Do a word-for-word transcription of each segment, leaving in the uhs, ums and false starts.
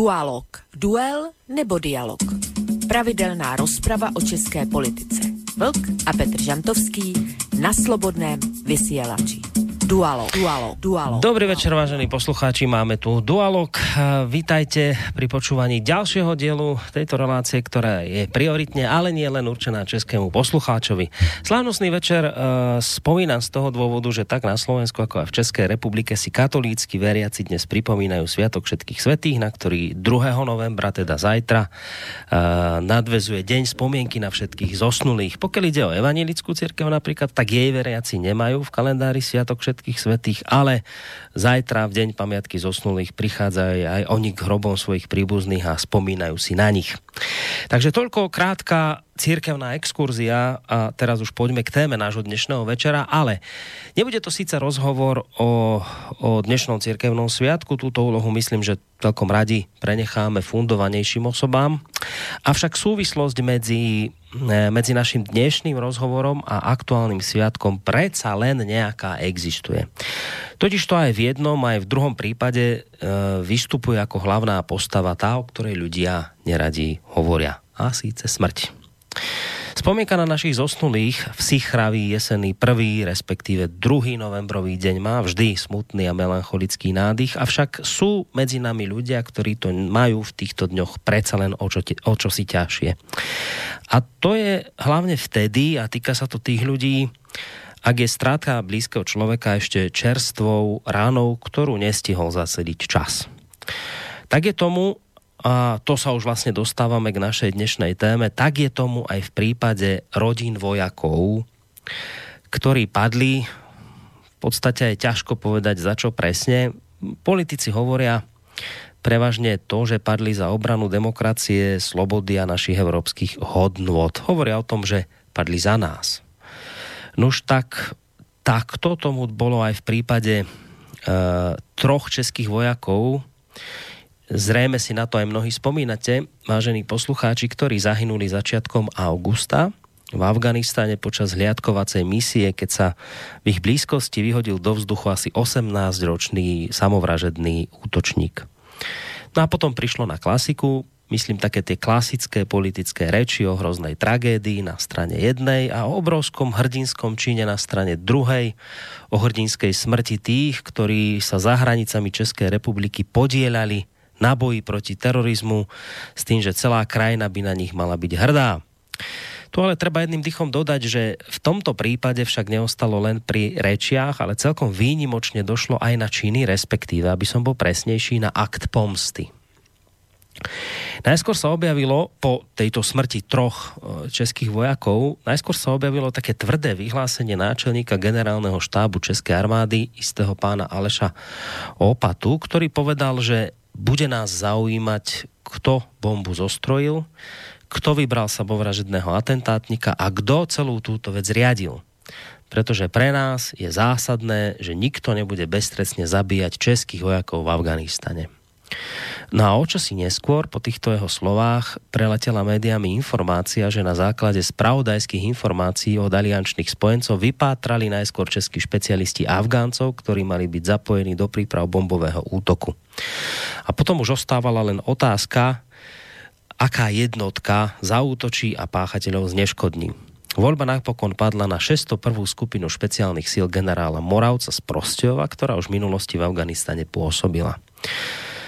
Dualog. Duel nebo dialog. Pravidelná rozprava o české politice. Vlk a Petr Žantovský na Slobodném vysielači. Dualog. Dualog. Dualog. Dobrý večer, vážení poslucháči, máme tu Dualog. Vítajte pri počúvaní ďalšieho dielu tejto relácie, ktorá je prioritne, ale nie len určená českému poslucháčovi. Slávnostný večer e, spomínam z toho dôvodu, že tak na Slovensku, ako aj v Českej republike si katolícky veriaci dnes pripomínajú Sviatok všetkých svätých, na ktorý druhého novembra, teda zajtra, e, nadväzuje deň spomienky na všetkých zosnulých. Pokiaľ ide o evanjelickú cirkev napríklad, tak jej veriaci nemajú v kalendári Sviatok všetkých svätých, ale zajtra v deň pamiatky zosnulých prichádzajú aj oni k hrobom svojich príbuzných a spomínajú si na nich. Takže toľko krátka cirkevná exkurzia a teraz už poďme k téme nášho dnešného večera, ale nebude to síce rozhovor o, o dnešnom cirkevnom sviatku, túto úlohu myslím, že celkom radi prenecháme fundovanejším osobám, avšak súvislosť medzi, medzi našim dnešným rozhovorom a aktuálnym sviatkom predsa len nejaká existuje. Totiž to aj v jednom, aj v druhom prípade e, vystupuje ako hlavná postava tá, o ktorej ľudia neradi hovoria, a síce smrť. Spomienka na našich zosnulých v sichravý jesenný prvý, respektíve druhý novembrový deň má vždy smutný a melancholický nádych, avšak sú medzi nami ľudia, ktorí to majú v týchto dňoch predsa len o čo, o čo si ťažšie. A to je hlavne vtedy, a týka sa to tých ľudí, ak je strata blízkeho človeka ešte čerstvou ránou, ktorú nestihol zasediť čas. Tak je tomu, a to sa už vlastne dostávame k našej dnešnej téme, tak je tomu aj v prípade rodín vojakov, ktorí padli, v podstate je ťažko povedať za čo presne. Politici hovoria prevažne to, že padli za obranu demokracie, slobody a našich európskych hodnôt. Hovoria o tom, že padli za nás. Nuž tak, takto tomu bolo aj v prípade e, troch českých vojakov. Zrejme si na to aj mnohí spomínate, vážení poslucháči, ktorí zahynuli začiatkom augusta v Afganistane počas hliadkovacej misie, keď sa v ich blízkosti vyhodil do vzduchu asi osemnásťročný samovražedný útočník. No a potom prišlo na klasiku, myslím také tie klasické politické reči o hroznej tragédii na strane jednej a o obrovskom hrdinskom čine na strane druhej, o hrdinskej smrti tých, ktorí sa za hranicami Českej republiky podieľali na boji proti terorizmu, s tým, že celá krajina by na nich mala byť hrdá. Tu ale treba jedným dychom dodať, že v tomto prípade však neostalo len pri rečiach, ale celkom výnimočne došlo aj na činy, respektíve, aby som bol presnejší, na akt pomsty. Najskôr sa objavilo, po tejto smrti troch českých vojakov, najskôr sa objavilo také tvrdé vyhlásenie náčelníka generálneho štábu Českej armády, istého pána Aleša Opatu, ktorý povedal, že bude nás zaujímať, kto bombu zostrojil, kto vybral samovražedného atentátnika a kto celú túto vec riadil. Pretože pre nás je zásadné, že nikto nebude beztrestne zabíjať českých vojakov v Afganistane. No a o čosi neskôr po týchto jeho slovách preletela médiami informácia, že na základe spravodajských informácií od aliančných spojencov vypátrali najskôr českí špecialisti Afgáncov, ktorí mali byť zapojení do príprav bombového útoku. A potom už ostávala len otázka, aká jednotka zaútočí a páchateľov zneškodní. Voľba napokon padla na šesťstopprvú skupinu špeciálnych síl generála Moravca z Prostějova, ktorá už v minulosti v Afganistane pôsobila.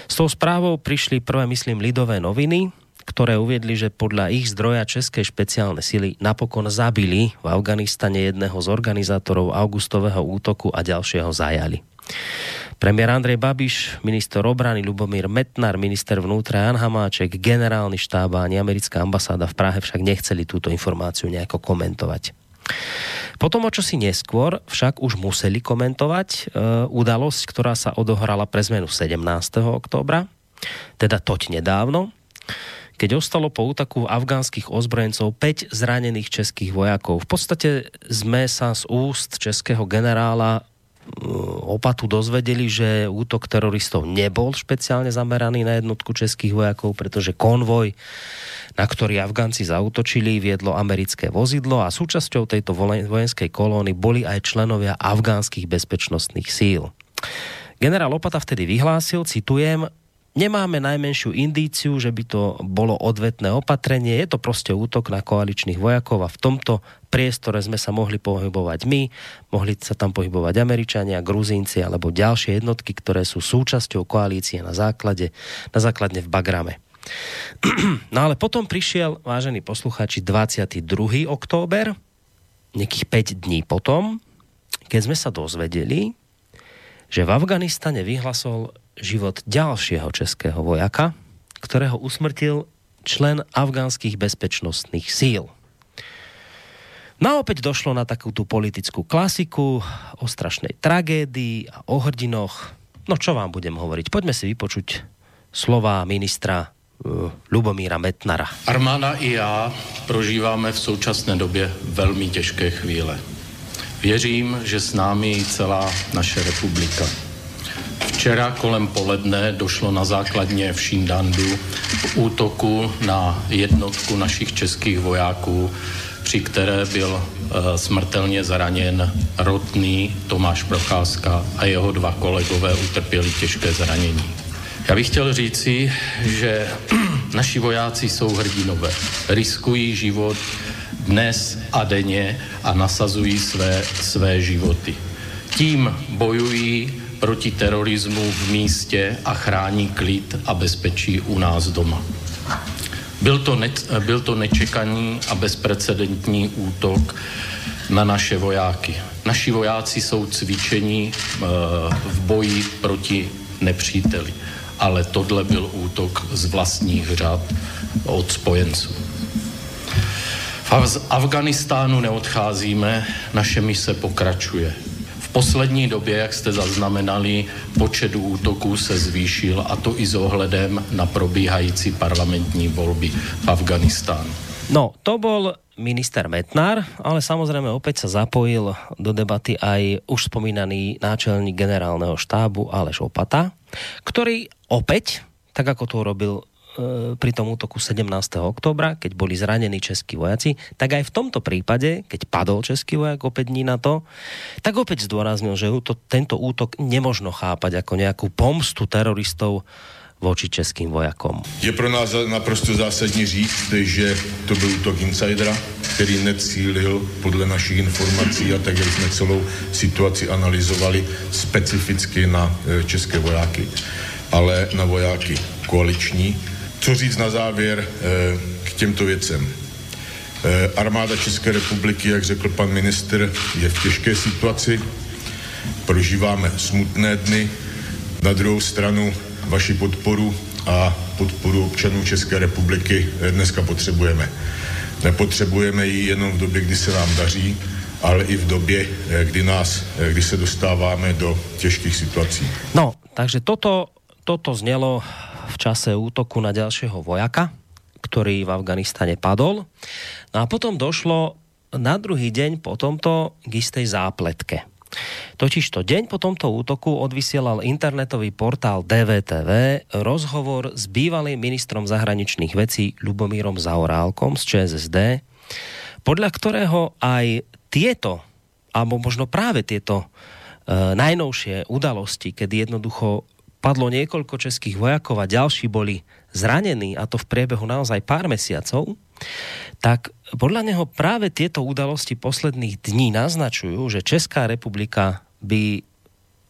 S tou správou prišli prvé, myslím, Lidové noviny, ktoré uviedli, že podľa ich zdroja české špeciálne sily napokon zabili v Afganistane jedného z organizátorov augustového útoku a ďalšieho zajali. Premiér Andrej Babiš, minister obrany Lubomír Metnar, minister vnútra Jan Hamáček, generálny štáb ani americká ambasáda v Prahe však nechceli túto informáciu nejako komentovať. Potom o čosi neskôr však už museli komentovať e, udalosť, ktorá sa odohrala pre zmenu sedemnásteho októbra, teda toť nedávno, keď ostalo po útaku afgánskych ozbrojencov päť zranených českých vojakov. V podstate sme sa z úst českého generála Opatu dozvedeli, že útok teroristov nebol špeciálne zameraný na jednotku českých vojakov, pretože konvoj, na ktorý Afgánci zaútočili, viedlo americké vozidlo a súčasťou tejto vojenskej kolóny boli aj členovia afgánskych bezpečnostných síl. Generál Opata vtedy vyhlásil, citujem, Nemáme najmenšiu indíciu, že by to bolo odvetné opatrenie. Je to proste útok na koaličných vojakov a v tomto priestore sme sa mohli pohybovať my, mohli sa tam pohybovať Američania, Gruzínci alebo ďalšie jednotky, ktoré sú súčasťou koalície na základe, na základne v Bagrame. No ale potom prišiel, vážení poslucháči, dvadsiateho druhého október, nejakých päť dní potom, keď sme sa dozvedeli, že v Afganistane vyhlasol život ďalšieho českého vojaka, ktorého usmrtil člen afgánskych bezpečnostných síl. No a opäť došlo na takúto politickú klasiku o strašnej tragédii a o hrdinoch. No čo vám budem hovoriť? Poďme si vypočuť slova ministra uh, Lubomíra Metnara. Armáda i já prožíváme v současné době velmi těžké chvíle. Věřím, že s námi je celá naše republika. Včera kolem poledne došlo na základně v Šindandu k útoku na jednotku našich českých vojáků, při které byl e, smrtelně zraněn rotný Tomáš Procházka a jeho dva kolegové utrpěli těžké zranění. Já bych chtěl říci, že naši vojáci jsou hrdinové, riskují život dnes a denně a nasazují své, své životy. Tím bojují proti terorismu v místě a chrání klid a bezpečí u nás doma. Byl to, ne, byl to nečekaný a bezprecedentní útok na naše vojáky. Naši vojáci jsou cvičení e, v boji proti nepříteli, ale tohle byl útok z vlastních řad od spojenců. Z Afganistánu neodcházíme, naše mise pokračuje. V poslední době, jak jste zaznamenali, počet útoků se zvýšil, a to i s ohledem na probíhající parlamentní volby v Afganistánu. No, to bol minister Metnar, ale samozrejme opäť sa zapojil do debaty aj už spomínaný náčelník generálneho štábu Aleš Opata, ktorý opäť, tak ako to urobil pri tom útoku sedemnásteho októbra, keď boli zranení českí vojaci, tak aj v tomto prípade, keď padol český vojak o päť dní na to, tak opäť zdôraznil, že tento útok nemožno chápať ako nejakú pomstu teroristov voči českým vojakom. Je pro nás naprosto zásadní říct, že to byl útok insidera, který necílil podle našich informací a tak, jak jsme celou situaci analyzovali, specificky na české vojáky, ale na vojáky koaliční. Co říct na závěr k těmto věcem? Armáda České republiky, jak řekl pan ministr, je v těžké situaci, prožíváme smutné dny, na druhou stranu vaši podporu a podporu občanů České republiky dneska potřebujeme. Nepotřebujeme ji jenom v době, kdy se nám daří, ale i v době, kdy, nás, kdy se dostáváme do těžkých situací. No, takže toto, toto znělo v čase útoku na ďalšieho vojaka, ktorý v Afganistane padol. No a potom došlo na druhý deň po tomto k istej zápletke. Totižto deň po tomto útoku odvysielal internetový portál dé vé té vé rozhovor s bývalým ministrom zahraničných vecí Ľubomírom Zaorálkom z ČSSD, podľa ktorého aj tieto, alebo možno práve tieto e, najnovšie udalosti, kedy jednoducho padlo niekoľko českých vojakov a ďalší boli zranení, a to v priebehu naozaj pár mesiacov, tak podľa neho práve tieto udalosti posledných dní naznačujú, že Česká republika by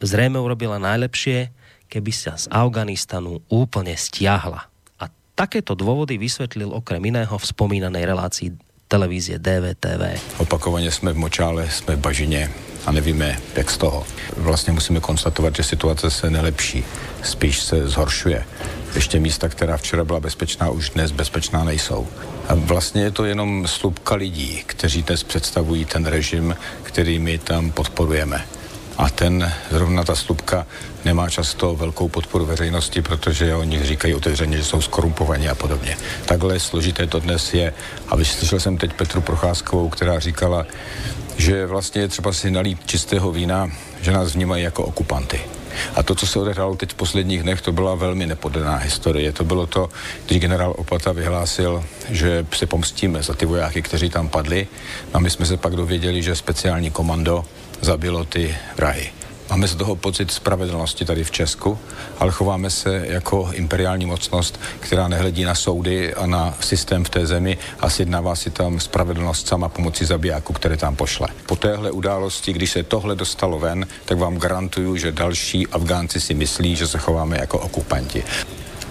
zrejme urobila najlepšie, keby sa z Afganistanu úplne stiahla. A takéto dôvody vysvetlil okrem iného v spomínanej relácii televízie dé vé té vé. Opakovaně jsme v močále, jsme v bažině a nevíme, jak z toho. Vlastně musíme konstatovat, že situace se nelepší, spíš se zhoršuje. Ještě místa, která včera byla bezpečná, už dnes bezpečná nejsou. A vlastně je to jenom slupka lidí, kteří dnes představují ten režim, který my tam podporujeme. A ten, zrovna ta slupka, nemá často velkou podporu veřejnosti, protože oni říkají otevřeně, že jsou skorumpovaní a podobně. Takhle složité to dnes je. A vyslyšel jsem teď Petru Procházkovou, která říkala, že vlastně je třeba si nalít čistého vína, že nás vnímají jako okupanty. A to, co se odehrálo teď v posledních dnech, to byla velmi nepodobná historie. To bylo to, když generál Opata vyhlásil, že se pomstíme za ty vojáky, kteří tam padli. A my jsme se pak dověděli, že speciální komando zabilo ty vrahy. A Máme z toho pocit spravedlnosti tady v Česku, ale chováme se jako imperiální mocnost, která nehledí na soudy a na systém v té zemi a sjednává si tam spravedlnost sama pomocí zabijáků, které tam pošle. Po téhle události, když se tohle dostalo ven, tak vám garantuju, že další Afgánci si myslí, že se chováme jako okupanti.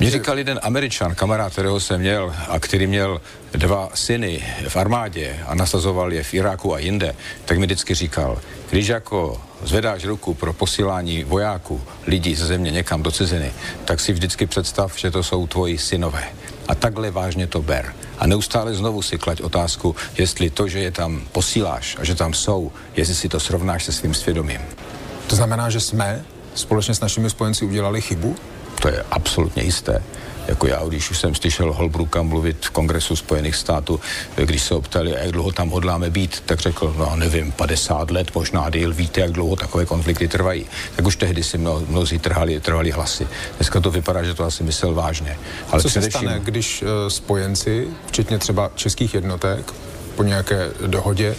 Mě říkal jeden Američan, kamarád, kterého jsem měl a který měl dva syny v armádě a nasazoval je v Iráku a jinde, tak mi vždycky říkal, když jako zvedáš ruku pro posílání vojáků, lidí ze země někam do ciziny, tak si vždycky představ, že to jsou tvoji synové. A takhle vážně to ber. A neustále znovu si klaď otázku, jestli to, že je tam posíláš a že tam jsou, jestli si to srovnáš se svým svědomím. To znamená, že jsme společně s našimi spojenci udělali chybu? To je absolutně jisté. Jako já, když už jsem slyšel Holbrooka mluvit v Kongresu Spojených států, když se optali, jak dlouho tam hodláme být, tak řekl, no nevím, padesát let, možná díl, víte, jak dlouho takové konflikty trvají. Tak už tehdy si mno, mnozí trhali, trhali hlasy. Dneska to vypadá, že to asi myslel vážně. Ale co především... se stane, když spojenci, včetně třeba českých jednotek, po nějaké dohodě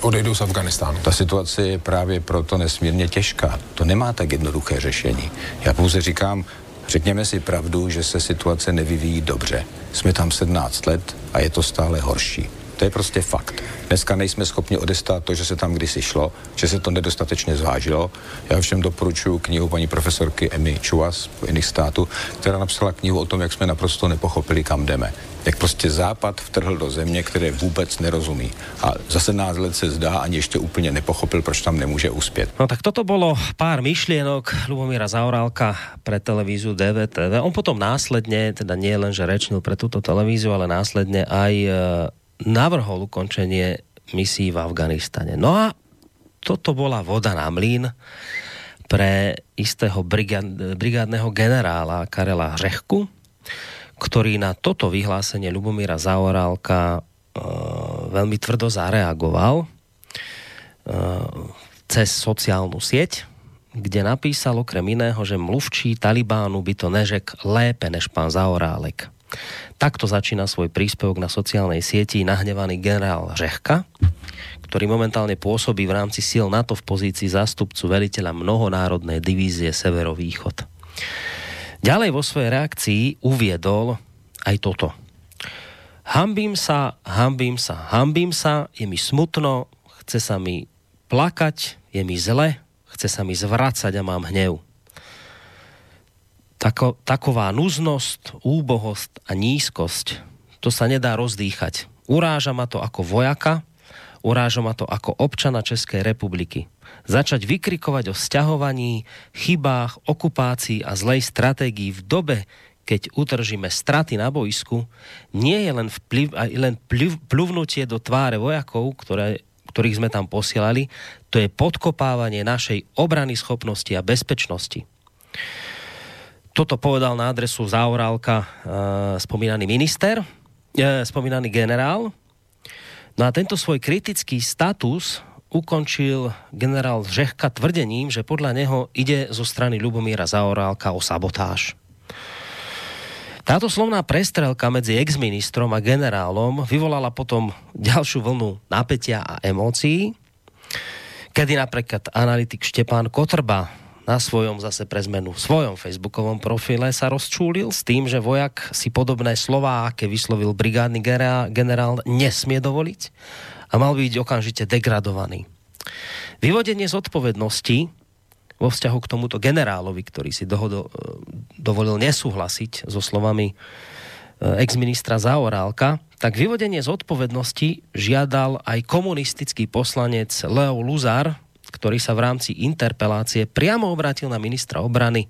odejdou z Afganistánu? Ta situace je právě proto nesmírně těžká. To nemá tak jednoduché řešení. Já pouze říkám, řekněme si pravdu, že se situace nevyvíjí dobře. Jsme tam sedmnáct let a je to stále horší. To je prostě fakt. Dneska nejsme schopni odestát to, že se tam kdysi šlo, že se to nedostatečně zvážilo. Já všem doporučuji knihu paní profesorky Emmy Chuas z jiných států, která napsala knihu o tom, jak jsme naprosto nepochopili, kam jdeme. Jak prostě Západ vtrhl do země, které vůbec nerozumí. A za sedmnáct let se zdá, ani ještě úplně nepochopil, proč tam nemůže uspět. No tak toto bylo pár myšlienok Ľubomíra Zaorálka pre televíziu D V T V. On potom následně, teda nie len, že rečnil pre tuto televíziu, ale následně aj navrhol ukončenie misií v Afganistane. No a toto bola voda na mlyn pre istého brigádneho generála Karela Řehku, ktorý na toto vyhlásenie Ľubomíra Zaorálka e, veľmi tvrdo zareagoval e, cez sociálnu sieť, kde napísal okrem iného, že mluvčí Talibánu by to neřekl lépe než pán Zaorálek. Takto začína svoj príspevok na sociálnej sieti nahnevaný generál Řehka, ktorý momentálne pôsobí v rámci síl NATO v pozícii zástupcu veliteľa mnohonárodnej divízie Severovýchod. Ďalej vo svojej reakcii uviedol aj toto. Hanbím sa, hanbím sa, hanbím sa, je mi smutno, chce sa mi plakať, je mi zle, chce sa mi zvracať a mám hnev. Tako, taková núznosť, úbohosť a nízkosť, to sa nedá rozdýchať. Uráža ma to ako vojaka, uráža ma to ako občana Českej republiky. Začať vykrikovať o sťahovaní, chybách, okupácii a zlej stratégii v dobe, keď utržíme straty na bojsku, nie je len, vplyv, aj len pliv, pluvnutie do tváre vojakov, ktoré, ktorých sme tam posielali, to je podkopávanie našej obrany schopnosti a bezpečnosti. Toto povedal na adresu Zaorálka e, spomínaný minister, e, spomínaný generál. No a tento svoj kritický status ukončil generál Řehka tvrdením, že podľa neho ide zo strany Ľubomíra Zaorálka o sabotáž. Táto slovná prestrelka medzi exministrom a generálom vyvolala potom ďalšiu vlnu napätia a emócií, kedy napríklad analytik Štepán Kotrba na svojom zase pre zmenu, svojom facebookovom profile sa rozčúlil s tým, že vojak si podobné slová, aké vyslovil brigádny generál, nesmie dovoliť a mal byť okamžite degradovaný. Vyvodenie zodpovednosti vo vzťahu k tomuto generálovi, ktorý si dohodol, dovolil nesúhlasiť so slovami exministra Zaorálka, tak vyvodenie zodpovednosti žiadal aj komunistický poslanec Leo Luzar, ktorý sa v rámci interpelácie priamo obrátil na ministra obrany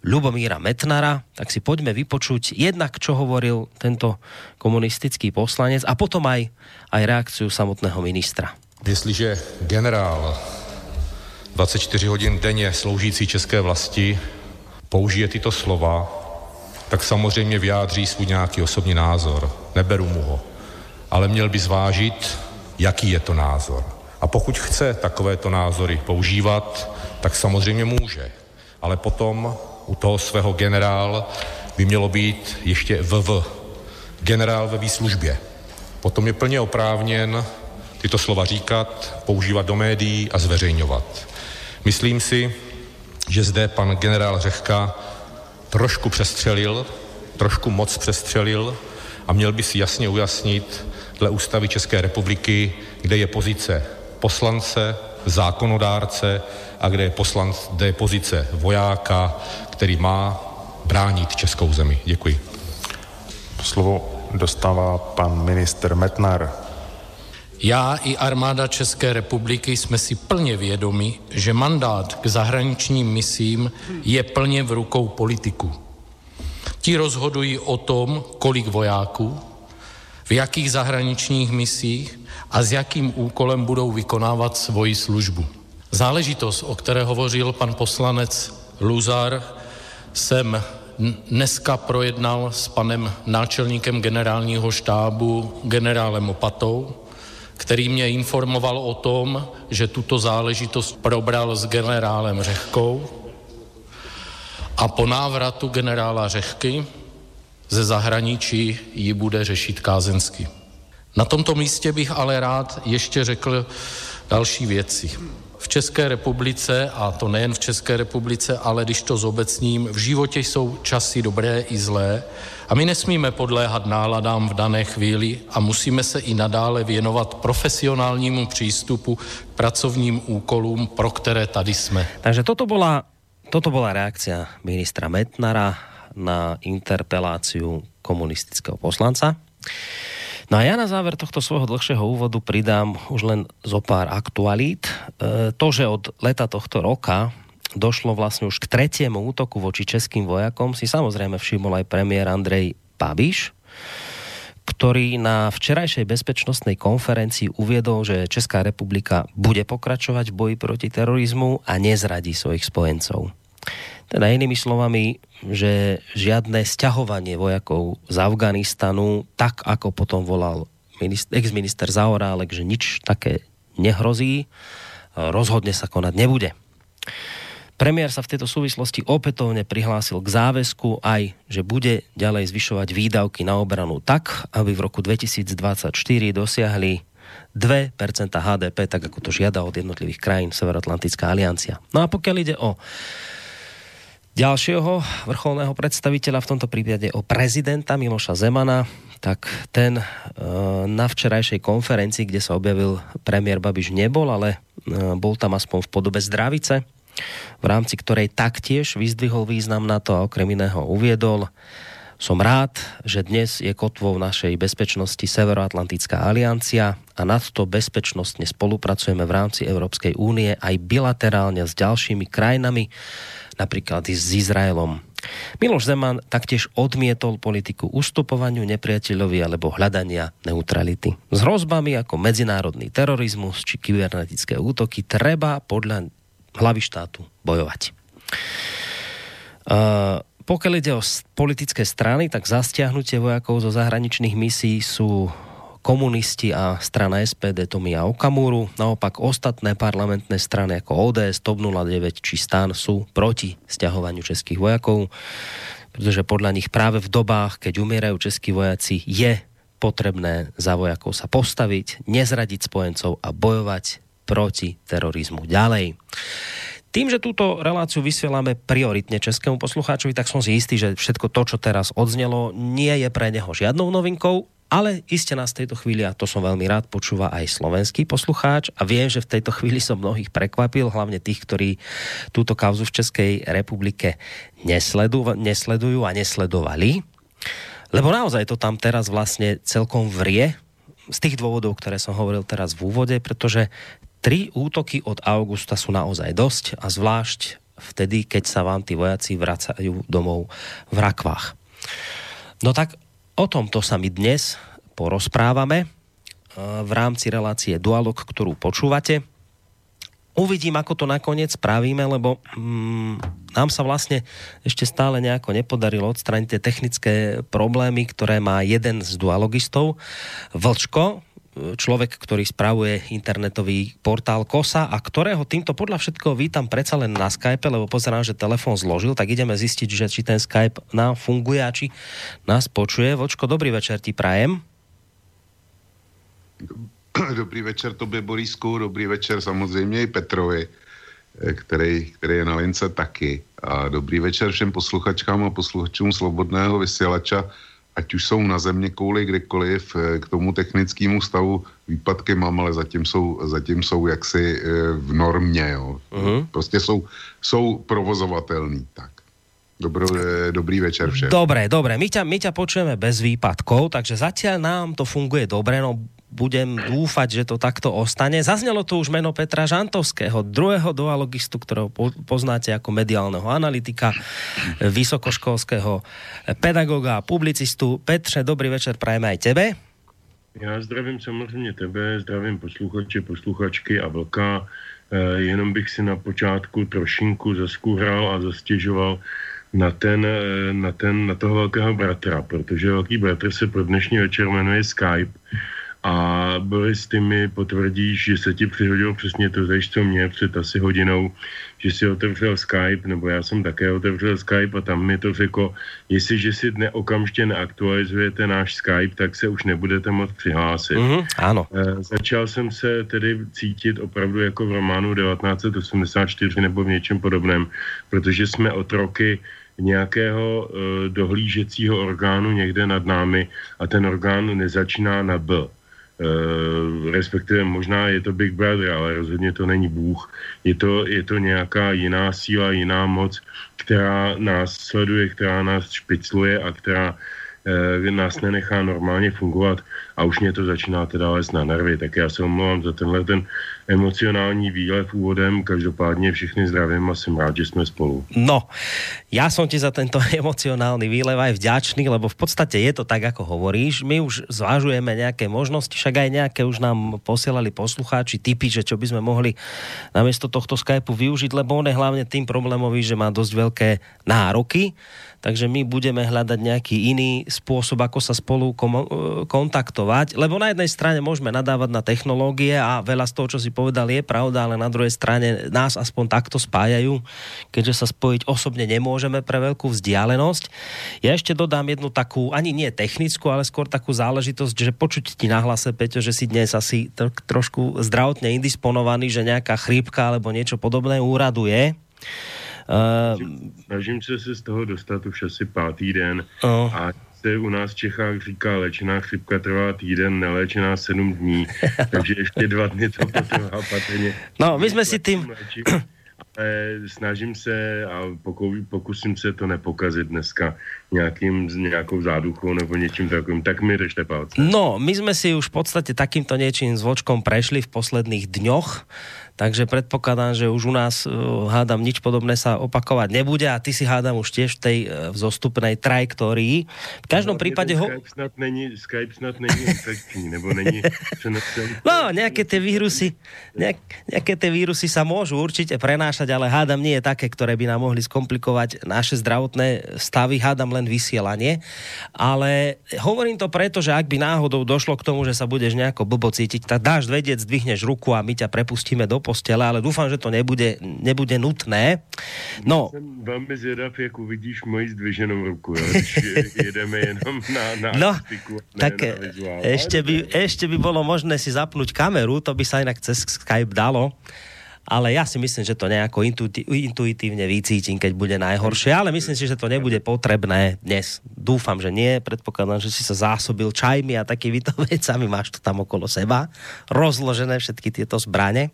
Lubomíra Metnara, tak si poďme vypočuť jednak, čo hovoril tento komunistický poslanec a potom aj, aj reakciu samotného ministra. Jestliže generál dvacet čtyři hodin denně sloužící české vlasti použije tyto slova, tak samozřejmě vyjádří svůj nějaký osobní názor. Neberu mu ho. Ale měl by zvážit, jaký je to názor. A pokud chce takovéto názory používat, tak samozřejmě může. Ale potom u toho svého generál by mělo být ještě vé vé, generál ve výslužbě. Potom je plně oprávněn tyto slova říkat, používat do médií a zveřejňovat. Myslím si, že zde pan generál Řehka trošku přestřelil, trošku moc přestřelil a měl by si jasně ujasnit dle ústavy České republiky, kde je pozice poslance, zákonodárce a kde je, poslanc, kde je pozice vojáka, který má bránit českou zemi. Děkuji. Slovo dostává pan ministr Metnar. Já i armáda České republiky jsme si plně vědomi, že mandát k zahraničním misím je plně v rukou politiků. Ti rozhodují o tom, kolik vojáků, v jakých zahraničních misích a s jakým úkolem budou vykonávat svoji službu. Záležitost, o které hovořil pan poslanec Luzar, jsem dneska projednal s panem náčelníkem generálního štábu, generálem Opatou, který mě informoval o tom, že tuto záležitost probral s generálem Řehkou a po návratu generála Řehky ze zahraničí ji bude řešit kázeňsky. Na tomto místě bych ale rád ještě řekl další věci. V České republice, a to nejen v České republice, ale když to zobecním, v životě jsou časy dobré i zlé a my nesmíme podléhat náladám v dané chvíli a musíme se i nadále věnovat profesionálnímu přístupu k pracovním úkolům, pro které tady jsme. Takže toto bola, toto bola reakcia ministra Metnara na interpeláciu komunistického poslanca. No a ja na záver tohto svojho dlhšieho úvodu pridám už len zo pár aktualít. E, to, že od leta tohto roka došlo vlastne už k tretiemu útoku voči českým vojakom, si samozrejme všimol aj premiér Andrej Babiš, ktorý na včerajšej bezpečnostnej konferencii uviedol, že Česká republika bude pokračovať v boji proti terorizmu a nezradí svojich spojencov. Teda inými slovami, že žiadne sťahovanie vojakov z Afganistanu, tak ako potom volal ex-minister Zaorálek, že nič také nehrozí, rozhodne sa konať nebude. Premiér sa v tejto súvislosti opätovne prihlásil k záväzku aj, že bude ďalej zvyšovať výdavky na obranu tak, aby v roku dvetisícdvadsaťštyri dosiahli dve percentá há dé pé, tak ako to žiada od jednotlivých krajín Severoatlantická aliancia. No a pokiaľ ide o ďalšieho vrcholného predstaviteľa, v tomto prípade o prezidenta Miloša Zemana, tak ten na včerajšej konferencii, kde sa objavil premiér Babiš, nebol, ale bol tam aspoň v podobe zdravice, v rámci ktorej taktiež vyzdvihol význam NATO a okrem iného uviedol: som rád, že dnes je kotvou našej bezpečnosti Severoatlantická aliancia a nadto bezpečnostne spolupracujeme v rámci Európskej únie aj bilaterálne s ďalšími krajinami, napríklad s Izraelom. Miloš Zeman taktiež odmietol politiku ustupovaniu nepriateľovi alebo hľadania neutrality. S hrozbami ako medzinárodný terorizmus či kybernetické útoky treba podľa hlavy štátu bojovať. Uh, pokiaľ ide o politické strany, tak zastiahnutie vojakov zo zahraničných misií sú komunisti a strana es pé dé Tomia Okamuru, naopak ostatné parlamentné strany ako ó dé es, TOP nula deväť či STAN sú proti sťahovaniu českých vojakov, pretože podľa nich práve v dobách, keď umierajú českí vojaci, je potrebné za vojakov sa postaviť, nezradiť spojencov a bojovať proti terorizmu ďalej. Tým, že túto reláciu vysielame prioritne českému poslucháčovi, tak som si istý, že všetko to, čo teraz odznelo, nie je pre neho žiadnou novinkou, ale iste nás v tejto chvíli, a to som veľmi rád, počúva aj slovenský poslucháč a viem, že v tejto chvíli som mnohých prekvapil, hlavne tých, ktorí túto kauzu v Českej republike nesledujú, nesledujú a nesledovali. Lebo naozaj to tam teraz vlastne celkom vrie z tých dôvodov, ktoré som hovoril teraz v úvode, pretože tri útoky od augusta sú naozaj dosť a zvlášť vtedy, keď sa vám tí vojaci vracajú domov v rakvách. No tak o tomto sa my dnes porozprávame v rámci relácie Dualog, ktorú počúvate. Uvidím, ako to nakoniec spravíme, lebo mm, nám sa vlastne ešte stále nejako nepodarilo odstrániť tie technické problémy, ktoré má jeden z dualogistov, Vlčko, človek, ktorý spravuje internetový portál Kosa a ktorého týmto podľa všetkého vítam predsa len na Skype, lebo pozerám, že telefón zložil, tak ideme zistiť, že či ten Skype nám funguje a či nás počuje. Vočko, dobrý večer ti prajem. Dobrý večer tobe, Borisku, dobrý večer samozrejme i Petrovi. který, který je na lince taky. A dobrý večer všem posluchačkám a posluchačům Slobodného vysielača, ať už jsou na země kouli kdekoliv, k tomu technickému stavu výpadky mám, ale zatím jsou, zatím jsou jaksi v normě. Jo. Uh-huh. Prostě jsou, jsou provozovatelný. Tak. Dobro, dobrý večer všem. Dobre, dobre. My ťa, my ťa počujeme bez výpadkov, takže zatiaľ nám to funguje dobre, no budem dúfať, že to takto ostane. Zaznelo tu už meno Petra Žantovského, druhého dualogistu, ktorého poznáte ako mediálneho analytika, vysokoškolského pedagoga a publicistu. Petre, dobrý večer, prajeme aj tebe. Ja zdravím samozrejme tebe, zdravím posluchače, posluchačky a Vlka. E, jenom bych si na počátku trošinku zaskúhral a zastěžoval na, ten, na, ten, na toho velkého bratra, protože velký bratr se pro dnešní večer jmenuje Skype a Boris, ty mi potvrdíš, že se ti přihodilo přesně to tež, co mě před asi hodinou, že si otevřel Skype, nebo já jsem také otevřel Skype a tam mi to řeklo, jestliže si dne okamžitě neaktualizujete náš Skype, tak se už nebudete moc přihlásit. Mm-hmm, ano. E, začal jsem se tedy cítit opravdu jako v románu devatenáct set osmdesát čtyři nebo v něčem podobném, protože jsme otroky nějakého e, dohlížecího orgánu někde nad námi a ten orgán nezačíná na B. Uh, respektive možná je to Big Brother, ale rozhodně to není Bůh. Je to, je to nějaká jiná síla, jiná moc, která nás sleduje, která nás špicluje a která uh, nás nenechá normálně fungovat a už mě to začíná teda lézt na nervy. Tak já se omlouvám za tenhle ten emocionální výlev úvodem, každopádně všechny zdravím a jsem rád, že jsme spolu. No, ja som ti za tento emocionálny výlev aj vďačný, lebo v podstate je to tak, ako hovoríš. My už zvážujeme nejaké možnosti, však aj nejaké už nám posielali poslucháči tipy, že čo by sme mohli namiesto tohto Skypeu využiť, lebo on je hlavne tým problémový, že má dosť veľké nároky, takže my budeme hľadať nejaký iný spôsob, ako sa spolu komu- kontaktovať, lebo na jednej strane môžeme nadávať na technológie a veľa z toho, čo si povedal, je pravda, ale na druhej strane nás aspoň takto spájajú, keďže sa spojiť osobne nemôžeme pre veľkú vzdialenosť. Ja ešte dodám jednu takú, ani nie technickú, ale skôr takú záležitosť, že počuť ti na hlase, Peťo, že si dnes asi trošku zdravotne indisponovaný, že nejaká chrípka alebo niečo podobné úraduje. Snažím sa sa z toho dostať už asi pátý den oh. a u nás v Čechách říká, léčená chřipka trvá týden, neléčená sedm dní, takže ještě dva dny to potrvá patrně. No, my jsme si tým... Snažím se a pokusím se to nepokazit dneska nejakým, nejakou záduchou nebo niečím takovým, tak mi držte palce. No, my sme si už v podstate takýmto niečím zvočkom prešli v posledných dňoch, takže predpokladám, že už u nás, hádam, nič podobné sa opakovať nebude a ty si, hádam, už tiež v tej vzostupnej trajektórii. V každom no, prípade... Ho... Skype snad není, Skype snad není infekční, nebo není... No, nejaké tie vírusy, nejak, nejaké tie vírusy sa môžu určite prenášať, ale hádam nie je také, ktoré by nám mohli skomplikovať naše zdravotné stavy, hádam len vysielanie. Ale hovorím to preto, že ak by náhodou došlo k tomu, že sa budeš nejako blbo cítiť, tak dáš vedieť, zdvihneš ruku a my ťa prepustíme do postele, ale dúfam, že to nebude, nebude nutné. No. Ja som veľmi zvedav, jak uvidíš moji zdviženou ruku, ja, jedeme jenom na, na no, artiku, tak na vizuál, ešte, by, ešte by bolo možné si zapnúť kameru, to by sa inak cez Skype dalo. Ale ja si myslím, že to nejako intuitívne vycítim, keď bude najhoršie. Ale myslím si, že to nebude potrebné dnes. Dúfam, že nie. Predpokladám, že si sa zásobil čajmi a takýmito vecami. Máš to tam okolo seba. Rozložené všetky tieto zbrane.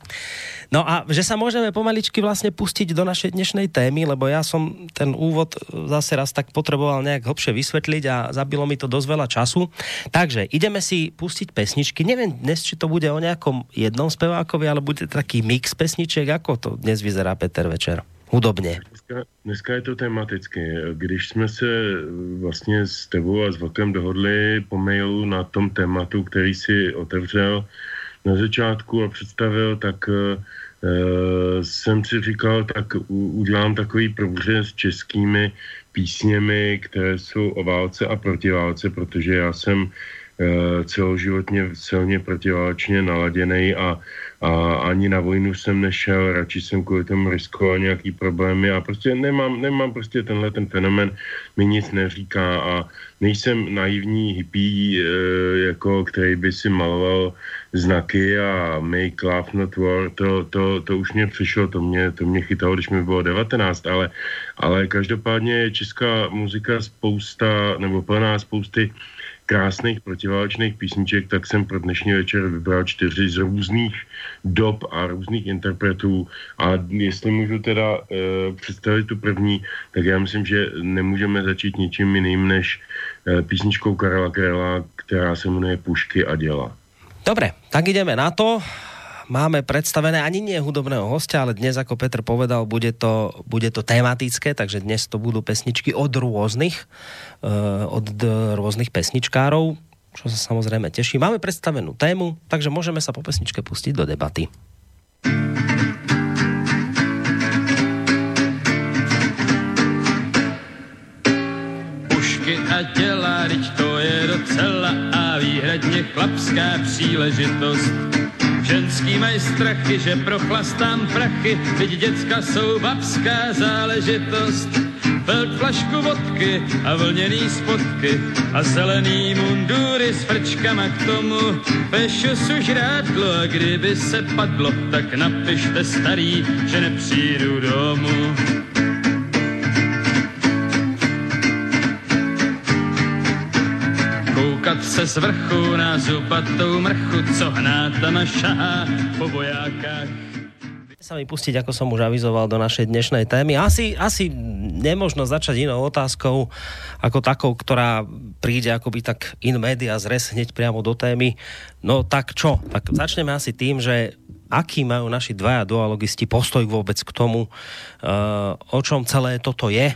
No a že sa môžeme pomaličky vlastne pustiť do našej dnešnej témy, lebo ja som ten úvod zase raz tak potreboval nejak hlbšie vysvetliť a zabilo mi to dosť veľa času. Takže ideme si pustiť pesničky. Neviem dnes, či to bude o nejakom jednom spevákovi, ale bude taký mix pesničky. Ako to dnes vyzerá, Peter, večer? Hudobně. Dneska, dneska je to tematicky. Když jsme se vlastně s tebou a s Vlkem dohodli po mailu na tom tématu, který si otevřel na začátku a představil, tak e, jsem si říkal, tak u, udělám takový průběh s českými písněmi, které jsou o válce a proti válce, protože já jsem celoživotně silně protiválečně naladěnej a, a ani na vojnu jsem nešel, radši jsem kvůli tomu riskoval nějaký problémy a prostě nemám, nemám prostě tenhle ten fenomen, mi nic neříká a nejsem naivní hippie, e, jako který by si maloval znaky a make love not war, to, to, to už mě přišlo, to mě, to mě chytalo, když mi bylo devatenáct, ale, ale každopádně je česká muzika spousta, nebo plná spousty krásných protiválečných písniček, tak jsem pro dnešní večer vybral čtyři z různých dob a různých interpretů a jestli můžu teda e, představit tu první, tak já myslím, že nemůžeme začít ničím jiným než e, písničkou Karla Krela, která se jmenuje Pušky a děla. Dobre, tak ideme na to. Máme predstavené ani nie hudobného hostia, ale dnes, ako Petr povedal, bude to, bude to tematické, takže dnes to budú pesničky od rôznych, uh, od d- rôznych pesničkárov, čo sa samozrejme teší. Máme predstavenú tému, takže môžeme sa po pesničke pustiť do debaty. Pušky a děla, rič, to je docela a výhradně chlapská příležitost. Ženský mají strachy, že prochlastám prachy, teď děcka jsou babská záležitost. Felt flašku vodky a vlněný spotky a zelený mundúry s frčkama k tomu. Pešu sužrádlo a kdyby se padlo, tak napište starý, že nepřijdu domů. Koukat se z vrchu na zubatou mrchu, co hnátama šahá po vojákách. Sa mi pustiť, ako som už avizoval, do našej dnešnej témy. Asi, asi nemožno začať inou otázkou, ako takou, ktorá príde akoby tak in media zres hneď priamo do témy. No tak čo? Tak začneme asi tým, že aký majú naši dvaja dualogisti postoj vôbec k tomu, uh, o čom celé toto je.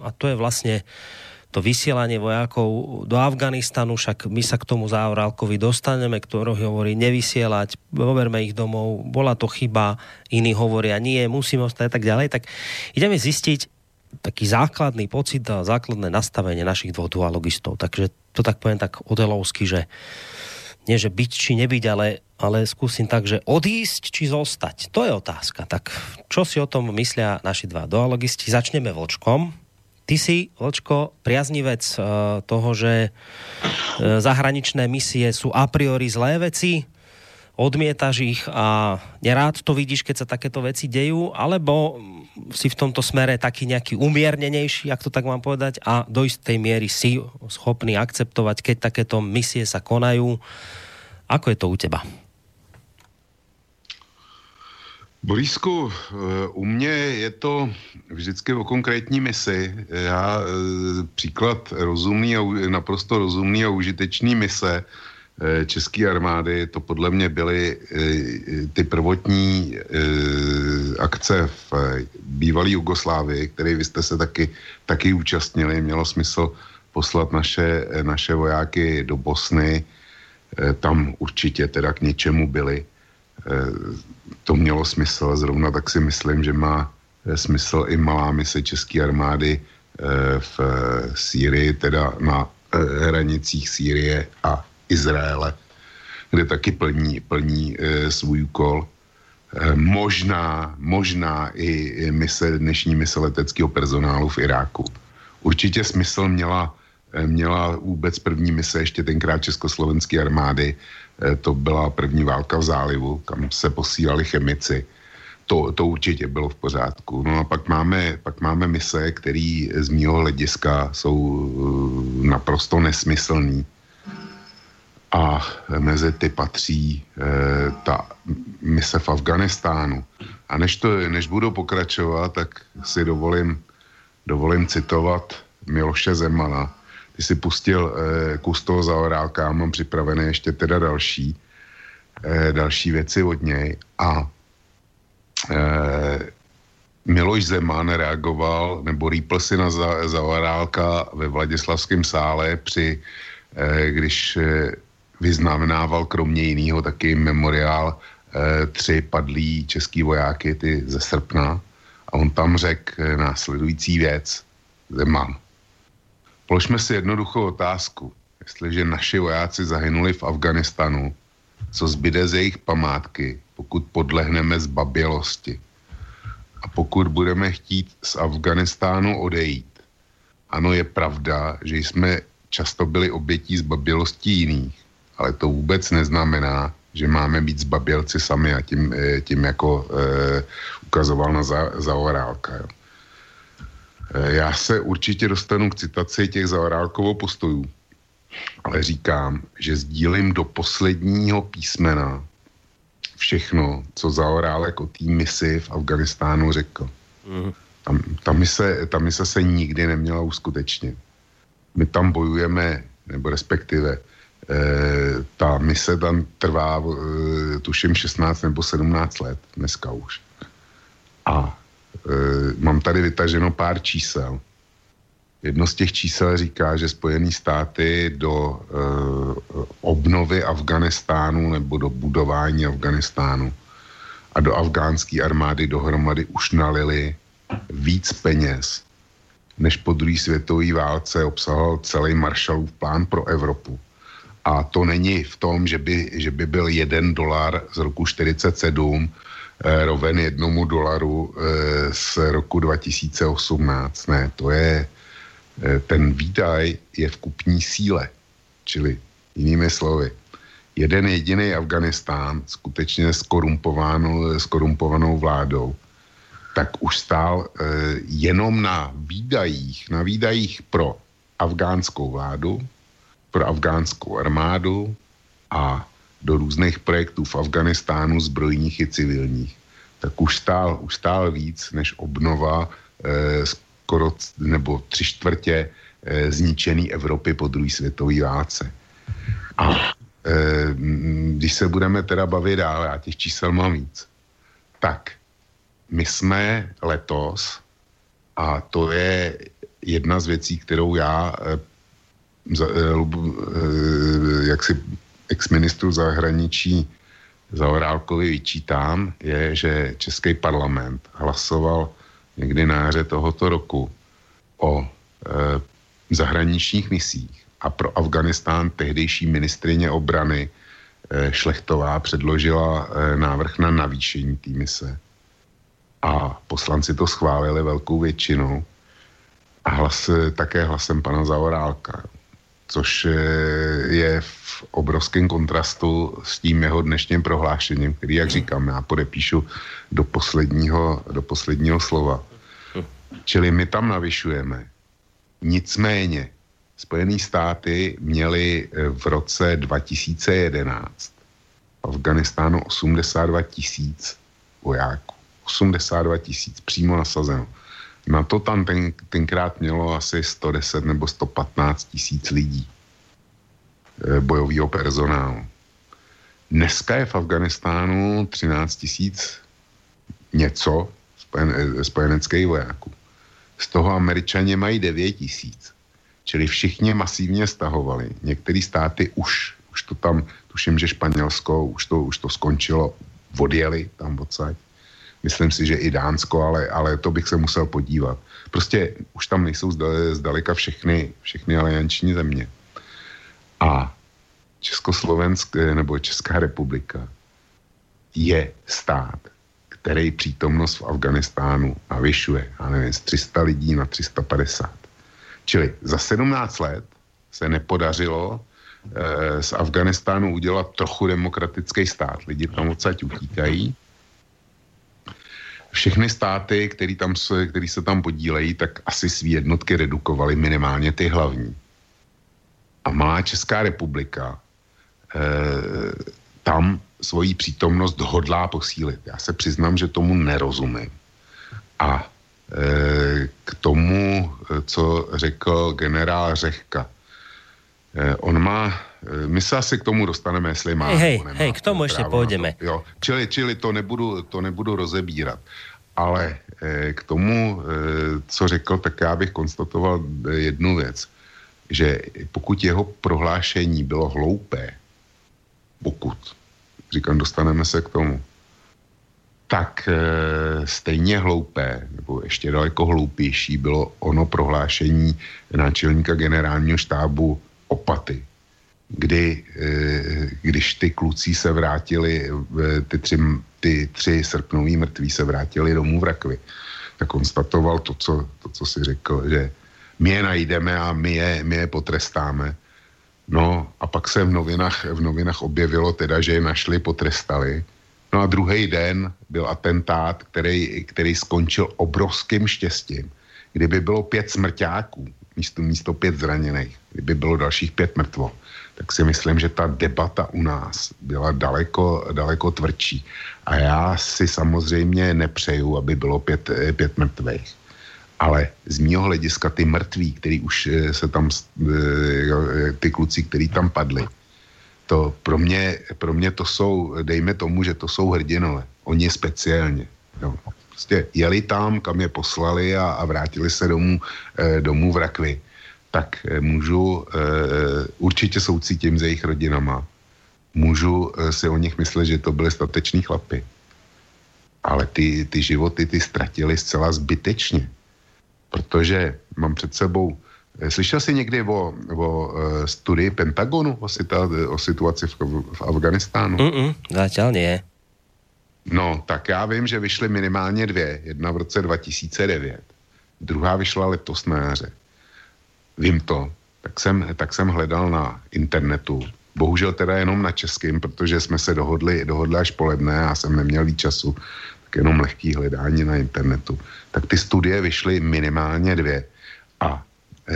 A to je vlastne to vysielanie vojakov do Afganistanu, však my sa k tomu Zaorálkovi dostaneme, ktorý hovorí nevysielať, oberme ich domov, bola to chyba, iní hovoria nie, musíme ostať a tak ďalej. Tak ideme zistiť taký základný pocit a základné nastavenie našich dvoch dualogistov. Takže to tak poviem tak odelovsky, že nie, že byť či nebyť, ale, ale skúsim tak, že odísť či zostať. To je otázka. Tak čo si o tom myslia naši dva dualogisti? Začneme Vlčkom. Ty si, Vlčko, priaznivec toho, že zahraničné misie sú a priori zlé veci, odmietaš ich a nerád to vidíš, keď sa takéto veci dejú, alebo si v tomto smere taký nejaký umiernenejší, ak to tak mám povedať, a do istej miery si schopný akceptovať, keď takéto misie sa konajú. Ako je to u teba? Borisku, u mě je to vždycky o konkrétní misi. Já příklad rozumný a naprosto rozumný a užitečný mise české armády, to podle mě byly ty prvotní akce v bývalé Jugoslávii, které vy jste se taky, taky účastnili. Mělo smysl poslat naše, naše vojáky do Bosny, tam určitě teda k něčemu byli. To mělo smysl, zrovna tak si myslím, že má smysl i malá mise české armády v Sýrii, teda na hranicích Sýrie a Izraele, kde taky plní, plní svůj úkol. Možná, možná i mise, dnešní mise leteckého personálu v Iráku. Určitě smysl měla, měla vůbec první mise ještě tenkrát československé armády. To byla první válka v zálivu, kam se posílali chemici. To, to určitě bylo v pořádku. No a pak máme, pak máme mise, které z mýho hlediska jsou naprosto nesmyslný. A mezi ty patří eh, ta mise v Afganistánu. A než, to, než budu pokračovat, tak si dovolím, dovolím citovat Miloše Zemana. Ty si pustil eh, kus toho Zaorálka a mám připravené ještě teda další, eh, další věci od něj. A eh, Miloš Zeman reagoval, nebo rýpl si na za, Zaorálka ve Vladislavském sále, při, eh, když eh, vyznamenával kromě jiného taky memoriál eh, tři padlí český vojáky, ty ze srpna. A on tam řekl eh, následující věc, Zeman. Položme si jednoduchou otázku. Jestliže naši vojáci zahynuli v Afganistanu, co zbyde z jejich památky, pokud podlehneme zbabělosti. A pokud budeme chtít z Afganistánu odejít. Ano, je pravda, že jsme často byli obětí zbabělostí jiných, ale to vůbec neznamená, že máme být zbabělci sami, a tím, tím jako eh, ukazoval na za, Zaorálka. Jo. Eh, já se určitě dostanu k citaci těch Zaorálkovo postojů, ale říkám, že sdílím do posledního písmena všechno, co Zaorálek o té misi v Afganistánu řekl. Mm. Tam, ta, mise, ta mise se nikdy neměla uskutečnit. My tam bojujeme, nebo respektive eh, ta mise tam trvá eh, tuším šestnáct nebo sedmnáct let dneska už. A eh, mám tady vytaženo pár čísel. Jedno z těch čísel říká, že Spojené státy do e, obnovy Afganistánu nebo do budování Afganistánu a do afgánské armády dohromady už nalili víc peněz, než po druhé světové válce obsahoval celý Marshallův plán pro Evropu. A to není v tom, že by, že by byl jeden dolar z roku čtyřicet sedm e, roven jednomu dolaru e, z roku dva tisíce osmnáct. Ne, to je... Ten výdaj je v kupní síle, čili jinými slovy. Jeden jediný Afganistán, skutečně skorumpovanou vládou, tak už stál eh, jenom na výdajích, na výdajích pro afgánskou vládu, pro afgánskou armádu a do různých projektů v Afganistánu, zbrojních i civilních. Tak už stál, už stál víc než obnova eh, nebo tři čtvrtě e, zničený Evropy po druhé světové válce. A e, když se budeme teda bavit dále, a těch čísel mám víc, tak my jsme letos, a to je jedna z věcí, kterou já e, za, e, e, jaksi ex-ministru zahraničí Zaorálkovi vyčítám, je, že český parlament hlasoval někdy na jaře tohoto roku o e, zahraničních misích a pro Afganistán tehdejší ministryně obrany e, Šlechtová předložila e, návrh na navýšení té mise. A poslanci to schválili velkou většinou a hlas, také hlasem pana Zaorálka, což e, je v obrovském kontrastu s tím jeho dnešním prohlášením, který, jak říkám, já podepíšu do posledního, do posledního slova. Čili my tam navyšujeme. Nicméně Spojené státy měly v roce dva tisíce jedenáct v Afganistánu osmdesát dva tisíc vojáků. osmdesát dva tisíc přímo nasazeno. Na to tam ten, tenkrát mělo asi sto deset nebo sto patnáct tisíc lidí bojového personálu. Dneska je v Afganistánu třináct tisíc něco spojeneckých vojáků. Z toho Američané mají devět tisíc. Čili všichni masivně stahovali. Některé státy už, už to tam, tuším, že Španělsko, už to, už to skončilo, odjeli tam odsaď. Myslím si, že i Dánsko, ale, ale to bych se musel podívat. Prostě už tam nejsou zdaleka všechny, všechny alianční země. A Československ, nebo Česká republika je stát, který přítomnost v Afganistánu navyšuje, já nevím, z tři sta lidí na tři sta padesát. Čili za sedmnáct let se nepodařilo eh, z Afganistánu udělat trochu demokratický stát. Lidi tam odsaď utíkají. Všechny státy, který, tam, který se tam podílejí, tak asi svý jednotky redukovaly minimálně ty hlavní. A má Česká republika eh, tam svoji přítomnost hodlá posílit. Já se přiznám, že tomu nerozumím. A eh, k tomu, co řekl generál Řehka, eh, on má, eh, my se asi k tomu dostaneme, jestli má. Hej, hej, hej, k tomu ještě půjdeme. To, jo, čili, čili to nebudu, to nebudu rozebírat. Ale eh, k tomu, eh, co řekl, tak já bych konstatoval jednu věc, že pokud jeho prohlášení bylo hloupé, pokud, říkám, dostaneme se k tomu, tak e, stejně hloupé, nebo ještě daleko hloupější bylo ono prohlášení náčelníka generálního štábu Opaty, kdy, když ty kluci se vrátili, ty tři, ty tři srpnoví mrtví se vrátili domů v rakvi, tak konstatoval to, co, to, co si řekl, že my je najdeme a my je, my je potrestáme. No a pak se v novinách, v novinách objevilo teda, že je našli, potrestali. No a druhý den byl atentát, který, který skončil obrovským štěstím. Kdyby bylo pět smrťáků, místo, místo pět zraněných, kdyby bylo dalších pět mrtvo, tak si myslím, že ta debata u nás byla daleko, daleko tvrdší. A já si samozřejmě nepřeju, aby bylo pět, pět mrtvých. Ale z mýho hlediska ty mrtví, který už se tam, ty kluci, který tam padli, to pro mě, pro mě to jsou, dejme tomu, že to jsou hrdinové. Oni speciálně. Jo. Prostě jeli tam, kam je poslali a, a vrátili se domů, domů v rakvi. Tak můžu, určitě soucítím s jejich rodinama. Můžu si o nich myslet, že to byly stateční chlapy. Ale ty, ty životy ty ztratili zcela zbytečně. Protože mám před sebou... Slyšel jsi někdy o, o studii Pentagonu o, sita, o situaci v, v Afganistánu? Mm-mm, zatiaľ nie. No, tak já vím, že vyšly minimálně dvě. Jedna v roce dva tisíce devět. Druhá vyšla letos na jaře. Vím to. Tak jsem, tak jsem hledal na internetu. Bohužel teda jenom na českým, protože jsme se dohodli, dohodli až poledne a jsem neměl víc času. Tak jenom lehký hledání na internetu. Tak ty studie vyšly minimálně dvě. A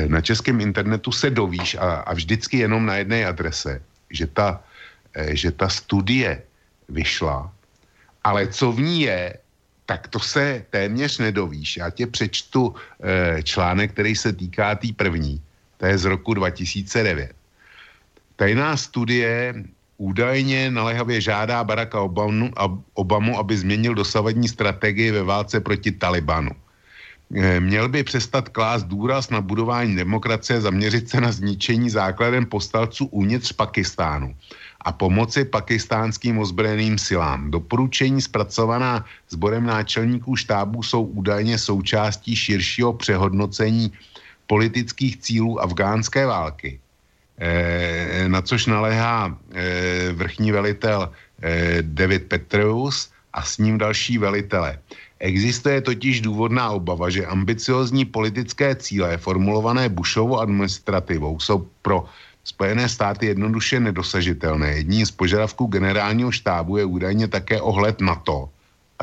na českém internetu se dovíš a, a vždycky jenom na jedné adrese, že ta, že ta studie vyšla, ale co v ní je, tak to se téměř nedovíš. Já tě přečtu článek, který se týká té tý první. To je z roku dva tisíce devět. Tajná studie údajně naléhavě žádá Baracka Obamu, Obamu, aby změnil dosavadní strategii ve válce proti Talibánu. Měl by přestat klást důraz na budování demokracie, zaměřit se na zničení základem povstalců uvnitř Pakistánu a pomoci pakistánským ozbrojeným silám. Doporučení zpracovaná sborem náčelníků štábů jsou údajně součástí širšího přehodnocení politických cílů afgánské války, e, na což naléhá e, vrchní velitel e, David Petraeus a s ním další velitele. Existuje totiž důvodná obava, že ambiciozní politické cíle formulované Bushovou administrativou jsou pro Spojené státy jednoduše nedosažitelné. Jedním z požadavků generálního štábu je údajně také ohled na to,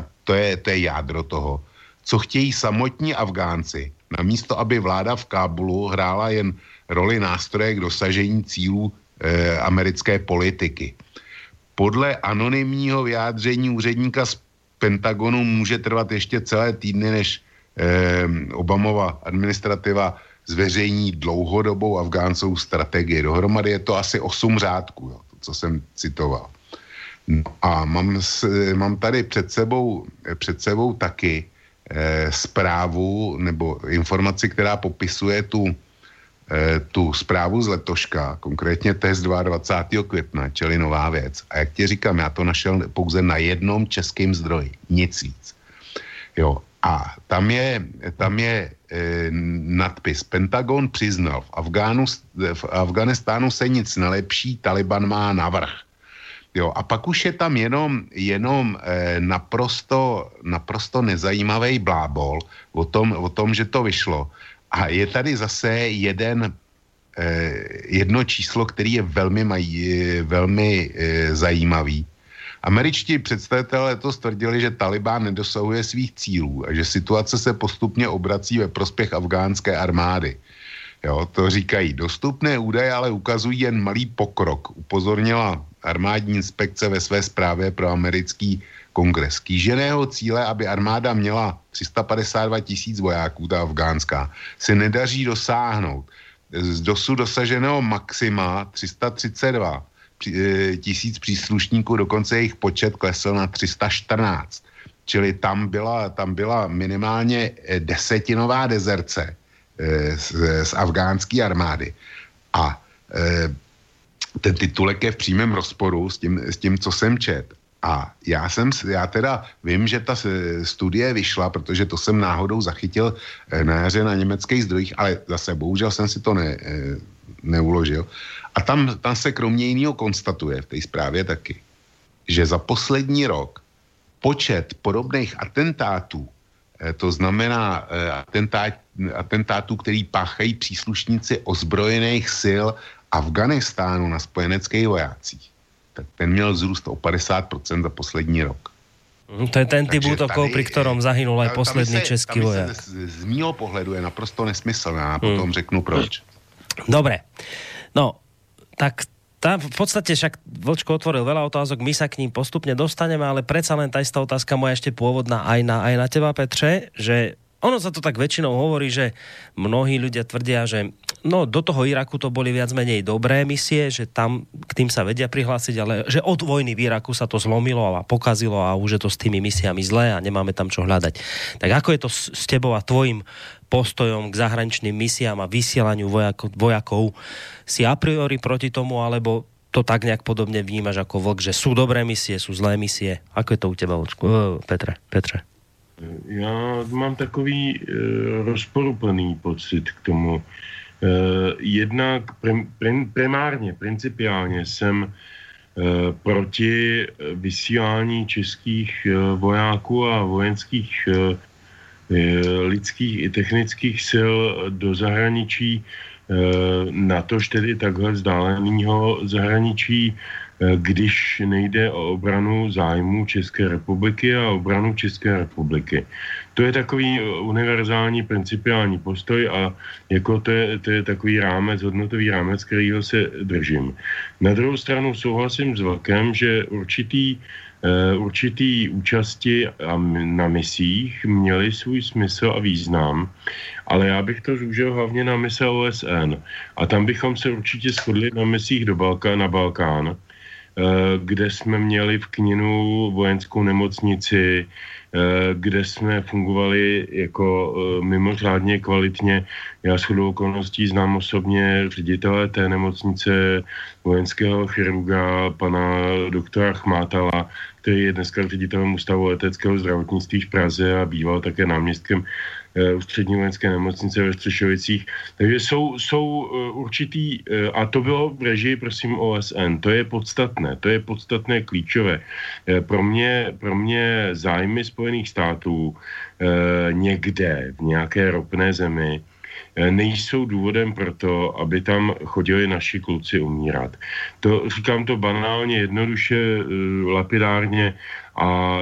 a to je, to je jádro toho, co chtějí samotní Afgánci, namísto aby vláda v Kábulu hrála jen roli nástroje k dosažení cílů e, americké politiky. Podle anonymního vyjádření úředníka z Pentagonu může trvat ještě celé týdny, než eh, Obamova administrativa zveřejní dlouhodobou afgánskou strategii. Dohromady je to asi osm řádků, jo, to, co jsem citoval. No a mám, mám tady před sebou, před sebou taky eh, zprávu nebo informaci, která popisuje tu, eh, tu zprávu z letoška, konkrétně test dvacátého druhého května, čili nová věc. A jak ti říkám, já to našel pouze na jednom českém zdroji, nic víc. Jo. A tam je, tam je e, nadpis. Pentagon přiznal, v, Afgánu, v Afganistánu se nic nelepší, Taliban má navrch. Jo, a pak už je tam jenom, jenom e, naprosto, naprosto nezajímavý blábol o tom, o tom, že to vyšlo. A je tady zase jeden, e, jedno číslo, který je velmi, mají, velmi e, zajímavý. Američtí představitelé to stvrdili, že Talibán nedosahuje svých cílů a že situace se postupně obrací ve prospěch afgánské armády. Jo, to říkají. Dostupné údaje ale ukazují jen malý pokrok, upozornila armádní inspekce ve své zprávě pro americký kongres. Kýženého cíle, aby armáda měla tři sta padesát dva tisíc vojáků, ta afgánská, se nedaří dosáhnout. Z dosud dosaženého maxima tři sta třicet dva tisíc příslušníků, dokonce jejich počet klesl na tři sta čtrnáct. Čili tam byla, tam byla minimálně desetinová dezerce z, z afgánské armády. A ten titulek je v přímém rozporu s tím, s tím co jsem čet. A já, jsem, já teda vím, že ta studie vyšla, protože to jsem náhodou zachytil na jaře na německých zdrojích, ale zase bohužel jsem si to ne... neuložil. A tam, tam se kromě jiného konstatuje v té zprávě taky, že za poslední rok počet podobných atentátů, to znamená atentát, atentátů, který páchají příslušníci ozbrojených sil Afganistánu na spojeneckých vojácích, tak ten měl vzrůst o päťdesiat percent za poslední rok. To je ten typ útokov, pri ktorom zahynul aj posledný český vojak. Z mýho pohledu je naprosto nesmyslná a potom hmm. řeknu proč. Dobre. No, tak tam v podstate však Vlčko otvoril veľa otázok, my sa k ním postupne dostaneme, ale predsa len tá istá otázka moja ešte pôvodná aj na, aj na teba, Petře, že ono sa to tak väčšinou hovorí, že mnohí ľudia tvrdia, že no do toho Iraku to boli viac menej dobré misie, že tam k tým sa vedia prihlásiť, ale že od vojny v Iraku sa to zlomilo a pokazilo a už je to s tými misiami zlé a nemáme tam čo hľadať. Tak ako je to s tebou a tvojim postojom k zahraničným misiám a vysielaniu vojakov, vojakov? Si a priori proti tomu, alebo to tak nejak podobne vnímaš ako Vlk, že sú dobré misie, sú zlé misie? Ako je to u teba, Vlčku? Petre, Petre. Já mám takový e, rozporuplný pocit k tomu. E, jednak prim, prim, primárně, principiálně jsem e, proti vysílání českých e, vojáků a vojenských e, lidských i technických sil do zahraničí, e, natož tedy takhle vzdáleného zahraničí, když nejde o obranu zájmů České republiky a obranu České republiky. To je takový univerzální principiální postoj a jako to, je, to je takový rámec, hodnotový rámec, kterýho se držím. Na druhou stranu souhlasím s Vlkem, že určitý, určitý účasti na misích měly svůj smysl a význam, ale já bych to zúžil hlavně na mise O S N a tam bychom se určitě shodli na misích do Balka, na Balkán, kde jsme měli v Kninu vojenskou nemocnici, kde jsme fungovali jako mimořádně kvalitně. Já shodou okolností znám osobně ředitele té nemocnice, vojenského chirurga, pana doktora Chmátala, který je dneska ředitelem Ústavu leteckého zdravotnictví v Praze a býval také náměstkem Ústřední vojenské nemocnice ve Střešovicích. Takže jsou, jsou určitý, a to bylo v režii, prosím, O S N, to je podstatné, to je podstatné, klíčové. Pro mě, pro mě zájmy Spojených států někde v nějaké ropné zemi nejsou důvodem pro to, aby tam chodili naši kluci umírat. To, říkám to banálně, jednoduše, lapidárně a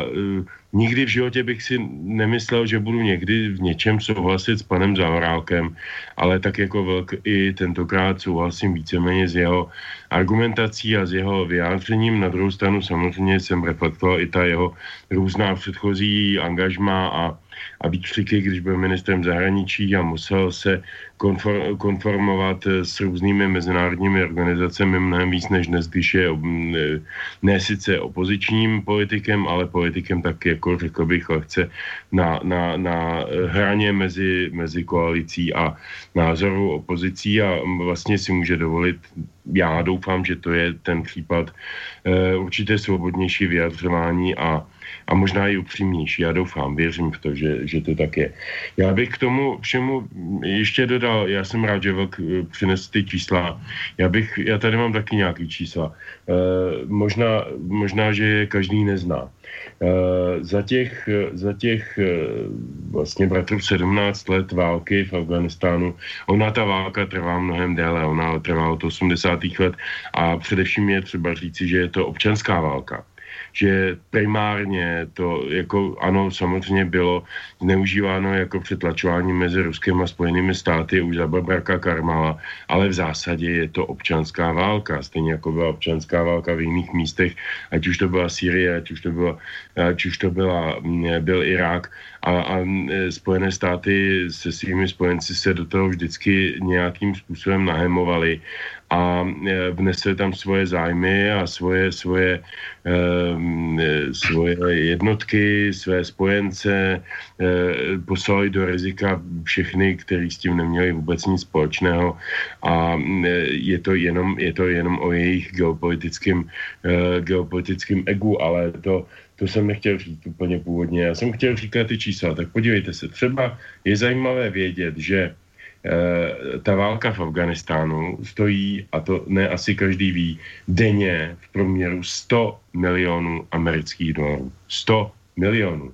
nikdy v životě bych si nemyslel, že budu někdy v něčem souhlasit s panem Zaorálkem, ale tak jako Vlk i tentokrát souhlasím víceméně s jeho argumentací a s jeho vyjádřením. Na druhou stranu samozřejmě jsem reflektoval i ta jeho různá předchozí angažmá a, a výkřiky, když byl ministrem zahraničí a musel se konformovat s různými mezinárodními organizacemi mnohem víc než dnes, když je ne sice opozičním politikem, ale politikem taky, jako řekl bych, lehce na, na, na hraně mezi, mezi koalicí a názoru opozicí a vlastně si může dovolit, já doufám, že to je ten případ, určité svobodnější vyjadřování a a možná i upřímnější. Já doufám, věřím v to, že, že to tak je. Já bych k tomu všemu ještě dodal, já jsem rád, že Vlk přines ty čísla. Já, bych, já tady mám taky nějaký čísla. E, možná, možná, že je každý nezná. E, za těch, za těch vlastně bratrů sedmnáct let války v Afganistánu, ona ta válka trvá mnohem déle, ona trvá od osmdesátých let a především je třeba říci, že je to občanská válka. Že primárně to, jako ano, samozřejmě bylo zneužíváno jako přetlačování mezi Ruskem a Spojenými státy už za Baracka Karmala, ale v zásadě je to občanská válka, stejně jako byla občanská válka v jiných místech, ať už to byla Sýrie, ať už to byla, ať už to byla, byl Irák a, a Spojené státy se svými spojenci se do toho vždycky nějakým způsobem nahemovaly a vnesli tam svoje zájmy a svoje, svoje, eh, svoje jednotky, své spojence, eh, poslali do rizika všechny, kteří s tím neměli vůbec nic společného a je to jenom, je to jenom o jejich geopolitickém, eh, geopolitickém egu, ale to, to jsem nechtěl říct úplně původně. Já jsem chtěl říkat ty čísla, tak podívejte se, třeba je zajímavé vědět, že ta válka v Afganistánu stojí, a to ne asi každý ví, denně v průměru sto milionů amerických dolarů. sto milionů.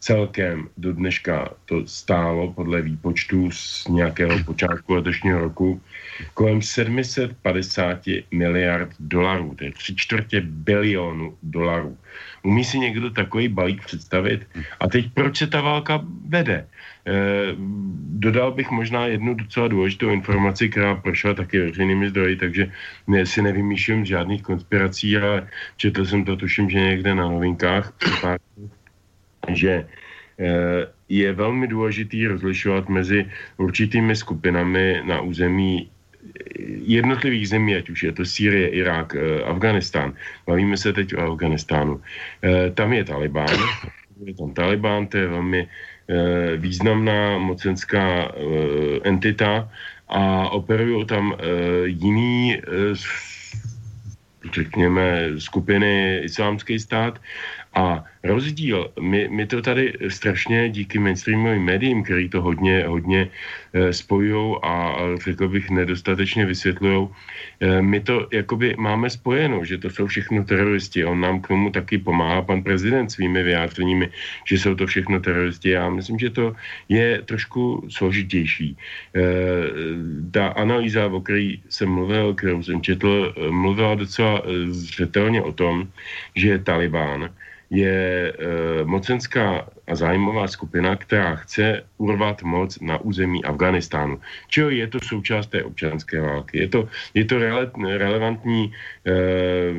Celkem do dneška to stálo podle výpočtu z nějakého počátku letošního roku kolem sedm set padesát miliard dolarů, to je tři čtvrtě bilionu dolarů. Umí si někdo takový balík představit? A teď proč se ta válka vede? Eh, dodal bych možná jednu docela důležitou informaci, která prošla taky veřejnými zdroji, takže si nevymýšlím žádných konspirací, ale četl jsem to, tuším, že někde na novinkách, že je velmi důležitý rozlišovat mezi určitými skupinami na území jednotlivých zemí, ať už je to Sýrie, Irák, Afganistán. Bavíme se teď o Afganistánu. Tam je Talibán, je tam Talibán, to je velmi významná mocenská entita a operují tam jiný, řekněme, skupiny Islámský stát. A rozdíl, my, my to tady strašně díky mainstreamovým médiím, který to hodně, hodně spojují a řekl bych nedostatečně vysvětlují, my to jakoby máme spojeno, že to jsou všechno teroristi. On nám k tomu taky pomáhá, pan prezident, svými vyjádřeními, že jsou to všechno teroristi. Já myslím, že to je trošku složitější. Ta analýza, o který jsem mluvil, kterou jsem četl, mluvila docela zřetelně o tom, že je Talibán je e, mocenská a zájmová skupina, která chce urvat moc na území Afganistánu. Čili je to součást té občanské války. Je to, je to rele, relevantní e,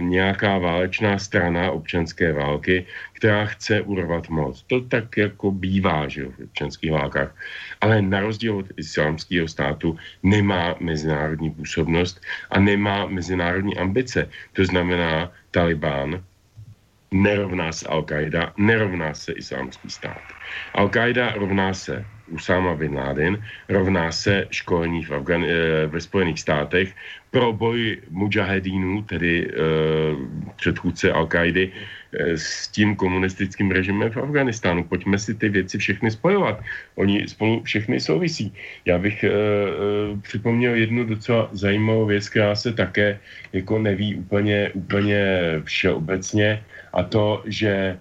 nějaká válečná strana občanské války, která chce urvat moc. To tak jako bývá, že v občanských válkách. Ale na rozdíl od Islámského státu nemá mezinárodní působnost a nemá mezinárodní ambice. To znamená, Talibán nerovná se Al-Qaida, nerovná se Islámský stát. Al-Qaida rovná se Usama bin Laden, rovná se školení v Afgan- ve Spojených státech, proboj mujahedínů, tedy e, předchůdce Al-Qaidy, e, s tím komunistickým režimem v Afganistánu. Pojďme si ty věci všechny spojovat. Oni spolu všechny souvisí. Já bych e, e, připomněl jednu docela zajímavou věc, která se také jako neví úplně, úplně všeobecně, a to, že eh,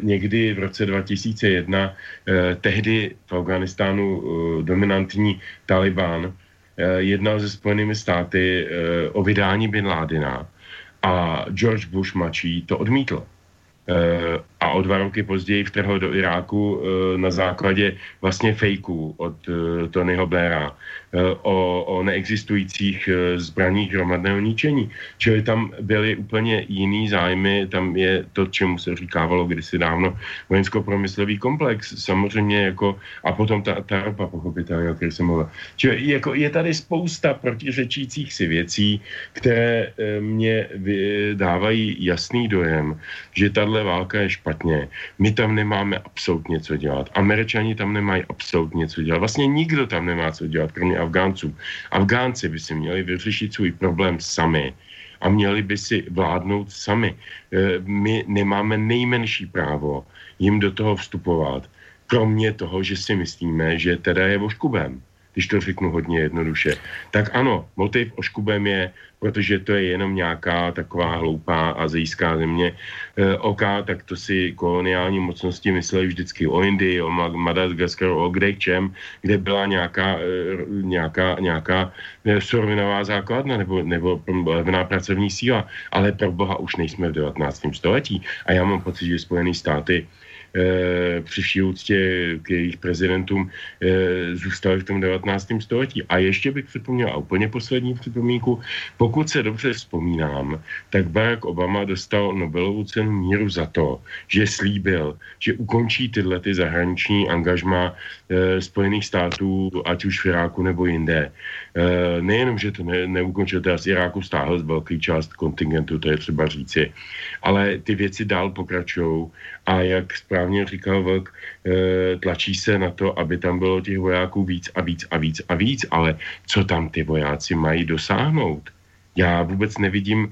někdy v roce dva tisíce jedna eh, tehdy v Afganistánu eh, dominantní Talibán eh, jednal se Spojenými státy eh, o vydání bin Ládena a George Bush mladší to odmítl. Eh, a o dva roky později vtrhl do Iráku eh, na základě vlastně fejků od eh, Tonyho Blaira eh, o, o neexistujících eh, zbraních hromadného ničení. Čili tam byly úplně jiný zájmy, tam je to, čemu se říkávalo kdysi dávno vojensko-promyslový komplex, samozřejmě jako, a potom ta, ta ropa, pochopitelně, o které jsem mluvil. Čili jako, je tady spousta protiřečících si věcí, které eh, mě vy, dávají jasný dojem, že tahle válka je špatná. Špatně. My tam nemáme absolutně co dělat. Američani tam nemají absolutně co dělat. Vlastně nikdo tam nemá co dělat, kromě Afgánců. Afgánci by si měli vyřešit svůj problém sami a měli by si vládnout sami. My nemáme nejmenší právo jim do toho vstupovat, kromě toho, že si myslíme, že teda je oškubem. Když to řeknu hodně jednoduše. Tak ano, motiv oškubem je, protože to je jenom nějaká taková hloupá azijská země e, oka, tak to si koloniální mocnosti mysleli vždycky o Indii, o Madagaskaru, o kdečem, kde byla nějaká, e, nějaká, nějaká surovinová základna nebo, nebo levná pracovní síla. Ale pro boha už nejsme v devatenáctém století a já mám pocit, že Spojené státy při vší úctě k jejich prezidentům zůstali v tom devatenáctém století. A ještě bych připomněl, a úplně poslední připomínku, pokud se dobře vzpomínám, tak Barack Obama dostal Nobelovu cenu míru za to, že slíbil, že ukončí tyhle ty zahraniční angažmá Spojených států, ať už v Iráku nebo jinde. Nejenom, že to ne, neukončil, teda z Iráku stáhl z velké část kontingentu, to je třeba říci, ale ty věci dál pokračují a jak správně říkal Vlk, tlačí se na to, aby tam bylo těch vojáků víc a víc a víc a víc, ale co tam ty vojáci mají dosáhnout? Já vůbec nevidím e,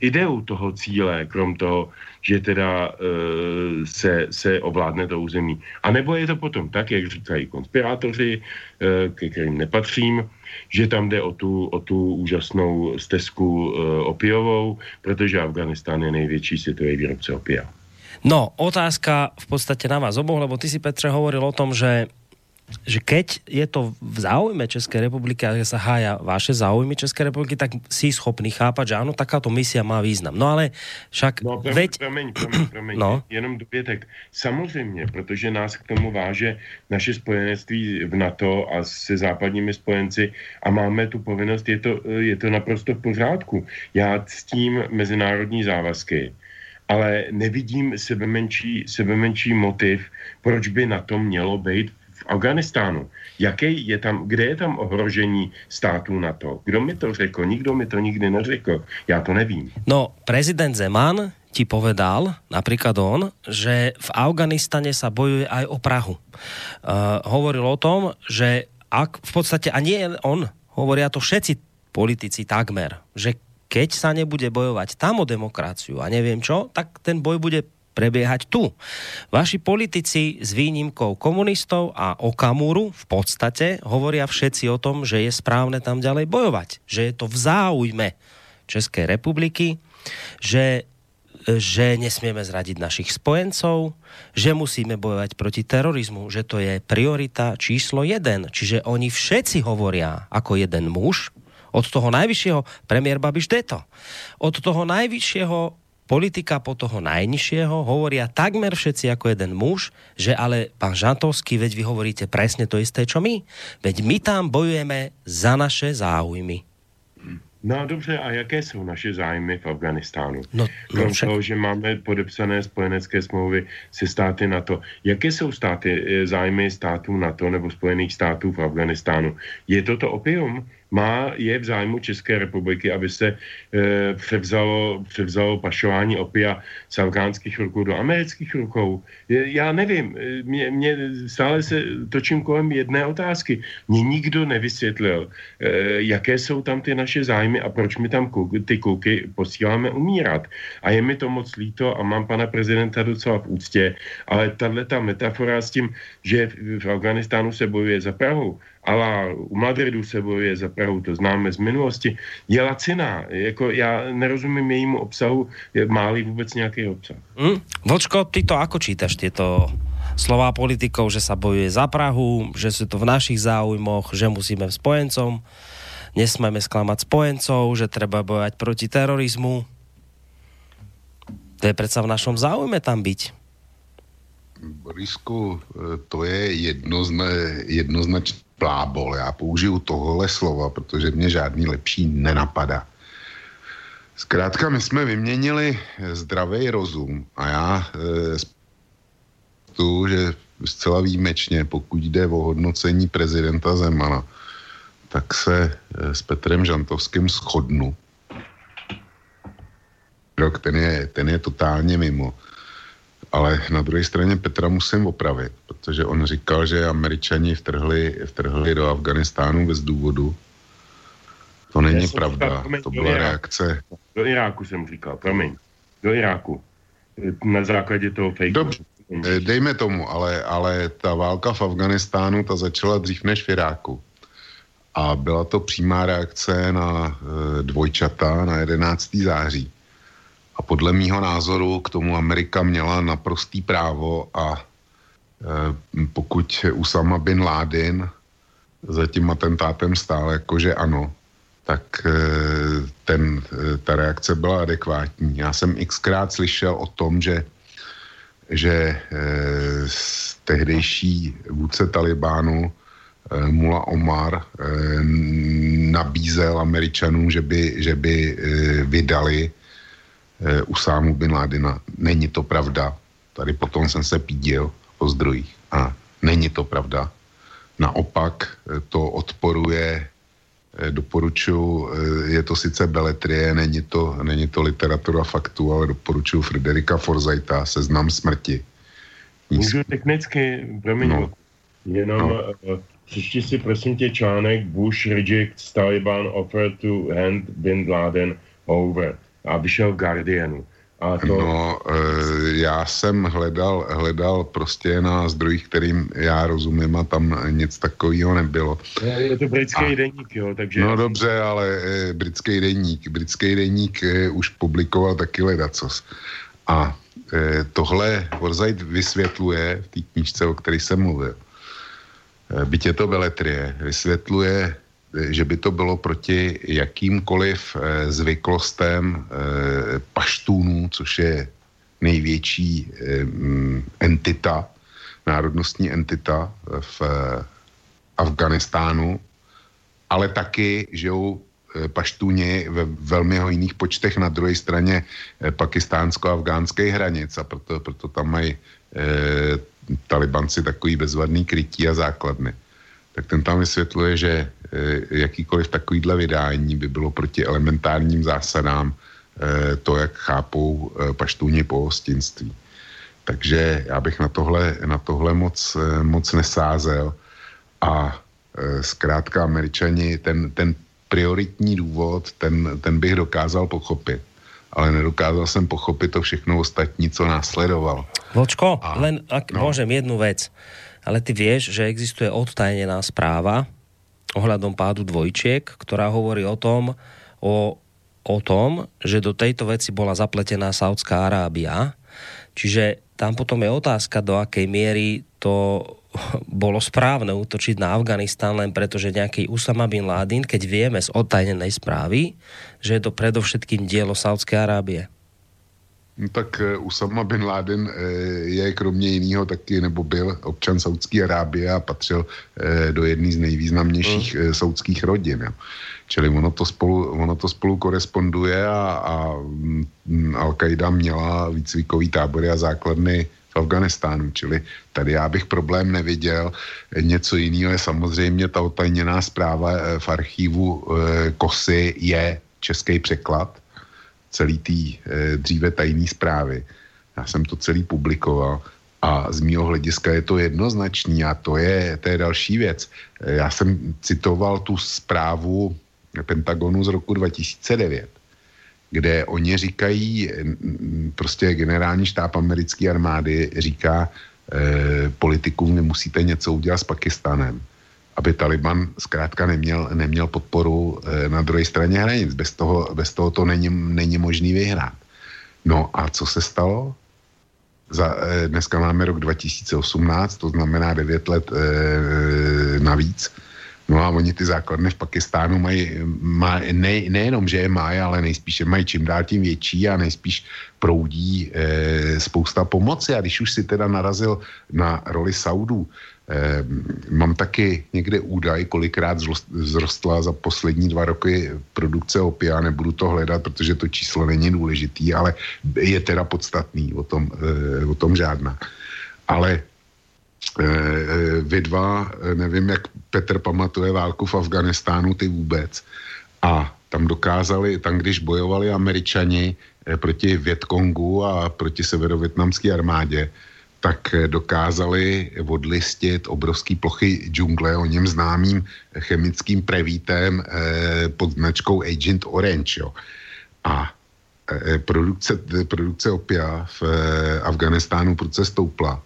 ideu toho cíle, krom toho, že teda e, se, se ovládne to území. A nebo je to potom tak, jak říkají konspirátoři, e, ke kterým nepatřím, že tam jde o tu, o tu úžasnou stezku e, opiovou, protože Afganistán je největší světový výrobce opia. No, otázka v podstate na vás oboch, lebo ty si, Petře, hovoril o tom, že že keď je to v záujme Českej republiky a sa hája vaše záujmy Českej republiky, tak si schopný chápať, že áno, takáto misia má význam. No ale však... No, promiň, veď... promiň, promiň, promiň. No. Jenom dovětek. Samozřejmě, protože nás k tomu váže naše spojenectví v NATO a se západními spojenci a máme tu povinnost, je to, je to naprosto v pořádku. Já ctím mezinárodní závazky, ale nevidím sebe menší, sebe menší motiv, proč by NATO mělo být Afganistánu. Jaké je tam, kde je tam ohrožení států NATO? Kdo mi to řekl? Nikdo mi to nikdy neřekl. Já to nevím. No, prezident Zeman ti povedal, napríklad on, že v Afganistane sa bojuje aj o Prahu. Uh, hovoril o tom, že ak v podstate, a nie on, hovoria to všetci politici takmer, že keď sa nebude bojovať tam o demokraciu a neviem čo, tak ten boj bude prebiehať tu. Vaši politici s výnimkou komunistov a Okamuru v podstate hovoria všetci o tom, že je správne tam ďalej bojovať. Že je to v záujme Českej republiky, že, že nesmieme zradiť našich spojencov, že musíme bojovať proti terorizmu, že to je priorita číslo jeden. Čiže oni všetci hovoria ako jeden muž. Od toho najvyššieho premiér Babiš deto. Od toho najvyššieho politika po toho najnižšieho hovoria takmer všetci ako jeden muž, že ale pán Žantovský, veď vy hovoríte presne to isté, čo my. Veď my tam bojujeme za naše záujmy. No dobře, a jaké jsou naše zájmy v Afganistánu? No, no však... toho, že máme podepsané spojenecké smlouvy se státy NATO. Jaké jsou státy, zájmy států NATO nebo Spojených států v Afganistánu? Je to to opium? Má, je v zájmu České republiky, aby se e, převzalo, převzalo pašování opia z afgánských rukou do amerických rukou. E, já nevím, mě, mě stále se točím kolem jedné otázky. Mně nikdo nevysvětlil, e, jaké jsou tam ty naše zájmy a proč my tam kuk, ty kuky posíláme umírat. A je mi to moc líto a mám pana prezidenta docela v úctě, ale tato metafora s tím, že v, v Afganistánu se bojuje za Prahu, ale u Madridu se bojuje za Prahu, to známe z minulosti, je laciná. Jako já nerozumím jejímu obsahu, je málý vůbec nějaký obsah. Mm. Vlčko, ty to ako čítaš, tieto slová politikov, že sa bojuje za Prahu, že sú to v našich záujmoch, že musíme spojencom, nesmieme sklamať spojencov, že treba bojovať proti terorizmu. To je predsa v našom záujme tam byť. Borisku, to je jednozna, jednoznačný blábol. Já použiju tohle slova, protože mě žádný lepší nenapadá. Zkrátka, my jsme vyměnili zdravý rozum a já e, tu, že zcela výjimečně, pokud jde o hodnocení prezidenta Zemana, tak se e, s Petrem Žantovským shodnu. Rok, ten je, ten je totálně mimo. Ale na druhé straně Petra musím opravit, protože on říkal, že Američani vtrhli, vtrhli do Afganistánu bez důvodu. To není pravda, říkal, to byla reakce. Do Iráku jsem říkal, promiň, do Iráku, na základě toho fejku. Dobře, dejme tomu, ale, ale ta válka v Afganistánu, ta začala dřív než v Iráku. A byla to přímá reakce na dvojčata na jedenáctého září. A podle mýho názoru k tomu Amerika měla naprostý právo a e, pokud Usama bin Laden za tím atentátem stál jakože ano, tak e, ten, e, ta reakce byla adekvátní. Já jsem xkrát slyšel o tom, že, že e, tehdejší vůdce Talibánu Mullah Omar e, nabízel Američanům, že by, že by e, vydali Usámu bin Ládena. Není to pravda. Tady potom jsem se pídil o zdrojích. A není to pravda. Naopak to odporuje, doporučuji, je to sice beletrie, není to, není to literatura faktů, ale doporučuji Frederika Forsytha, Seznam smrti. Můžu technicky, promiň, no. jenom no. Přečti si prosím tě článek Bush rejects Taliban offer to hand bin Laden over a vyšel v Guardianu. A to... No, e, já jsem hledal, hledal prostě na zdrojích, kterým já rozumím a tam nic takového nebylo. Je to britský a... deník, jo, takže... No dobře, ale e, britský deník. Britský deník e, už publikoval taky ledacos. A e, tohle Horzajt vysvětluje v té knížce, o které jsem mluvil. E, byť je to beletrie, vysvětluje, že by to bylo proti jakýmkoliv e, zvyklostem e, paštůnů, což je největší e, entita, národnostní entita v e, Afganistánu, ale taky žijou e, paštůni ve velmi hojných počtech na druhé straně e, pakistánsko-afgánské hranic a proto, proto tam mají e, talibanci takový bezvadný krytí a základny. Tak ten tam vysvětluje, že jakýkoliv takovýhle vydání by bylo proti elementárním zásadám to, jak chápou paštůni pohostinství. Takže já bych na tohle, na tohle moc, moc nesázel a zkrátka Američani, ten, ten prioritní důvod, ten, ten bych dokázal pochopit. Ale nedokázal jsem pochopit to všechno ostatní, co následovalo. Vočko, a, len ak no. Môžem jednu vec. Ale ty vieš, že existuje odtajnená správa ohľadom pádu dvojčiek, ktorá hovorí o tom, o, o tom, že do tejto veci bola zapletená Saudská Arábia. Čiže tam potom je otázka, do akej miery to bolo správne útočiť na Afganistan len preto, že nejaký Usama bin Laden, keď vieme z odtajnenej správy, že je to predovšetkým dielo Saudskej Arábie. No tak Usama bin Laden je kromě jiného taky, nebo byl občan Saudské Arábie a patřil do jedné z nejvýznamnějších mm. saudských rodin. Čili ono to spolu, ono to spolu koresponduje a, a Al-Qaida měla výcvikový tábory a základny v Afganistánu. Čili tady já bych problém neviděl. Něco jiného je samozřejmě ta otajněná zpráva v archívu Kosy je český překlad celý tý e, dříve tajný zprávy. Já jsem to celý publikoval a z mýho hlediska je to jednoznačný a to je, to je další věc. E, já jsem citoval tu zprávu Pentagonu z roku dva tisíce devět, kde oni říkají, prostě generální štáb americké armády říká e, politikům, nemusíte něco udělat s Pakistánem, aby Taliban zkrátka neměl, neměl podporu na druhé straně hranic. Bez toho, bez toho to není, není možný vyhrát. No a co se stalo? Za, dneska máme rok dva tisíce osmnáct, to znamená devět let e, navíc. No a oni ty základny v Pakistánu mají, mají ne, nejenom, že je mají, ale nejspíše mají čím dál tím větší a nejspíš proudí e, spousta pomoci. A když už si teda narazil na roli Saudů, Eh, mám taky někde údaj, kolikrát vzrostla za poslední dva roky produkce opia, nebudu to hledat, protože to číslo není důležitý, ale je teda podstatný, o tom, eh, o tom žádná. Ale eh, vy dva, nevím, jak Petr pamatuje válku v Afganistánu, ty vůbec. A tam dokázali, tam když bojovali Američani eh, proti Vietkongu a proti severovietnamské armádě, tak dokázali odlistit obrovský plochy džungle o něm známým chemickým prevítem eh, pod značkou Agent Orange. Jo. A eh, produkce, produkce opia v eh, Afganistánu proces stoupla.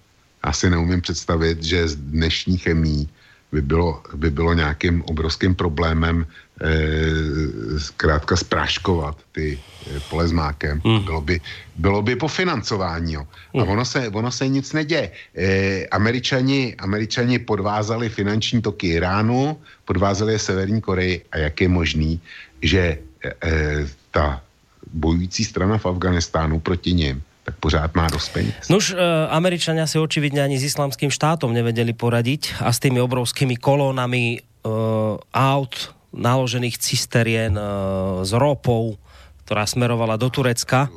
Já si neumím představit, že z dnešní chemii by bylo, by bylo nějakým obrovským problémem eh, zkrátka spráškovat ty eh, pole s mákem. Mm. Bylo by, bylo by po financování. Jo. Mm. A ono se, ono se nic neděje. Eh, Američani, Američani podvázali finanční toky Iránu, podvázali je Severní Koreji a jak je možný, že eh, ta bojující strana v Afganistánu proti nim tak pořád má dosť peniaz. Nuž, e, Američania si očividne ani s Islamským štátom nevedeli poradiť a s tými obrovskými kolónami e, aut, naložených cisterien e, s ropou, ktorá smerovala do Turecka,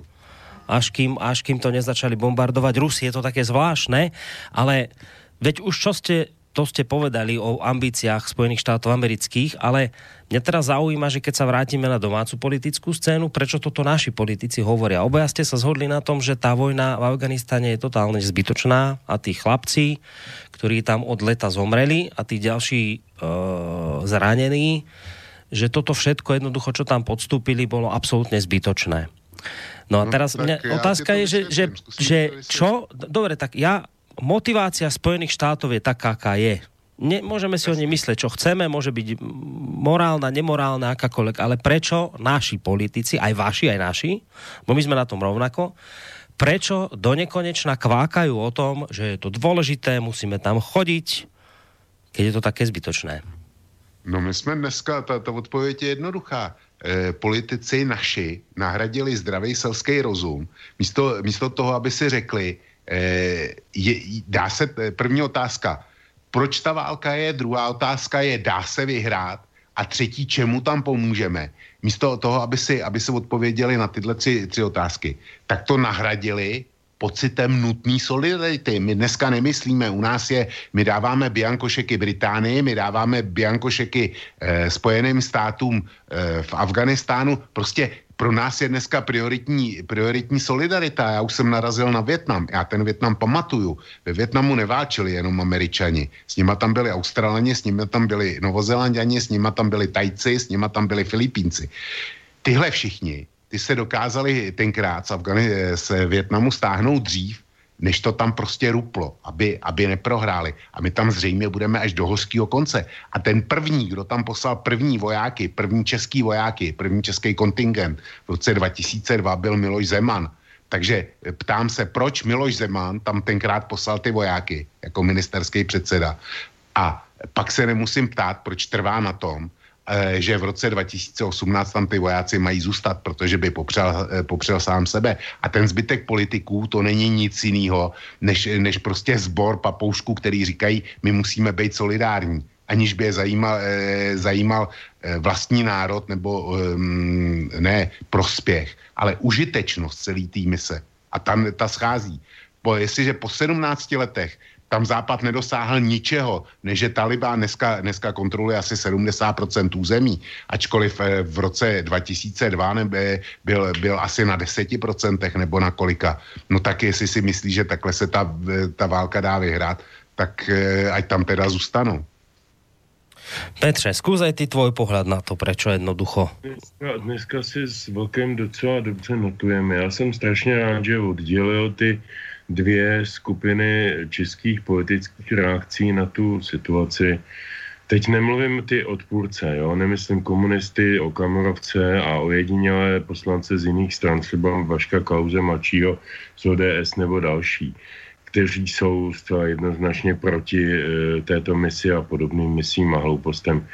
až kým, až kým to nezačali bombardovať Rusi. Je to také zvláštne, ale veď už čo ste to ste povedali o ambíciách Spojených štátov amerických, ale mňa teraz zaujíma, že keď sa vrátime na domácu politickú scénu, prečo toto naši politici hovoria? Obaja ste sa zhodli na tom, že tá vojna v Afganistane je totálne zbytočná a tí chlapci, ktorí tam od leta zomreli a tí ďalší e, zranení, že toto všetko jednoducho, čo tam podstúpili, bolo absolútne zbytočné. No a teraz no, mňa, ja otázka je, že, že, že čo? Dobre, tak ja motivácia Spojených štátov je taká, aká je. Ne, môžeme si o nej mysleť, čo chceme, môže byť morálna, nemorálna, akákoľvek, ale prečo naši politici, aj vaši, aj naši, bo my sme na tom rovnako, prečo donekonečna kvákajú o tom, že je to dôležité, musíme tam chodiť, keď je to také zbytočné? No my sme dneska, tá, tá odpoveď je jednoduchá. Politici naši nahradili zdravý selský rozum. Místo, místo toho, aby si řekli, je, dá se, první otázka, proč ta válka je, druhá otázka je, dá se vyhrát a třetí, čemu tam pomůžeme. Místo toho, aby si, aby si odpověděli na tyhle tři, tři otázky, tak to nahradili pocitem nutné solidarity. My dneska nemyslíme, u nás je, my dáváme biankošeky Británii, my dáváme biankošeky eh, Spojeným státům eh, v Afganistánu, prostě pro nás je dneska prioritní, prioritní solidarita. Já už jsem narazil na Vietnam. Já ten Vietnam pamatuju. Ve Vietnamu neválčili jenom Američani. S nima tam byli Australani, s nima tam byli Novozélanďani, s nima tam byli Tajci, s nima tam byli Filipínci. Tyhle všichni, ty se dokázali tenkrát z, Afgani- z Vietnamu stáhnout dřív, než to tam prostě ruplo, aby, aby neprohráli. A my tam zřejmě budeme až do hořkého konce. A ten první, kdo tam poslal první vojáky, první český vojáky, první český kontingent v roce dva tisíce dva byl Miloš Zeman. Takže ptám se, proč Miloš Zeman tam tenkrát poslal ty vojáky jako ministerský předseda. A pak se nemusím ptát, proč trvá na tom, že v roce dva tisíce osmnáct tam ty vojáci mají zůstat, protože by popřel, popřel sám sebe. A ten zbytek politiků, to není nic jiného, než, než prostě sbor papoušků, který říkají, my musíme být solidární, aniž by je zajímal, zajímal vlastní národ nebo ne prospěch, ale užitečnost celý té mise. A tam ta schází. Po, jestliže po sedmnácti letech tam Západ nedosáhl ničeho, než že Talibán dneska, dneska kontroluje asi sedmdesát procent území, ačkoliv v roce dva tisíce dva neby, byl, byl asi na deset procent nebo na kolika. No tak jestli si myslí, že takhle se ta, ta válka dá vyhrát, tak ať tam teda zůstanou. Petře, skúzaj ty tvoj pohľad na to, prečo jednoducho. Dneska, dneska si s Vlkem docela dobře notujeme. Já jsem strašně rád, že oddělil ty dvě skupiny českých politických reakcí na tu situaci. Teď nemluvím ty odpůrce, jo? Nemyslím komunisty, okamurovce a ojedinělé poslance z jiných stran, třeba Vaška Klause, mladšího z O D S nebo další, kteří jsou zcela jednoznačně proti e, této misi a podobným misím a hloupostem.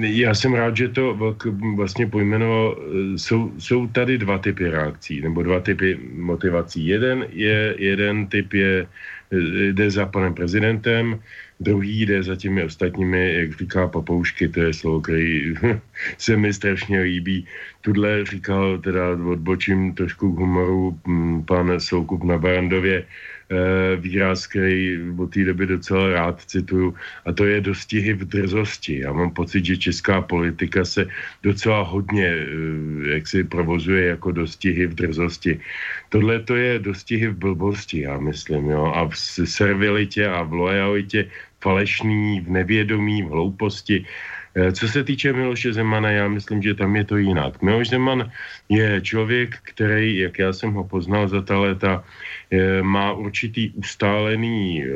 Já jsem rád, že to vlastně pojmenoval, jsou, jsou tady dva typy reakcí, nebo dva typy motivací. Jeden, je, jeden typ je, jde za panem prezidentem, druhý jde za těmi ostatními, jak říká papoušky, to je slovo, který se mi strašně líbí. Tudle říkal, teda odbočím trošku k humoru, pan Soukup na Barandově, výraz, který od té doby docela rád cituju, a to je dostihy v drzosti. Já mám pocit, že česká politika se docela hodně jak si provozuje jako dostihy v drzosti. Tohle to je dostihy v blbosti, já myslím, jo? A v servilitě a v lojalitě, falešný, v nevědomí, v hlouposti. Co se týče Miloše Zemana, já myslím, že tam je to jinak. Miloš Zeman je člověk, který, jak já jsem ho poznal za ta léta, má určitý ustálený eh,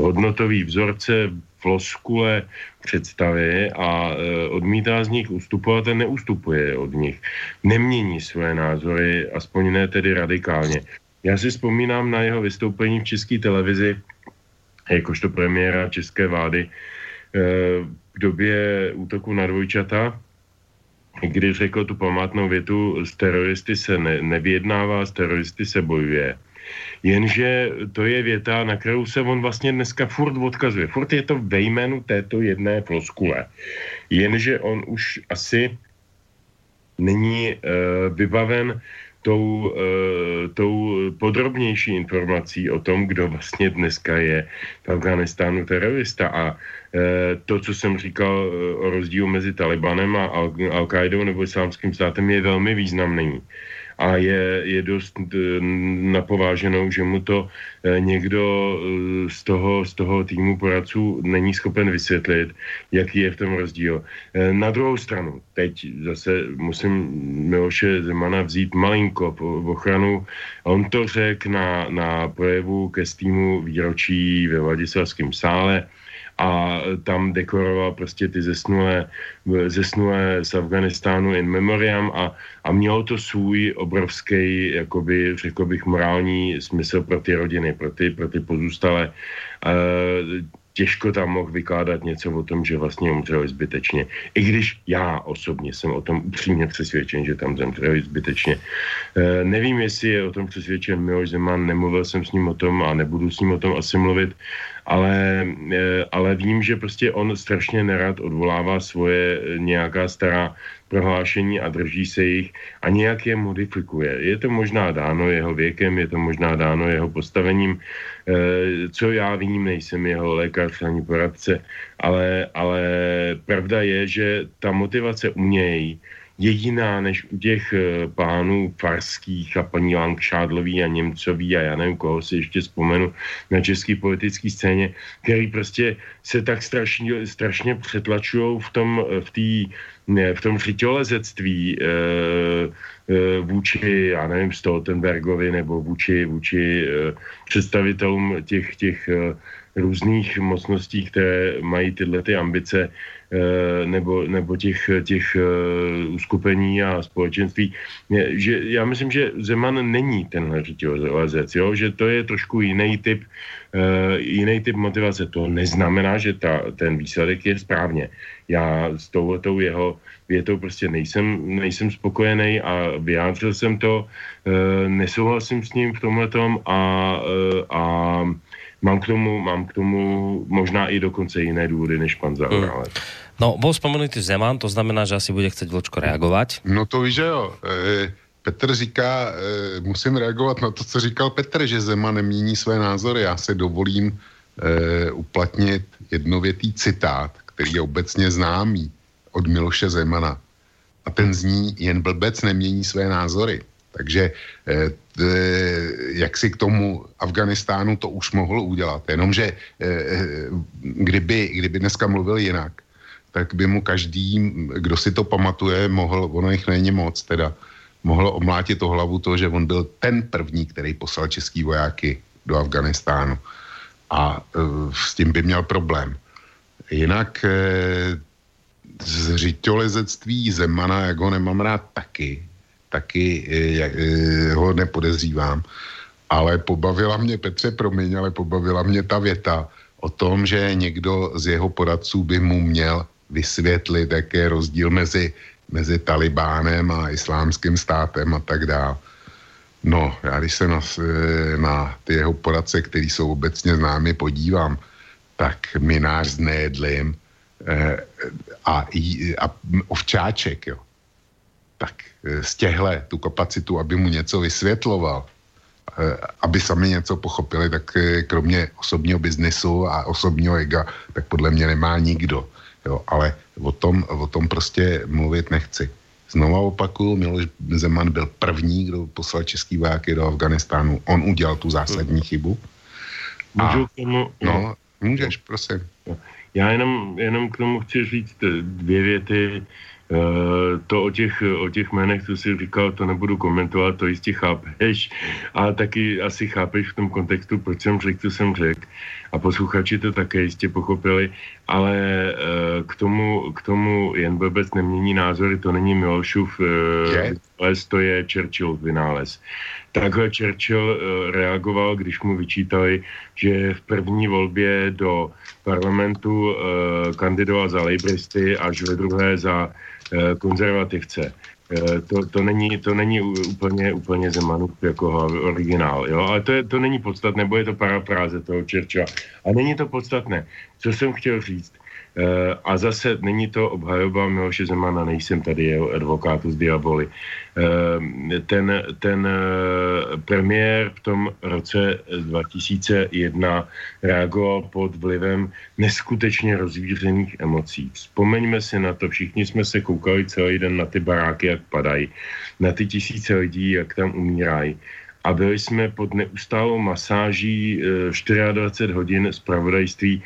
hodnotový vzorce, floskule, představy a eh, odmítá z nich ustupovat a neustupuje od nich. Nemění své názory, aspoň ne tedy radikálně. Já si vzpomínám na jeho vystoupení v České televizi, jakožto premiéra české vlády, eh, v době útoku na dvojčata, kdy řekl tu památnou větu, s teroristy se ne, nevyjednává, s teroristy se bojuje. Jenže to je věta, na kterou se on vlastně dneska furt odkazuje. Furt je to ve jménu této jedné floskule. Jenže on už asi není uh, vybaven tou, tou podrobnější informací o tom, kdo vlastně dneska je v Afganistánu terorista. A to, co jsem říkal o rozdílu mezi Talibanem a Al-Qaidou nebo Islámským státem, je velmi významný. A je, je dost napováženou, že mu to někdo z toho, z toho týmu poradců není schopen vysvětlit, jaký je v tom rozdíl. Na druhou stranu, teď zase musím Miloše Zemana vzít malinko v ochranu. On to řekl na, na projevu ke stému výročí ve Vladislavském sále, a tam dekoroval prostě ty zesnulé, zesnulé z Afganistánu in memoriam a, a mělo to svůj obrovský, jakoby, řekl bych, morální smysl pro ty rodiny, pro ty, pro ty pozůstalé. Těžko tam mohl vykládat něco o tom, že vlastně umřeli zbytečně. I když já osobně jsem o tom upřímně přesvědčen, že tam zemřeli zbytečně. E, nevím, jestli je o tom přesvědčen Miloš Zeman, nemluvil jsem s ním o tom a nebudu s ním o tom asi mluvit, ale, e, ale vím, že prostě on strašně nerad odvolává svoje nějaká stará prohlášení a drží se jich a nějak je modifikuje. Je to možná dáno jeho věkem, je to možná dáno jeho postavením. E, co já vím, nejsem jeho lékař ani poradce, ale, ale pravda je, že ta motivace u něj je jiná než u těch pánů Farských a paní Langšádlový a Němcový a já nevím, koho si ještě vzpomenu na české politické scéně, který prostě se tak strašně, strašně přetlačujou v tom, v té Ne, v tom řiťolezectví e, e, vůči, já nevím, Stoltenbergovi nebo vůči, vůči e, představitelům těch, těch e, různých mocností, které mají tyhle ty ambice e, nebo, nebo těch, těch e, uskupení a společenství. Je, že, já myslím, že Zeman není tenhle řiťolezec, jo? Že to je trošku jiný typ, e, jiný typ motivace. To neznamená, že ta, ten výsledek je správně. Já s touhletou jeho větou prostě nejsem, nejsem spokojený a vyjádřil jsem to, e, nesouhlasím s ním v tomhletom a, e, a mám, k tomu, mám k tomu možná i dokonce jiné důvody než pan Zaorálek. Mm. No, bol spomenutý Zeman, to znamená, že asi bude chceť Vlčko reagovať. No to víš, že jo. E, Petr říká, e, musím reagovat na to, co říkal Petr, že Zeman nemění své názory. Já se dovolím e, uplatnit jednovětý citát, který je obecně známý od Miloše Zemana. A ten zní, jen blbec nemění své názory. Takže eh, t, jak si k tomu Afganistánu to už mohlo udělat. Jenomže eh, kdyby, kdyby dneska mluvil jinak, tak by mu každý, kdo si to pamatuje, mohl, ono jich není moc teda, mohl omlátit o hlavu to, že on byl ten první, který poslal český vojáky do Afganistánu. A eh, s tím by měl problém. Jinak z řiťolezectví Zemana, jak ho nemám rád taky, taky ho nepodezřívám, ale pobavila mě, Petře, promiň, ale pobavila mě ta věta o tom, že někdo z jeho poradců by mu měl vysvětlit, jaký je rozdíl mezi, mezi Talibánem a Islámským státem a tak dále. No, já když se na, na ty jeho poradce, který jsou obecně známi, podívám, tak minář s nejedlým e, a, a ovčáček, jo. Tak z těhle tu kapacitu, aby mu něco vysvětloval, e, aby sami něco pochopili, tak kromě osobního biznesu a osobního ega, tak podle mě nemá nikdo, jo. Ale o tom, o tom prostě mluvit nechci. Znova opakuju, Miloš Zeman byl první, kdo poslal český vojáky do Afganistánu. On udělal tu zásadní chybu. A, no, můžeš, prosím. Já jenom, jenom k tomu chci říct dvě věty. E, to o těch, o těch jménech, co jsi říkal, to nebudu komentovat, to jistě chápeš. A taky asi chápeš v tom kontextu, proč jsem řekl, co jsem řekl. A posluchači to také jistě pochopili. Ale e, k tomu, k tomu jen blbec nemění názory, to není Milošův e, vynález, to je Churchillův vynález. Takhle Churchill reagoval, když mu vyčítali, že v první volbě do parlamentu kandidoval za lejbristy až ve druhé za konzervativce. To, to, není, to není úplně, úplně Zemanův jako originál, jo? Ale to, je, to není podstatné, bo je to parafráze toho Churchilla. A není to podstatné. Co jsem chtěl říct? A zase není to obhajoba Miloše Zemana, nejsem tady jeho advokátu z diaboli. Ten, ten premiér v tom roce dva tisíce jedna reagoval pod vlivem neskutečně rozvířených emocí. Vzpomeňme si na to, všichni jsme se koukali celý den na ty baráky, jak padají, na ty tisíce lidí, jak tam umírají. A byli jsme pod neustálou masáží dvacet čtyři hodin zpravodajství,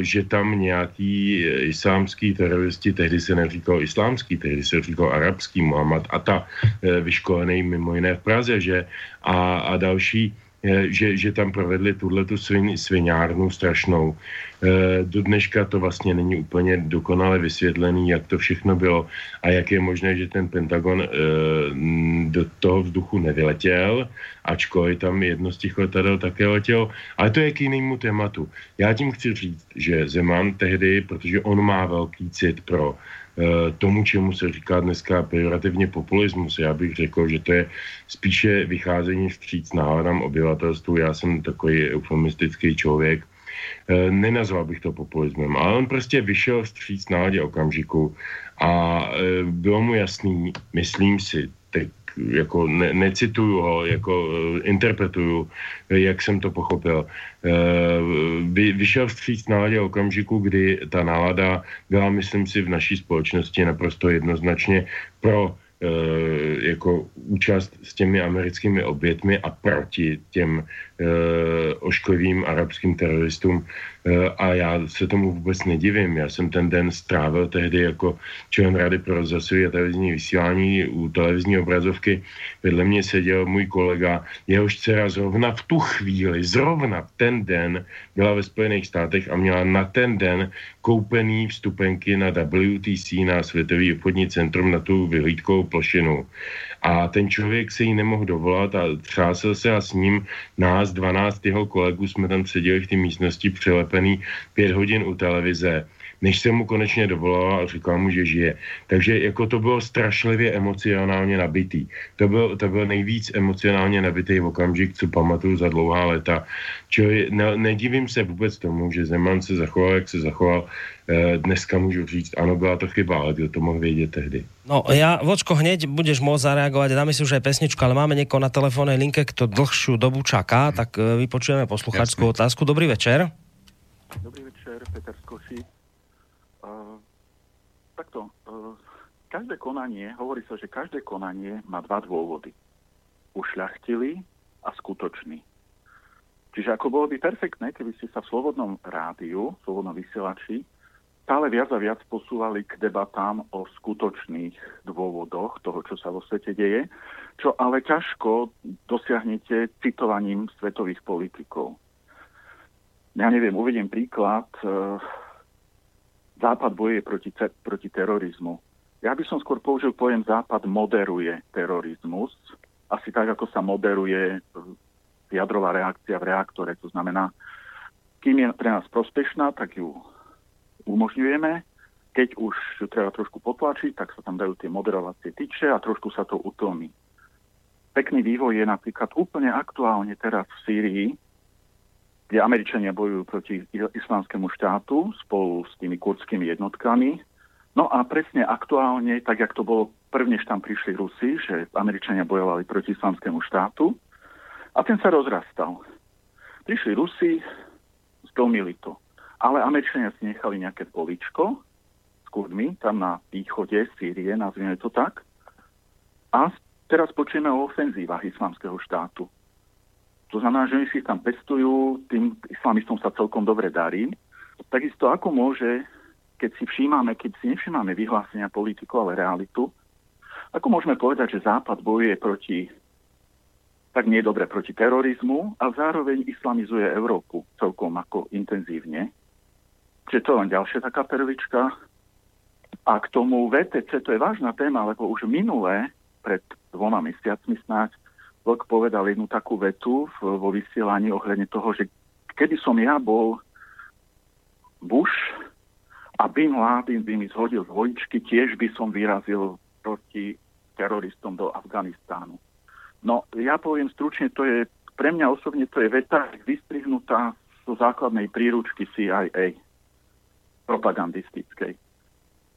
že tam nějaký islámský teroristi, tehdy se neříkalo islámský, tehdy se říkalo arabský, Muhammad Atta, vyškolený mimo jiné v Praze, že a, a další, že, že tam provedli tuhletu svin, sviňárnu strašnou. Do dneška to vlastně není úplně dokonale vysvětlený, jak to všechno bylo a jak je možné, že ten Pentagon do toho vzduchu nevyletěl, ačkoliv tam jedno z těch letadel také letělo. Ale to je k jinému tématu. Já tím chci říct, že Zeman tehdy, protože on má velký cit pro tomu, čemu se říká dneska pejorativně populismus. Já bych řekl, že to je spíše vycházení vstříc náladám obyvatelstvu. Já jsem takový eufemistický člověk. Nenazval bych to populismem, ale on prostě vyšel vstříc náladě okamžiku a bylo mu jasný, myslím si, teď jako ne, necituju ho, jako interpretuju, jak jsem to pochopil. Vy, vyšel vstříc náladě okamžiku, kdy ta nálada byla, myslím si, v naší společnosti naprosto jednoznačně pro jako účast s těmi americkými obětmi a proti těm uh, ošklivým arabským teroristům. Uh, a já se tomu vůbec nedivím. Já jsem ten den strávil tehdy jako člen Rady pro rozhlasové a televizní vysílání u televizní obrazovky. Vedle mě seděl můj kolega, jehož dcera zrovna v tu chvíli, zrovna v ten den byla ve Spojených státech a měla na ten den koupený vstupenky na W T C, na Světové obchodní centrum, na tu vyhlídkovou plošinu. A ten člověk se jí nemohl dovolat a třásel se a s ním nás, dvanáct jeho kolegů, jsme tam seděli v té místnosti přilepený pět hodin u televize, než jsem mu konečně dovolala a říkala mu, že žije. Takže jako to bylo strašlivě emocionálně nabitý. To byl, to byl nejvíc emocionálně nabitý okamžik, co pamatuju za dlouhá léta. Čili ne, nedivím se vůbec tomu, že Zeman se zachoval, jak se zachoval. Dneska můžu říct, ano, byla to chyba, ale kdo to mohl vědět tehdy. No ja, Vočko, hneď budeš môcť zareagovať, dáme si už aj pesničku, ale máme niekoho na telefónnej linke, kto dlhšiu dobu čaká, tak vypočujeme posluchačskú otázku. Dobrý večer. Dobrý večer, Peter Skoši. Uh, takto, uh, každé konanie, hovorí sa, že každé konanie má dva dôvody. Ušľachtilý a skutočný. Čiže ako bolo by perfektné, keby ste sa v Slobodnom rádiu, v Slobodnom vysielači, stále viac a viac posúvali k debatám o skutočných dôvodoch toho, čo sa vo svete deje, čo ale ťažko dosiahnete citovaním svetových politikov. Ja neviem, uvediem príklad. Západ bojuje proti, proti terorizmu. Ja by som skôr použil pojem Západ moderuje terorizmus, asi tak, ako sa moderuje jadrová reakcia v reaktore. To znamená, kým je pre nás prospešná, tak ju umožňujeme. Keď už treba trošku potlačiť, tak sa tam dajú tie moderovacie tyče a trošku sa to utlmí. Pekný vývoj je napríklad úplne aktuálne teraz v Sýrii, kde Američania bojujú proti Islámskému štátu spolu s tými kurdskými jednotkami. No a presne aktuálne, tak jak to bolo prvnež tam prišli Rusi, že Američania bojovali proti Islámskému štátu, a ten sa rozrastal. Prišli Rusi, zdomili to. Ale Američania si nechali nejaké políčko s Kurdmi, tam na východe Sýrie, nazvime to tak. A teraz počujeme o ofenzívach Islamského štátu. To znamená, že oni si tam pestujú, tým islamistom sa celkom dobre darí. Takisto ako môže, keď si všímame, keď si nevšímame vyhlásenia politikov, ale realitu, ako môžeme povedať, že Západ bojuje proti tak nie je dobre proti terorizmu a zároveň islamizuje Európu celkom ako intenzívne. Čiže to je len ďalšia taká perlička. A k tomu vé té cé, to je vážna téma, lebo už minulé, pred dvoma mesiacmi snáď, Vlk povedal jednu takú vetu vo vysielaní ohľadne toho, že keby som ja bol Bush a Bin Laden by mi zhodil z holičky, tiež by som vyrazil proti teroristom do Afganistánu. No, ja poviem stručne, to je, pre mňa osobne to je veta vystrihnutá zo základnej príručky C I A. propagandistickej.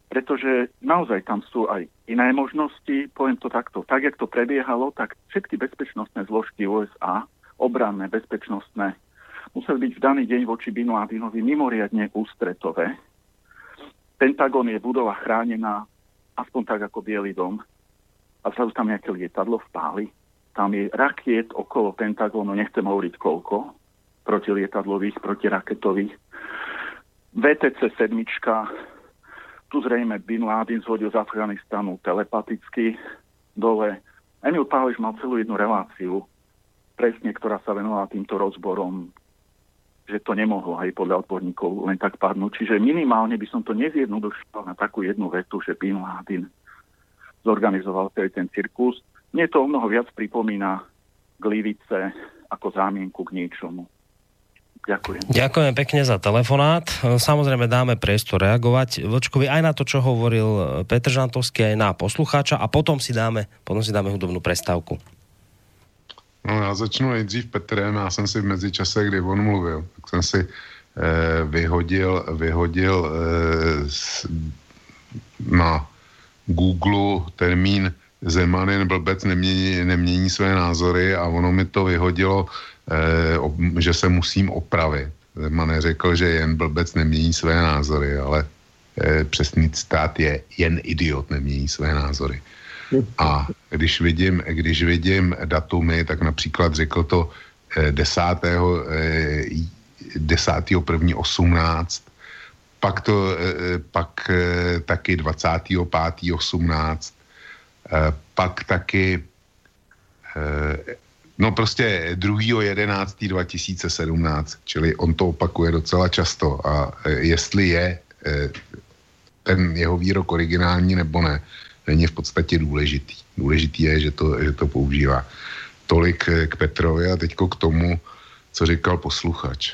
Pretože naozaj tam sú aj iné možnosti, poviem to takto. Tak, jak to prebiehalo, tak všetky bezpečnostné zložky ú es á, obranné, bezpečnostné, museli byť v daný deň voči Bin Ladenovi mimoriadne ústretové. Pentagon je budova chránená, aspoň tak ako Bielý dom. A zrazu tam nejaké lietadlo vpáli. Tam je rakiet okolo Pentagonu, nechcem hovoriť koľko, protilietadlových, protiraketových. vé té cé sedem, tu zrejme Bin Laden zhodil z Afganistanu telepaticky dole. Emil Pálež mal celú jednu reláciu, presne, ktorá sa venovala týmto rozborom, že to nemohlo aj podľa odborníkov len tak padnúť. Čiže minimálne by som to nezjednodušil na takú jednu vetu, že Bin Laden zorganizoval celý ten cirkus. Mne to o mnoho viac pripomína glivice ako zámienku k niečomu. Ďakujem. Ďakujem pekne za telefonát. Samozrejme dáme priestor reagovať Vlčkovi aj na to, čo hovoril Petr Žantovský, aj na poslucháča a potom si dáme, potom si dáme hudobnú prestávku. No, já začnu nejdřív Petrem, já jsem si v mezičase, kdy on mluvil, tak jsem si eh, vyhodil, vyhodil eh, s, na Google termín Zeman jen blbec nemění, nemění své názory a ono mi to vyhodilo, eh, ob, že se musím opravit. Zeman neřekl, že jen blbec nemění své názory, ale eh, přesný citát je jen idiot nemění své názory. A když vidím, když vidím datumy, tak například řekl to desátého prvního osmnáct, pak to pak taky dvacátého pátého osmnáct, pak taky no prostě druhého jedenáctého dva tisíce sedmnáct, čili on to opakuje docela často a jestli je ten jeho výrok originální nebo ne, není v podstatě důležitý. Důležitý je, že to, že to používá. Tolik k Petrovi a teďko k tomu, co říkal posluchač.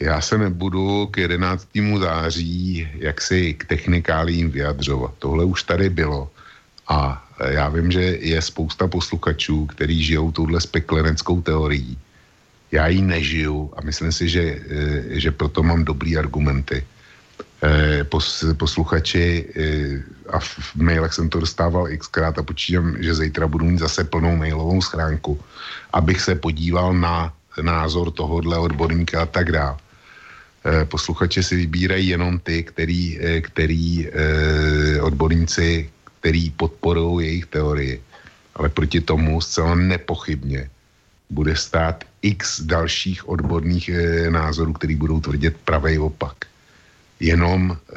Já se nebudu k jedenáctému září jaksi k technikálím vyjadřovat. Tohle už tady bylo. A já vím, že je spousta posluchačů, kteří žijou touhle spekleneckou teorií. Já ji nežiju a myslím si, že, že proto mám dobrý argumenty. Posluchači a v mailech jsem to dostával xkrát a počítám, že zítra budu mít zase plnou mailovou schránku, abych se podíval na názor tohohle odborníka a tak dále. Posluchači si vybírají jenom ty, který, který odborníci, který podporují jejich teorii, ale proti tomu zcela nepochybně bude stát x dalších odborných názorů, který budou tvrdit pravej opak. Jenom eh,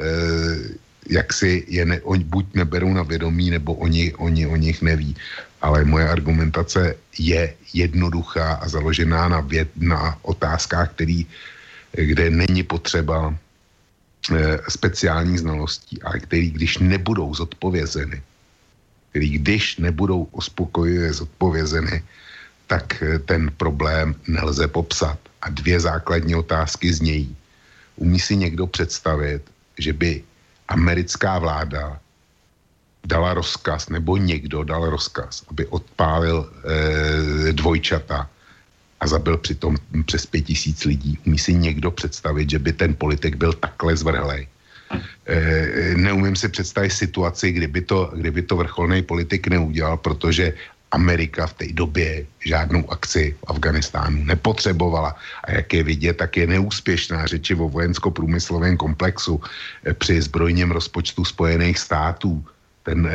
jak si je ne, on, buď neberou na vědomí, nebo oni, oni o nich neví. Ale moje argumentace je jednoduchá a založená na, věd, na otázkách, který, kde není potřeba eh, speciální znalostí, ale který, když nebudou zodpovězeny, který, když nebudou uspokojivě zodpovězeny, tak eh, ten problém nelze popsat. A dvě základní otázky znějí. Umí si někdo představit, že by americká vláda dala rozkaz, nebo někdo dal rozkaz, aby odpálil eh, dvojčata a zabil přitom přes pět tisíc lidí. Umí si někdo představit, že by ten politik byl takhle zvrhlej. Eh, neumím si představit situaci, kdyby to, kdyby to vrcholný politik neudělal, protože Amerika v té době žádnou akci v Afganistánu nepotřebovala a jak je vidět, tak je neúspěšná řeči o vojensko-průmyslovém komplexu při zbrojním rozpočtu Spojených států. Ten,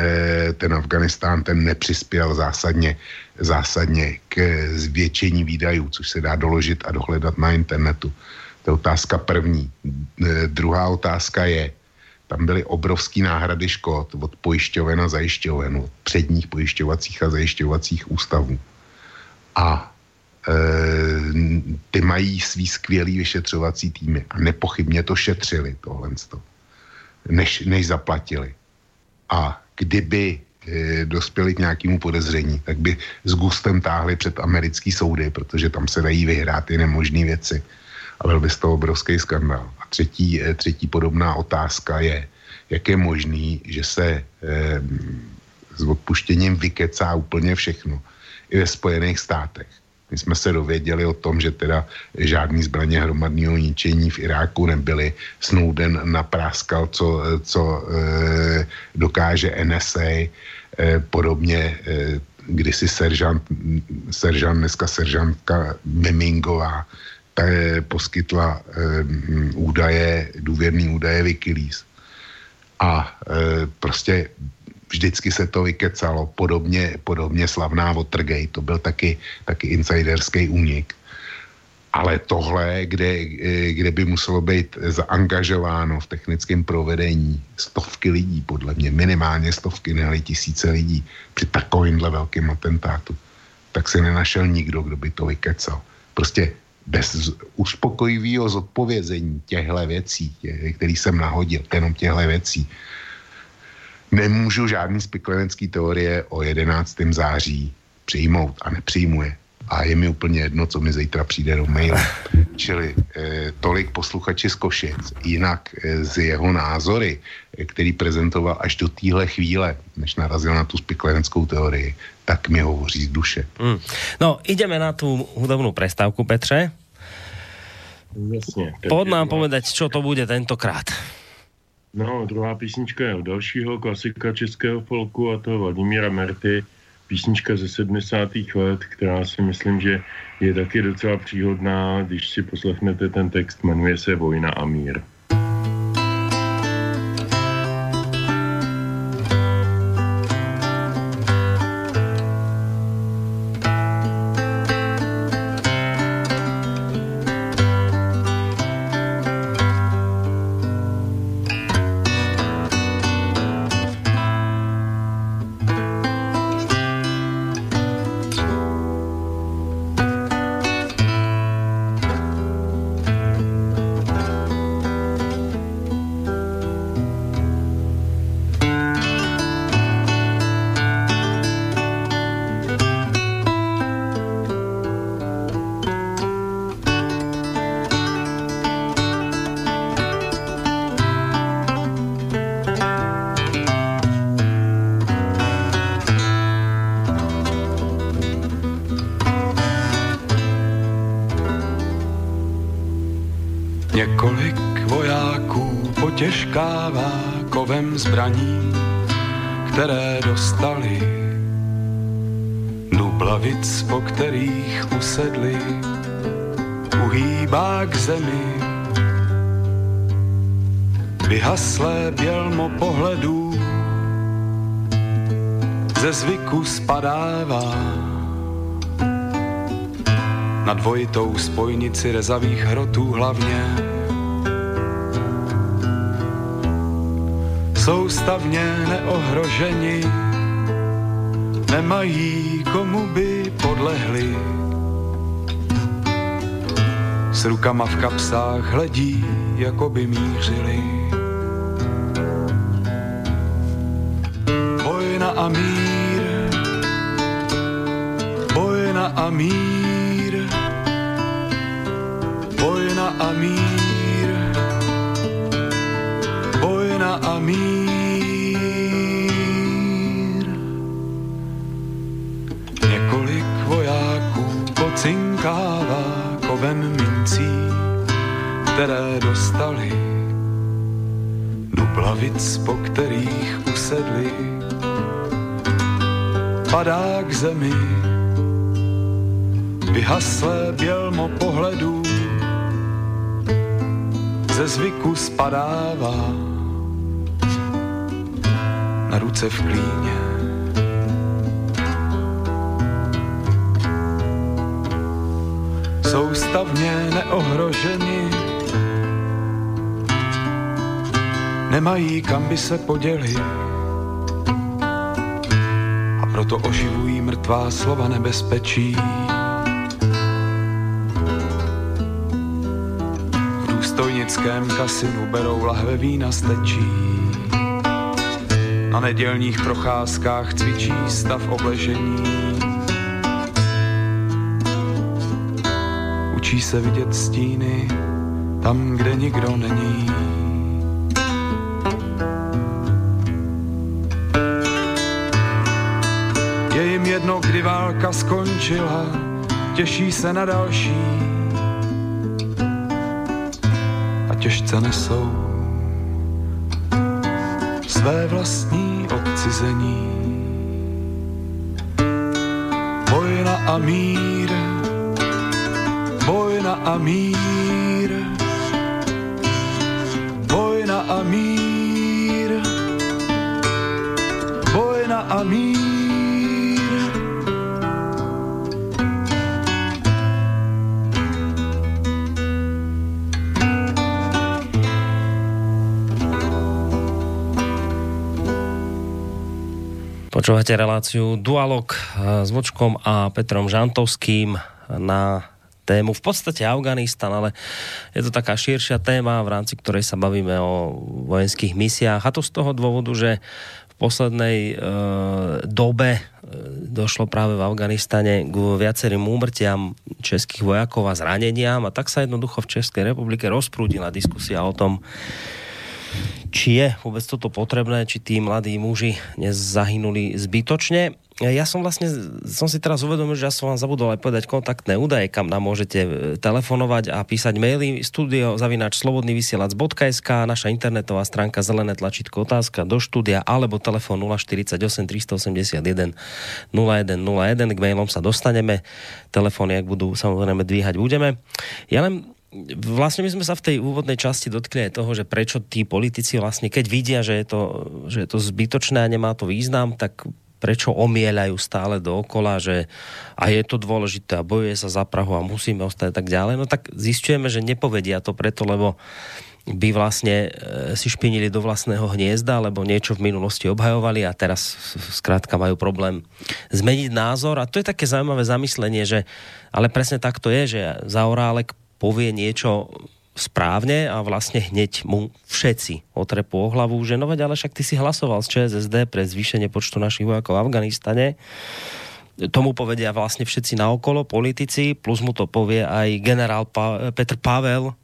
ten Afganistán ten nepřispěl zásadně, zásadně k zvětšení výdajů, což se dá doložit a dohledat na internetu. To je otázka první. Druhá otázka je, tam byly obrovský náhrady škod od pojišťoven a zajišťoven, od předních pojišťovacích a zajišťovacích ústavů. A e, ty mají svý skvělý vyšetřovací týmy a nepochybně to šetřili tohle, než, než zaplatili. A kdyby e, dospěli k nějakému podezření, tak by s gustem táhli před americký soudy, protože tam se dají vyhrát i nemožné věci. A byl by z toho obrovský skandál. A třetí, třetí podobná otázka je, jak je možný, že se eh, s odpuštěním vykecá úplně všechno i ve Spojených státech. My jsme se dověděli o tom, že teda žádný zbraně hromadného ničení v Iráku nebyly. Snowden napráskal, co, co e, dokáže N S A, e, podobně e, kdysi seržant, seržant, dneska seržantka Memingová, ta e, poskytla e, údaje, důvěrný údaje Wikileaks. A e, prostě vždycky se to vykecalo, podobně, podobně slavná Watergate, to byl taky, taky insiderský únik. Ale tohle, kde, kde by muselo být zaangažováno v technickém provedení stovky lidí, podle mě minimálně stovky, ne tisíce lidí, při takovýmhle velkým atentátu, tak se nenašel nikdo, kdo by to vykecal. Prostě bez uspokojivého zodpovězení těchto věcí, těch, který jsem nahodil, jenom těchto věcí, nemůžu žádný spiklenecký teorie o jedenáctého září přijmout a nepřijmu je. A je mi úplně jedno, co mi zítra přijde do mailu. Čili eh, tolik posluchači z Košic. Jinak eh, z jeho názory, eh, který prezentoval až do téhle chvíle, než narazil na tu spikleneckou teorii, tak mi hovoří z duše. Mm. No, ideme na tú hudobnú prestávku, Petře. Jasně. Poď nám povedať, čo to bude tentokrát. No, druhá písnička je od dalšího klasika českého folku, a to Vladimíra Merty, písnička ze sedmdesátých let, která si myslím, že je taky docela příhodná, když si poslechnete ten text, jmenuje se Vojna a mír. Těžkává kovem zbraní, které dostali, dublavic, po kterých usedli, uhýbá k zemi. Vyhaslé bělmo pohledů ze zvyku spadává na dvojitou spojnici rezavých hrotů hlavně. Soustavně neohroženi, nemají komu by podlehli. S rukama v kapsách hledí, jako by mířili. Vojna a mír, vojna a mír, vojna a mír. A mír. Několik vojáků pocinkává kovem mincí, které dostali, dublavic, po kterých usedli, padá k zemi. Vyhaslé bělmo pohledů ze zvyku spadává na ruce v klíně. Soustavně neohroženi, nemají kam by se podělit, a proto oživují mrtvá slova nebezpečí. V důstojnickém kasinu berou lahve vína stečí. Na nedělních procházkách cvičí stav obležení. Učí se vidět stíny tam, kde nikdo není. Je jim jedno, kdy válka skončila, těší se na další a těžce nesou své vlastní odcizení. Vojna a mír, vojna a mír, vojna a mír, vojna a mír. Počúvate reláciu Dualog s Vočkom a Petrom Žantovským na tému v podstate Afganistan, ale je to taká širšia téma, v rámci ktorej sa bavíme o vojenských misiách. A to z toho dôvodu, že v poslednej e, dobe došlo práve v Afganistane k viacerým úmrtiam českých vojakov a zraneniam, a tak sa jednoducho v Českej republike rozprúdila diskusia o tom, či je vôbec toto potrebné, či tí mladí muži nezahynuli zbytočne. Ja som vlastne, som si teraz uvedomil, že ja som vám zabudol aj povedať kontaktné údaje, kam nám môžete telefonovať a písať maily. Studio zavináč slobodný vysielač bodka es ká, naša internetová stránka, zelené tlačítko otázka do štúdia, alebo telefón nula štyridsaťosem tristoosemdesiatjeden nula sto jeden. K mailom sa dostaneme. Telefóny, ak budú, samozrejme dvíhať budeme. Ja len Vlastne my sme sa v tej úvodnej časti dotkli aj toho, že prečo tí politici vlastne, keď vidia, že je to, že je to zbytočné a nemá to význam, tak prečo omieľajú stále dookola, že a je to dôležité a bojuje sa za Prahu a musíme ostať tak ďalej. No tak zistujeme, že nepovedia to preto, lebo by vlastne si špinili do vlastného hniezda, lebo niečo v minulosti obhajovali a teraz skrátka majú problém zmeniť názor. A to je také zaujímavé zamyslenie, že ale presne tak to je, že Zaorálek povie niečo správne a vlastne hneď mu všetci otrepú o hlavu, že no veď, ale však ty si hlasoval z ČSSD pre zvýšenie počtu našich vojakov v Afganistane. Tomu povedia vlastne všetci naokolo, politici, plus mu to povie aj generál pa- Petr Pavel,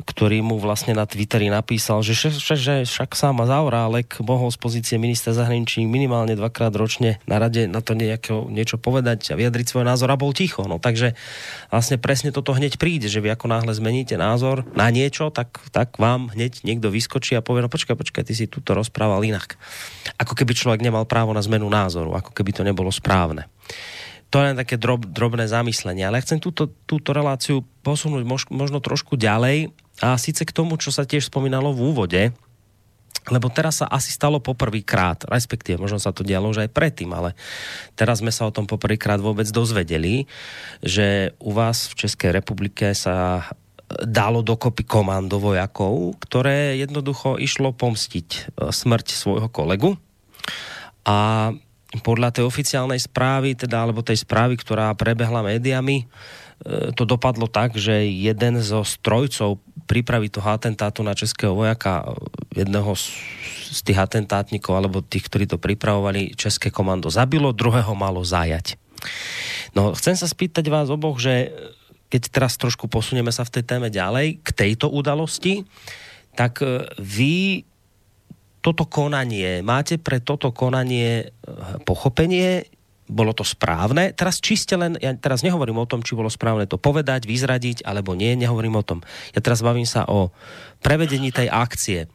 ktorý mu vlastne na Twitteri napísal, že, že, že však sám Zaorálek mohol z pozície ministra zahraničí minimálne dvakrát ročne na rade na to nejako, niečo povedať a vyjadriť svoj názor, a bol ticho. No takže vlastne presne toto hneď príde, že vy ako náhle zmeníte názor na niečo, tak, tak vám hneď niekto vyskočí a povie, no počkaj, počkaj, ty si túto rozprával inak. Ako keby človek nemal právo na zmenu názoru, ako keby to nebolo správne. To je také drob, drobné zamyslenie, ale ja chcem túto, túto reláciu posunúť mož, možno trošku ďalej, a síce k tomu, čo sa tiež spomínalo v úvode, lebo teraz sa asi stalo poprvýkrát, respektíve možno sa to dialo už aj predtým, ale teraz sme sa o tom poprvýkrát vôbec dozvedeli, že u vás v Českej republike sa dalo dokopy komando vojakov, ktoré jednoducho išlo pomstiť smrť svojho kolegu. A podľa tej oficiálnej správy, teda, alebo tej správy, ktorá prebehla médiami, to dopadlo tak, že jeden zo strojcov prípravy toho atentátu na českého vojaka, jedného z tých atentátnikov, alebo tých, ktorí to pripravovali, české komando zabilo, druhého malo zajať. No, chcem sa spýtať vás oboch, že keď teraz trošku posunieme sa v tej téme ďalej, k tejto udalosti, tak vy toto konanie, máte pre toto konanie pochopenie, bolo to správne? Teraz čiste len, ja teraz nehovorím o tom, či bolo správne to povedať, vyzradiť, alebo nie, nehovorím o tom. Ja teraz bavím sa o prevedení tej akcie.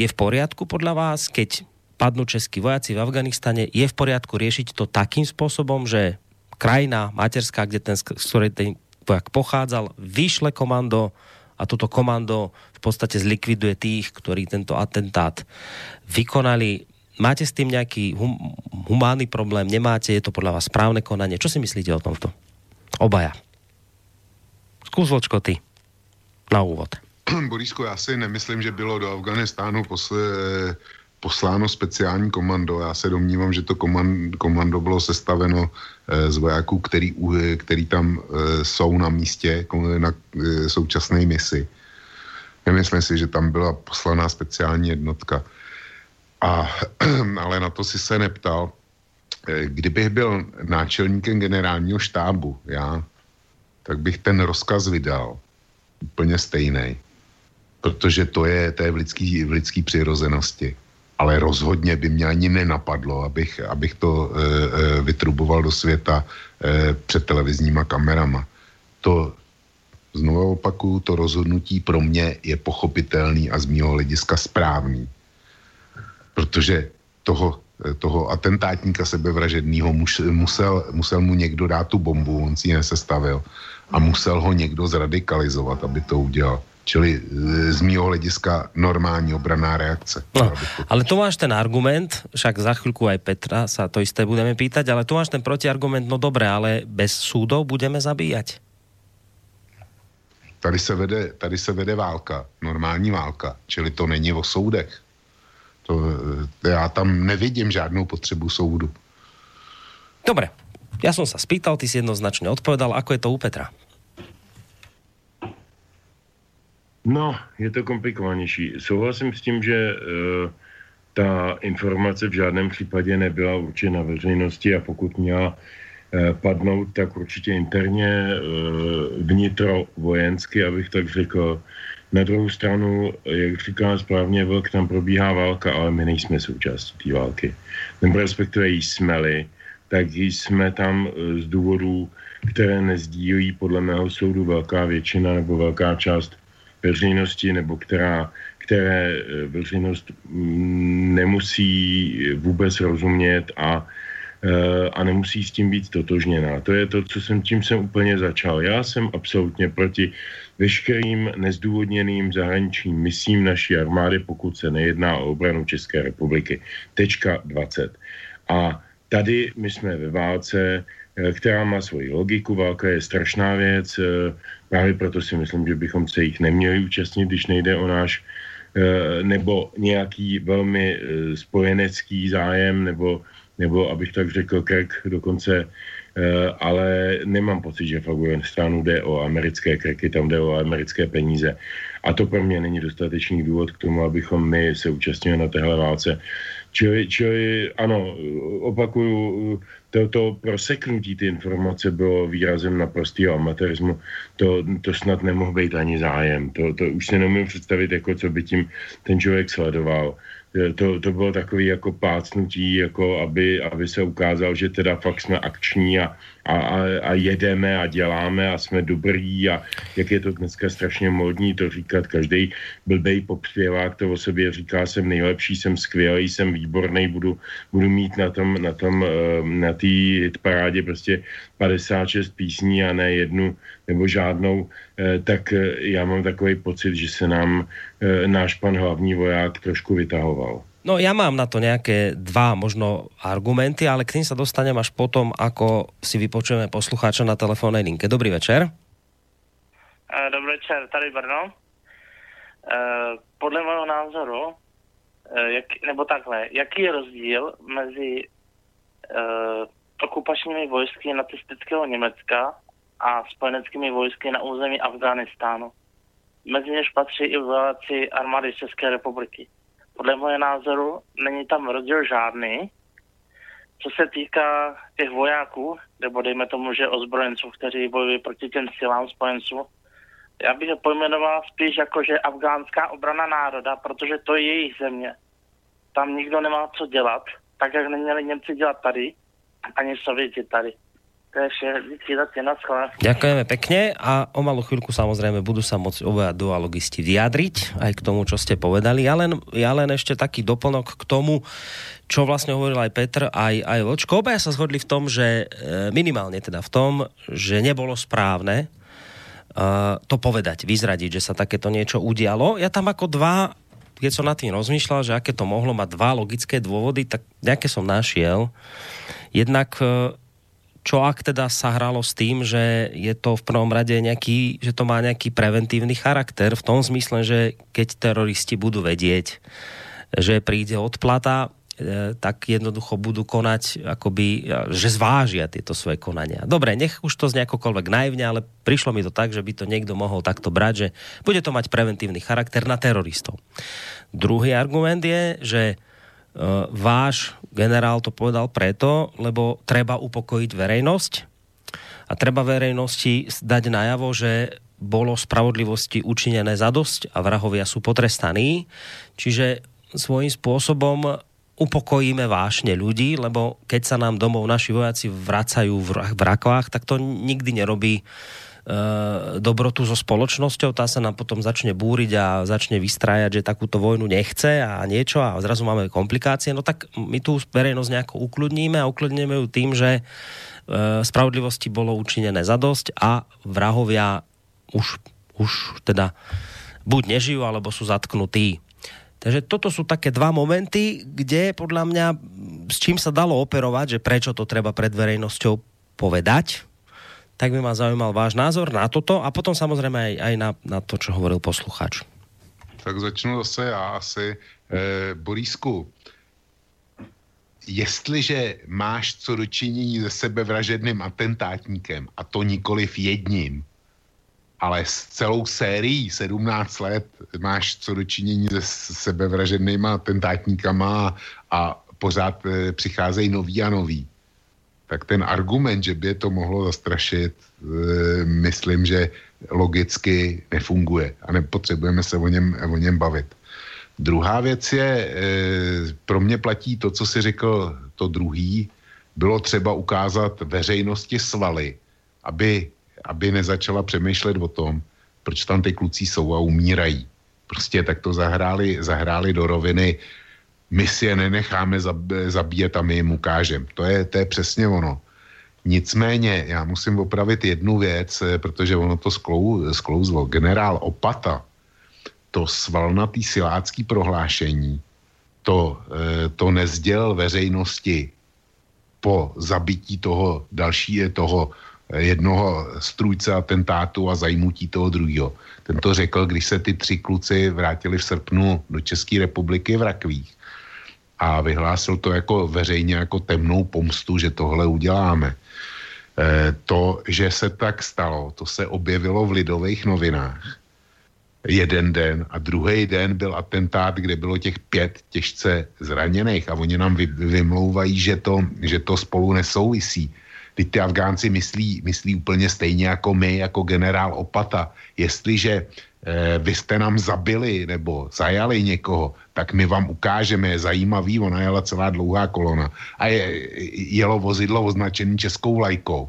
Je v poriadku podľa vás, keď padnú českí vojaci v Afganistane, je v poriadku riešiť to takým spôsobom, že krajina materská, kde ten, z ktorej ten vojak pochádzal, vyšle komando, a toto komando v podstate zlikviduje tých, ktorí tento atentát vykonali. Máte s tým nejaký hum, humánny problém? Nemáte? Je to podľa vás správne konanie? Čo si myslíte o tomto? Obaja. Skús, Vočko, ty. Na úvod. Borísku, já si nemyslím, že bylo do Afganistánu posl- posláno speciální komando. Já se domnívám, že to komando, komando bylo sestaveno z vojáků, který, který tam jsou na místě na současné misi. Nemyslím si, že tam byla poslaná speciální jednotka. A, ale na to si se neptal. Kdybych byl náčelníkem generálního štábu, já, tak bych ten rozkaz vydal úplně stejnej. Protože to je, to je v lidský, v lidský přirozenosti. ale rozhodně by mě ani nenapadlo, abych, abych to e, e, vytruboval do světa e, před televizníma kamerama. To, znovu opakuju, to rozhodnutí pro mě je pochopitelný a z mého hlediska správný. Protože toho, toho atentátníka sebevražedného musel, musel mu někdo dát tu bombu, on si ji nesestavil a musel ho někdo zradikalizovat, aby to udělal. Čili z mýho hlediska normální obranná reakce. No, ale tu máš ten argument, však za chvíľku aj Petra sa to isté budeme pýtať, ale tu máš ten protiargument, no dobre, ale bez súdov budeme zabíjať. Tady se vede, tady se vede válka, normální válka, čili to není o soudech. To, já tam nevidím žádnou potřebu soudu. Dobre, ja som sa spýtal, ty si jednoznačne odpovedal, ako je to u Petra? No, je to komplikovanější. Souhlasím s tím, že e, ta informace v žádném případě nebyla určena veřejnosti a pokud měla e, padnout, tak určitě interně e, vnitrovojensky, abych tak řekl. Na druhou stranu, jak říká správně Vlk, tam probíhá válka, ale my nejsme součástí té války. Nebo respektive jí jsme-li, tak jsme tam z důvodů, které nezdílí podle mého soudu velká většina nebo velká část veřejnosti, nebo která, které veřejnost nemusí vůbec rozumět a, a nemusí s tím být totožněná. To je to, co jsem tím jsem úplně začal. Já jsem absolutně proti veškerým nezdůvodněným zahraničním misím naší armády, pokud se nejedná o obranu České republiky. Tečka dvacet. A tady my jsme ve válce, která má svoji logiku. Válka je strašná věc, právě proto si myslím, že bychom se jich neměli účastnit, když nejde o náš nebo nějaký velmi spojenecký zájem, nebo, nebo abych tak řekl, krk dokonce, ale nemám pocit, že v Afganistánu jde o americké krky, tam jde o americké peníze. A to pro mě není dostatečný důvod k tomu, abychom my se účastnili na téhle válce. Čili, čili ano, opakuju, toto proseknutí ty informace bylo výrazem naprostého amatérismu. To, to snad nemohl být ani zájem. To, to už si nemůžu představit, jako co by tím ten člověk sledoval. To, to bylo takové jako plácnutí, jako aby, aby se ukázal, že teda fakt jsme akční a, a, a jedeme a děláme a jsme dobrý a jak je to dneska strašně módní to říkat. Každý blbej popřívák to o sobě říká, jsem nejlepší, jsem skvělý, jsem výborný, budu, budu mít na tom, na tom, na té hitparádě prostě padesát šest písní a ne jednu nebo žádnou, tak já mám takový pocit, že se nám náš pan hlavní voják trošku vytahoval. No ja mám na to nejaké dva možno argumenty, ale k tým sa dostanem až potom, ako si vypočujeme poslucháča na telefónnej linke. Dobrý večer. Dobrý večer, tady Brno. Podle mého názoru, nebo takhle, jaký je rozdíl mezi okupačními vojsky nacistického Německa a spojeneckými vojsky na území Afghánistánu? Mezi něž patří i vojáci armády České republiky. Podle mého názoru není tam rozdíl žádný. Co se týká těch vojáků, nebo dejme tomu, že ozbrojenců, kteří bojují proti těm silám spojenců, já bych je pojmenoval spíš jako, že afgánská obrana národa, protože to je jejich země. Tam nikdo nemá co dělat, tak jak neměli Němci dělat tady, ani Sověti tady. To je vše, díky za tě, naschle. Ďakujeme pekne a o malú chvíľku samozrejme budú sa môcť obaja dualogisti vyjadriť aj k tomu, čo ste povedali. Ja len, ja len ešte taký doplnok k tomu, čo vlastne hovoril aj Petr, aj, aj Vlčko. Obaja sa zhodli v tom, že minimálne teda v tom, že nebolo správne uh, to povedať, vyzradiť, že sa takéto niečo udialo. Ja tam ako dva, keď som nad tým rozmýšľal, že aké to mohlo mať dva logické dôvody, tak nejaké som našiel. Jednak... Uh, čo ak teda sa hralo s tým, že je to v prvom rade nejaký, že to má nejaký preventívny charakter v tom zmysle, že keď teroristi budú vedieť, že príde odplata, tak jednoducho budú konať, akoby, že zvážia tieto svoje konania. Dobre, nech už to z nejakokoľvek naivne, ale prišlo mi to tak, že by to niekto mohol takto brať, že bude to mať preventívny charakter na teroristov. Druhý argument je, že váš generál to povedal preto, lebo treba upokojiť verejnosť a treba verejnosti dať najavo, že bolo spravodlivosti učinené zadosť a vrahovia sú potrestaní. Čiže svojím spôsobom upokojíme vášne ľudí, lebo keď sa nám domov naši vojaci vracajú v rakvách, tak to nikdy nerobí e, dobrotu so spoločnosťou, tá sa nám potom začne búriť a začne vystrájať, že takúto vojnu nechce a niečo a zrazu máme komplikácie, no tak my tú verejnosť nejako ukludníme a ukludníme ju tým, že e, spravodlivosti bolo učinené zadosť a vrahovia už, už teda buď nežijú, alebo sú zatknutí. Takže toto sú také dva momenty, kde podľa mňa, s čím sa dalo operovať, že prečo to treba pred verejnosťou povedať, tak by ma zaujímal váš názor na toto a potom samozrejme aj, aj na, na to, čo hovoril posluchač. Tak začnu zase já asi. Eh, Borísku, jestliže máš co dočinění se sebevražedným atentátníkem, a to nikoliv jedním, ale s celou sérií sedmnáct let máš co dočinění se sebevražednýma atentátníkama a pořád e, přicházejí noví a noví. Tak ten argument, že by to mohlo zastrašit, e, myslím, že logicky nefunguje a nepotřebujeme se o něm, o něm bavit. Druhá věc je, e, pro mě platí to, co si řekl to druhý, bylo třeba ukázat veřejnosti svaly, aby aby nezačala přemýšlet o tom, proč tam ty kluci jsou a umírají. Prostě tak to zahráli, zahráli do roviny. My si je nenecháme zabíjet a my jim ukážem. To je, to je přesně ono. Nicméně, já musím opravit jednu věc, protože ono to sklou, sklouzlo. Generál Opata, to svalnatý silácký prohlášení, to, to nezděl veřejnosti po zabití toho dalšího toho jednoho strůjce atentátu a zajmutí toho druhého. Ten to řekl, když se ty tři kluci vrátili v srpnu do České republiky v rakvích. A vyhlásil to jako veřejně jako temnou pomstu, že tohle uděláme. E, to, že se tak stalo, to se objevilo v Lidových novinách. Jeden den a druhý den byl atentát, kde bylo těch pět těžce zraněných a oni nám vy, vymlouvají, že to, že to spolu nesouvisí. Teď ty Afgánci myslí, myslí úplně stejně jako my, jako generál Opata. Jestliže eh, vy jste nám zabili nebo zajali někoho, tak my vám ukážeme, je zajímavý, ona jela celá dlouhá kolona a je, jelo vozidlo označený českou vlajkou.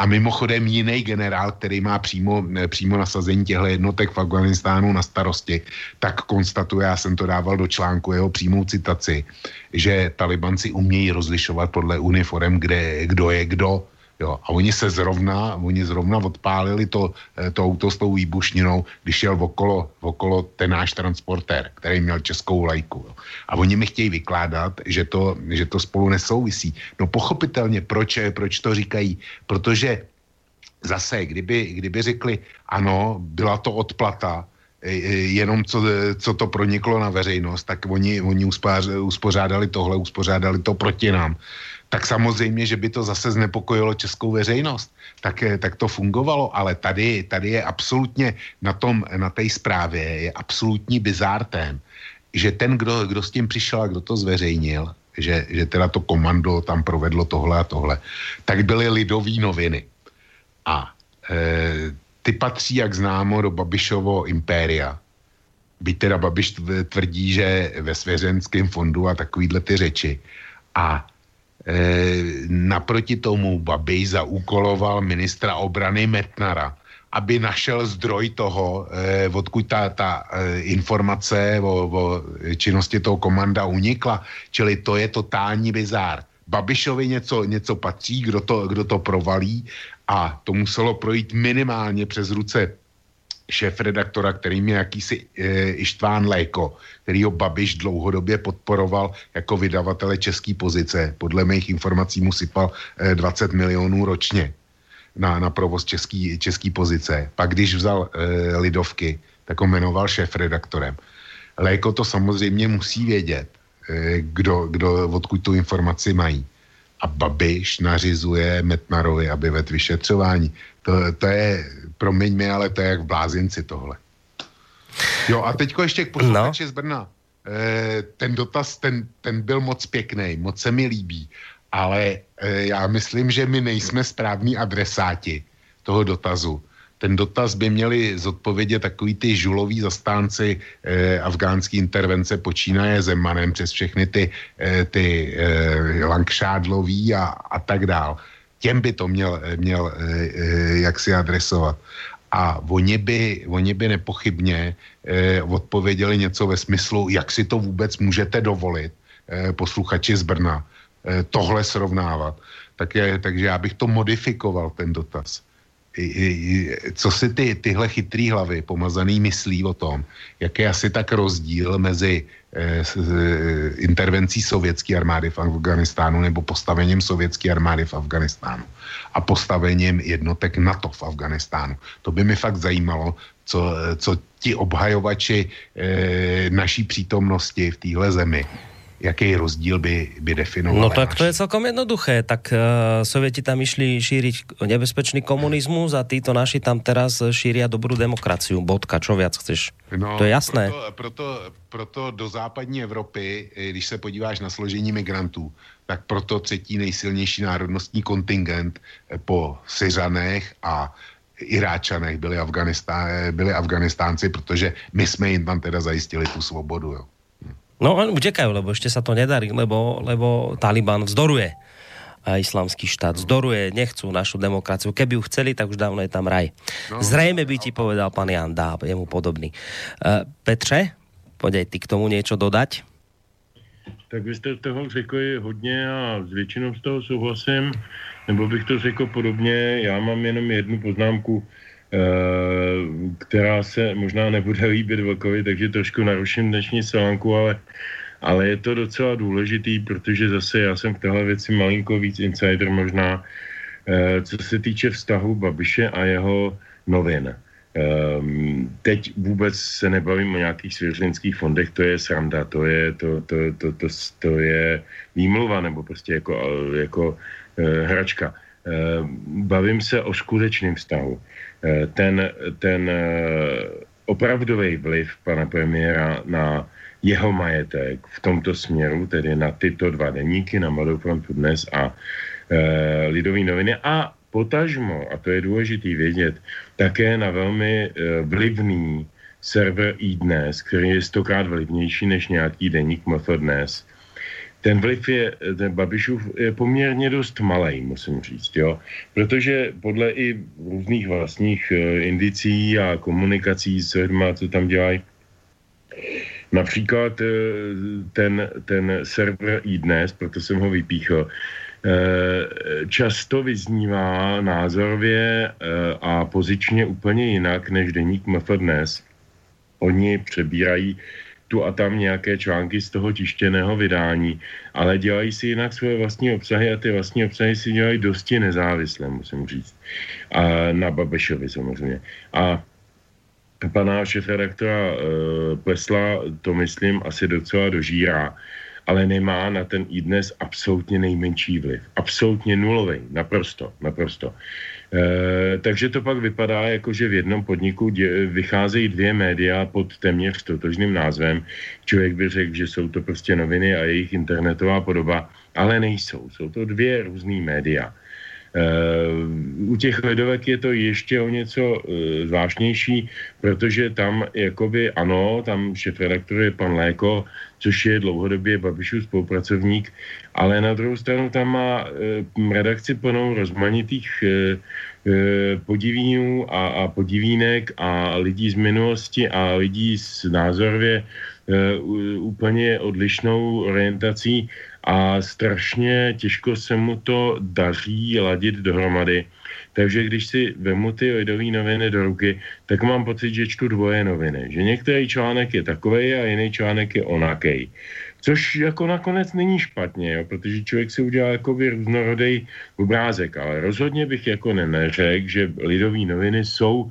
A mimochodem jiný generál, který má přímo, přímo nasazení těchto jednotek v Afganistánu na starosti, tak konstatuje, já jsem to dával do článku jeho přímou citaci, že Talibanci umějí rozlišovat podle uniform, kde, kdo je kdo. Jo. A oni se zrovna, oni zrovna odpálili to, to auto s tou výbušninou, když jel okolo, okolo ten náš transportér, který měl českou vlajku. Jo. A oni mi chtějí vykládat, že to, že to spolu nesouvisí. No pochopitelně, proč, proč to říkají? Protože zase, kdyby, kdyby řekli, ano, byla to odplata, jenom co, co to proniklo na veřejnost, tak oni, oni uspořádali tohle, uspořádali to proti nám. Tak samozřejmě, že by to zase znepokojilo českou veřejnost. Tak, tak to fungovalo, ale tady, tady je absolutně na tom, na té zprávě je absolutní bizár ten, že ten, kdo, kdo s tím přišel a kdo to zveřejnil, že, že teda to komando tam provedlo tohle a tohle, tak byly Lidové noviny. A e, ty patří, jak známo, do Babišovo impéria. Byť teda Babiš tvrdí, že ve svěřenském fondu a takovýhle ty řeči. A E, naproti tomu Babiš zaúkoloval ministra obrany Metnara, aby našel zdroj toho, e, odkud ta, ta e, informace o, o činnosti toho komanda unikla. Čili to je totální bizár. Babišovi něco, něco patří, kdo to, kdo to provalí a to muselo projít minimálně přes ruce šéfredaktora, kterým je jakýsi e, Ištván Léko, který ho Babiš dlouhodobě podporoval jako vydavatele české pozice. Podle mých informací mu sypal e, dvacet milionů ročně na, na provoz český, český pozice. Pak když vzal e, Lidovky, tak ho jmenoval šéfredaktorem. Léko to samozřejmě musí vědět, e, kdo, kdo, odkud tu informaci mají. A Babiš nařizuje Metnarovi, aby vedl vyšetřování. To, to je, promiň mi, ale to je jak v blázinci tohle. Jo a teďko ještě k posluchači no. z Brna. E, ten dotaz, ten, ten byl moc pěkný, moc se mi líbí, ale e, já myslím, že my nejsme správní adresáti toho dotazu, ten dotaz by měli zodpovědět takový ty žuloví zastánci eh, afgánský intervence, počínaje Zemanem přes všechny ty, eh, ty eh, Langšádlový a, a tak dál. Těm by to měl, měl eh, jak si adresovat. A oni by, oni by nepochybně eh, odpověděli něco ve smyslu, jak si to vůbec můžete dovolit, eh, posluchači z Brna, eh, tohle srovnávat. Tak je, takže já bych to modifikoval, ten dotaz. I, i, co si ty, tyhle chytrý hlavy pomazaný myslí o tom, jak je asi tak rozdíl mezi eh, s, eh, intervencí sovětské armády v Afganistánu nebo postavením sovětské armády v Afganistánu a postavením jednotek NATO v Afganistánu. To by mi fakt zajímalo, co, co ti obhajovači eh, naší přítomnosti v téhle zemi, jaký rozdíl by, by definoval. No tak to je celkom jednoduché. Tak uh, Sovieti tam išli šíriť nebezpečný komunizmus a títo naši tam teraz šíria dobrú demokraciu. Bodka, čo viac chceš? No, to je jasné. Proto, proto, proto do západní Evropy, když se podíváš na složení migrantů, tak proto třetí nejsilnější národnostní kontingent po Syřanech a Iráčanech byli, Afganistá, byli Afganistánci, protože my jsme jim tam teda zajistili tu svobodu, jo. No, oni utekajú, lebo ešte sa to nedarí, lebo, lebo Talibán vzdoruje. A islamský štát vzdoruje, nechcú našu demokraciu. Keby ju chceli, tak už dávno je tam raj. Zrejme by ti povedal pán Jan Dáb, je mu podobný. Uh, Petře, poď aj ty k tomu niečo dodať. Tak vy ste toho řekli hodně a s většinou z toho souhlasím, nebo bych to řekl podobně. Já mám jenom jednu poznámku, která se možná nebude líbit Vlkovi, takže trošku naruším dnešní salánku, ale, ale je to docela důležitý, protože zase já jsem v téhle věci malinko víc insider možná, co se týče vztahu Babiše a jeho novin. Teď vůbec se nebavím o nějakých svěřenských fondech, to je sranda, to je, to, to, to, to, to je výmluva, nebo prostě jako, jako hračka. Bavím se o skutečném vztahu. Ten, ten opravdový vliv pana premiéra na jeho majetek v tomto směru, tedy na tyto dva deníky, na Mladou frontu Dnes a e, Lidové noviny a potažmo, a to je důležitý vědět, také na velmi vlivný server iDnes, který je stokrát vlivnější než nějaký deník em ef Dnes. Ten vliv je, ten Babišův je poměrně dost malej, musím říct, jo. Protože podle i různých vlastních indicí a komunikací s lidmi, co tam dělají, například ten, ten server iDnes, proto jsem ho vypíchl, často vyznívá názorově a pozičně úplně jinak než deník em ef Dnes. Oni přebírají tu a tam nějaké články z toho tištěného vydání, ale dělají si jinak svoje vlastní obsahy a ty vlastní obsahy si dělají dosti nezávisle, musím říct. A na Babišovi samozřejmě. A pana šéfredaktora e, Plesla to, myslím, asi docela dožírá, ale nemá na ten iDnes absolutně nejmenší vliv. Absolutně nulový, naprosto, naprosto. E, takže to pak vypadá, jako že v jednom podniku dě, vycházejí dvě média pod téměř totožným názvem. Člověk by řekl, že jsou to prostě noviny a jejich internetová podoba, ale nejsou. Jsou to dvě různý média. E, u těch Lidovek je to ještě o něco e, zvláštnější, protože tam jakoby ano, tam šéfredaktor je pan Léko, což je dlouhodobě Babišův spolupracovník, ale na druhou stranu tam má e, redakci plnou rozmanitých e, e, podivínů a, a podivínek a lidí z minulosti a lidí s názorově e, úplně odlišnou orientací a strašně těžko se mu to daří ladit dohromady. Takže když si vemu ty Lidové noviny do ruky, tak mám pocit, že čtu dvoje noviny. Že některý článek je takovej a jiný článek je onakej. Což jako nakonec není špatně, jo, protože člověk si udělal jakoby různorodej obrázek. Ale rozhodně bych jako neřekl, že Lidové noviny jsou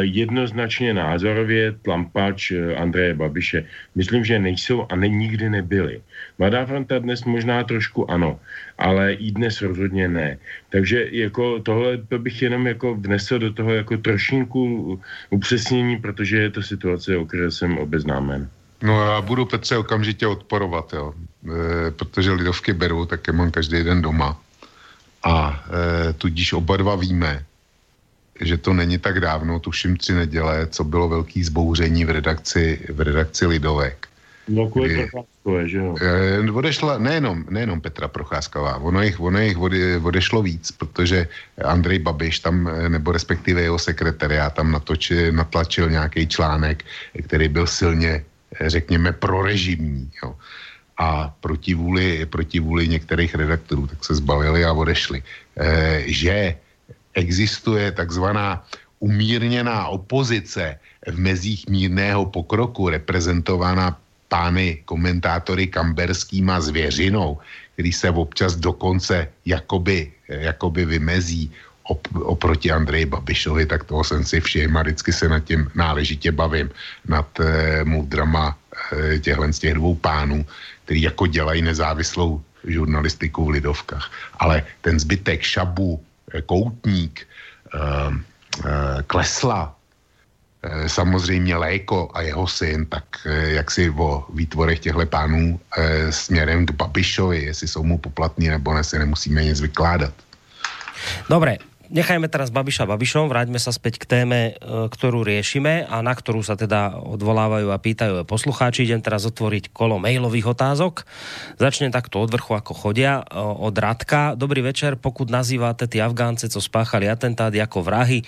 jednoznačně názorově tlampač Andreje Babiše. Myslím, že nejsou a ne, nikdy nebyli. Mladá fronta Dnes možná trošku ano, ale iDnes rozhodně ne. Takže jako tohle to bych jenom jako vnesl do toho jako trošinku upřesnění, protože je to situace, o které jsem obeznámen. No já budu, Petře, okamžitě odporovat, jo. E, protože Lidovky beru, tak je mám každý den doma. A e, tudíž oba dva víme, že to není tak dávno, tuším tři neděle, co bylo velký zbouření v redakci, v redakci Lidovek. No kvůli kdy, Procházkové, že jo? E, odešla, nejenom, nejenom Petra Procházková, ono jich, ono jich ode, odešlo víc, protože Andrej Babiš tam, nebo respektive jeho sekretariát tam natočil, natlačil nějaký článek, který byl silně, řekněme, prorežimní, jo. A proti vůli, proti vůli některých redaktorů, tak se zbalili a odešli. E, že existuje takzvaná umírněná opozice v mezích mírného pokroku, reprezentovaná pány komentátory Kamberským a Zvěřinou, který se občas dokonce jakoby, jakoby vymezí op, oproti Andreji Babišovi, tak toho jsem si všiml a vždycky se nad tím náležitě bavím, nad eh, moudrama eh, těchhle z těch dvou pánů, který jako dělají nezávislou žurnalistiku v Lidovkách. Ale ten zbytek Šabu, Koutník, eh, eh, Klesla, samozřejmě Léko a jeho syn, tak jak si o výtvorech těchto pánů e, směrem k Babišovi, jestli jsou mu poplatní nebo ne, si nemusíme nic vykládat. Dobre, nechajme teraz Babiša Babišom, vráťme sa späť k téme, ktorú riešime a na ktorú sa teda odvolávajú a pýtajú poslucháči. Idem teraz otvoriť kolo mailových otázok. Začnem takto od vrchu, ako chodia, od Radka. Dobrý večer, pokud nazýváte tí Afgánce, co spáchali atentáty ako vrahy,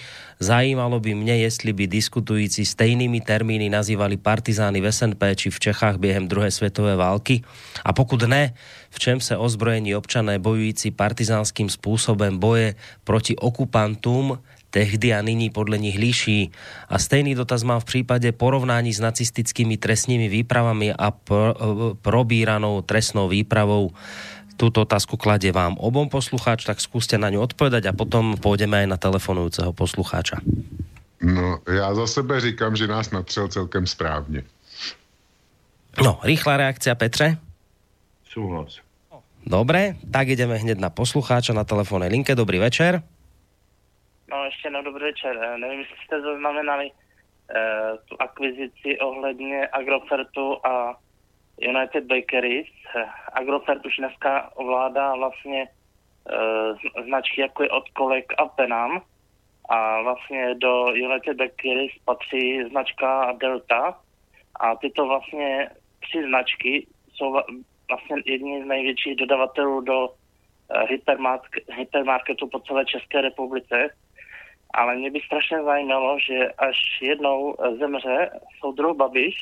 zajímalo by mne, jestli by diskutujúci stejnými termíny nazývali partizány v es en pé či v Čechách během druhej svetové války. A pokud ne, v čem sa ozbrojení občané bojující partizánským spôsobem boje proti okupantum tehdy a nyní podľa nich líší. A stejný dotaz mám v prípade porovnání s nacistickými trestnými výpravami a pr- probíranou trestnou výpravou. Túto otázku kladie vám obom poslucháč, tak skúste na ňu odpovedať a potom pôjdeme aj na telefonujúceho poslucháča. No, ja za sebe říkam, že nás natřel celkem správne. No, rýchla reakcia, Petre? Súhlas. Dobre, tak ideme hneď na poslucháča na telefónnej linke. Dobrý večer. No ešte jednou dobrý večer. Nevím, jestli ste zaznamenali e, tú akvizici ohledne Agrofertu a United Bakeries. Agrofert už dneska ovládá vlastne e, značky ako je Odkolek a Penam. A vlastne do United Bakeries patrí značka Delta. A tyto vlastne tři značky sú vlastně jedním z největších dodavatelů do uh, hypermarketu po celé České republice. Ale mě by strašně zajímalo, že až jednou zemře soudruh Babiš,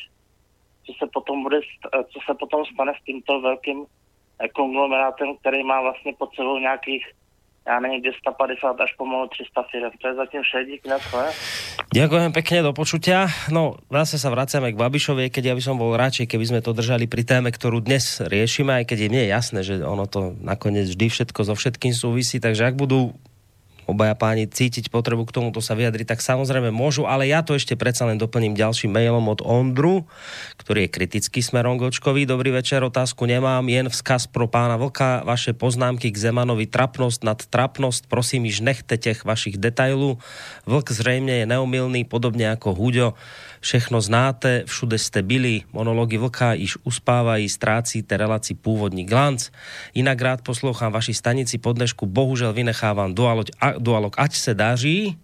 co se potom bude, st- co se potom stane s tímto velkým konglomerátem, který má vlastně pod sebou nějakých, já nevím, dvestopäťdesiat až pomalu tristo firm. To je zatím vše, díky na to. Ďakujem pekne, do počutia. No, zase sa vraciame k Babišovi, keď ja by som bol radšej, keby sme to držali pri téme, ktorú dnes riešime, aj keď je mne jasné, že ono to nakoniec vždy všetko so všetkým súvisí, takže ak budú obaja páni cítiť potrebu k tomuto sa vyjadriť, tak samozrejme môžu, ale ja to ešte predsa len doplním ďalším mailom od Ondru, ktorý je kritický smerom k Očkovi. Dobrý večer, otázku nemám, jen vzkaz pro pána Vlka, vaše poznámky k Zemanovi trapnosť nad trapnosť, prosím, již nechte tých vašich detailů. Vlk zrejme je neomylný, podobne ako Huďo. Všechno znáte, všude ste byli, monológy Vlka již uspávají, strácíte relácii pôvodní glanc. Inak rád poslouchám vaši stanici, po dnešku bohužel vynechávam dualoď a Dualog, ať se daří.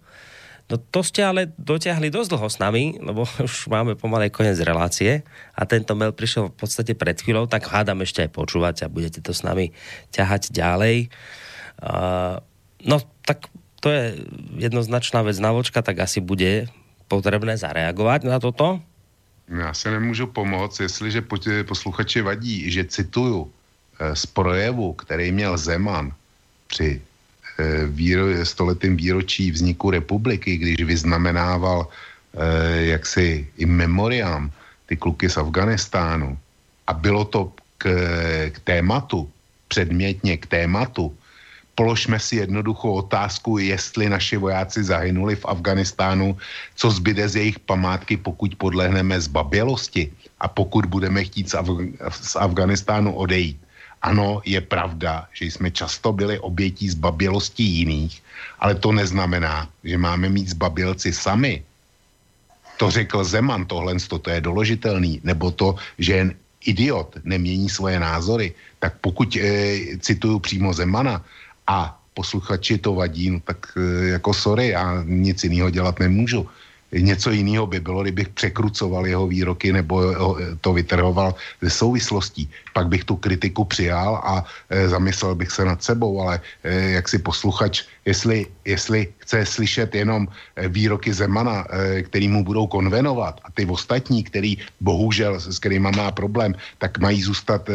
No to ste ale dotiahli dosť dlho s nami, lebo už máme pomalej koniec relácie a tento mail prišiel v podstate pred chvíľou, tak hádam ešte aj počúvať a budete to s nami ťahať ďalej. Uh, no tak to je jednoznačná vec na Vočka, tak asi bude potrebné zareagovať na toto. Ja sa nemôžu pomôcť, jestliže posluchači vadí, že citujú z projevu, ktorý měl Zeman pri stoletým výročí vzniku republiky, když vyznamenával eh, jaksi i memoriám ty kluky z Afganistánu. A bylo to k, k tématu, předmětně k tématu. Položme si jednoduchou otázku, jestli naši vojáci zahynuli v Afganistánu, co zbyde z jejich památky, pokud podlehneme zbabělosti a pokud budeme chtít z, Af- z Afganistánu odejít. Ano, je pravda, že jsme často byli obětí zbabělostí jiných, ale to neznamená, že máme mít zbabělci sami. To řekl Zeman, tohle to je doložitelný, nebo to, že jen idiot nemění svoje názory. Tak pokud e, cituju přímo Zemana a posluchači to vadí, no tak jako sorry, já nic jiného dělat nemůžu. Něco jiného by bylo, kdybych překrucoval jeho výroky nebo to vytrhoval ze souvislostí. Pak bych tu kritiku přijal a e, zamyslel bych se nad sebou, ale e, jak si posluchač, jestli, jestli chce slyšet jenom výroky Zemana, e, který mu budou konvenovat a ty ostatní, který bohužel, s kterýma má problém, tak mají zůstat e,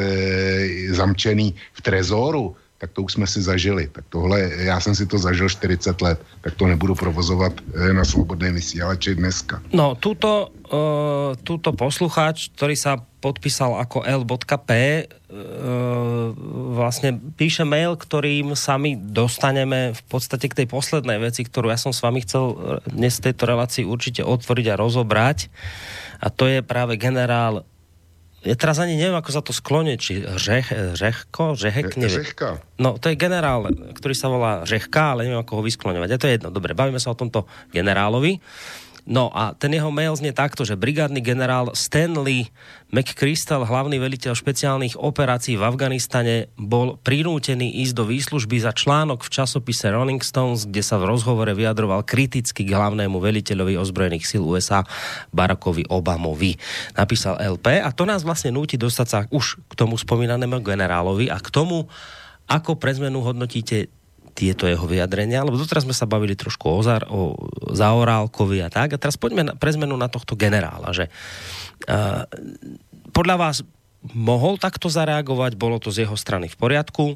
zamčený v trezoru, tak to už jsme si zažili. Tak tohle, já jsem si to zažil čtyřicet let, tak to nebudu provozovat na Slobodném vysielači dneska. No, túto, uh, túto poslucháč, ktorý sa podpísal ako el.p, uh, vlastne píše mail, ktorým sami dostaneme v podstate k tej poslednej veci, ktorú ja som s vami chcel dnes v tejto relácii určite otvoriť a rozobrať. A to je práve generál, ja teraz ani neviem, ako sa to sklonie, či Řeh, Řehko, Řehek, neviem. Řehka. No, to je generál, ktorý sa volá Řehka, ale neviem, ako ho vyskloňovať. A to je jedno, dobre, bavíme sa o tomto generálovi. No a ten jeho mail znie takto, že brigádny generál Stanley McChrystal, hlavný veliteľ špeciálnych operácií v Afganistane, bol prinútený ísť do výslužby za článok v časopise Rolling Stones, kde sa v rozhovore vyjadroval kriticky k hlavnému veliteľovi ozbrojených síl ú es á Barackovi Obamovi. Napísal el pé a to nás vlastne núti dostať sa už k tomu spomínanému generálovi a k tomu, ako pre zmenu hodnotíte tieto jeho vyjadrenia, lebo doteraz sme sa bavili trošku o, Zar, o Zaorálkovi a tak, a teraz poďme na, pre zmenu na tohto generála, že uh, podľa vás mohol takto zareagovať, bolo to z jeho strany v poriadku,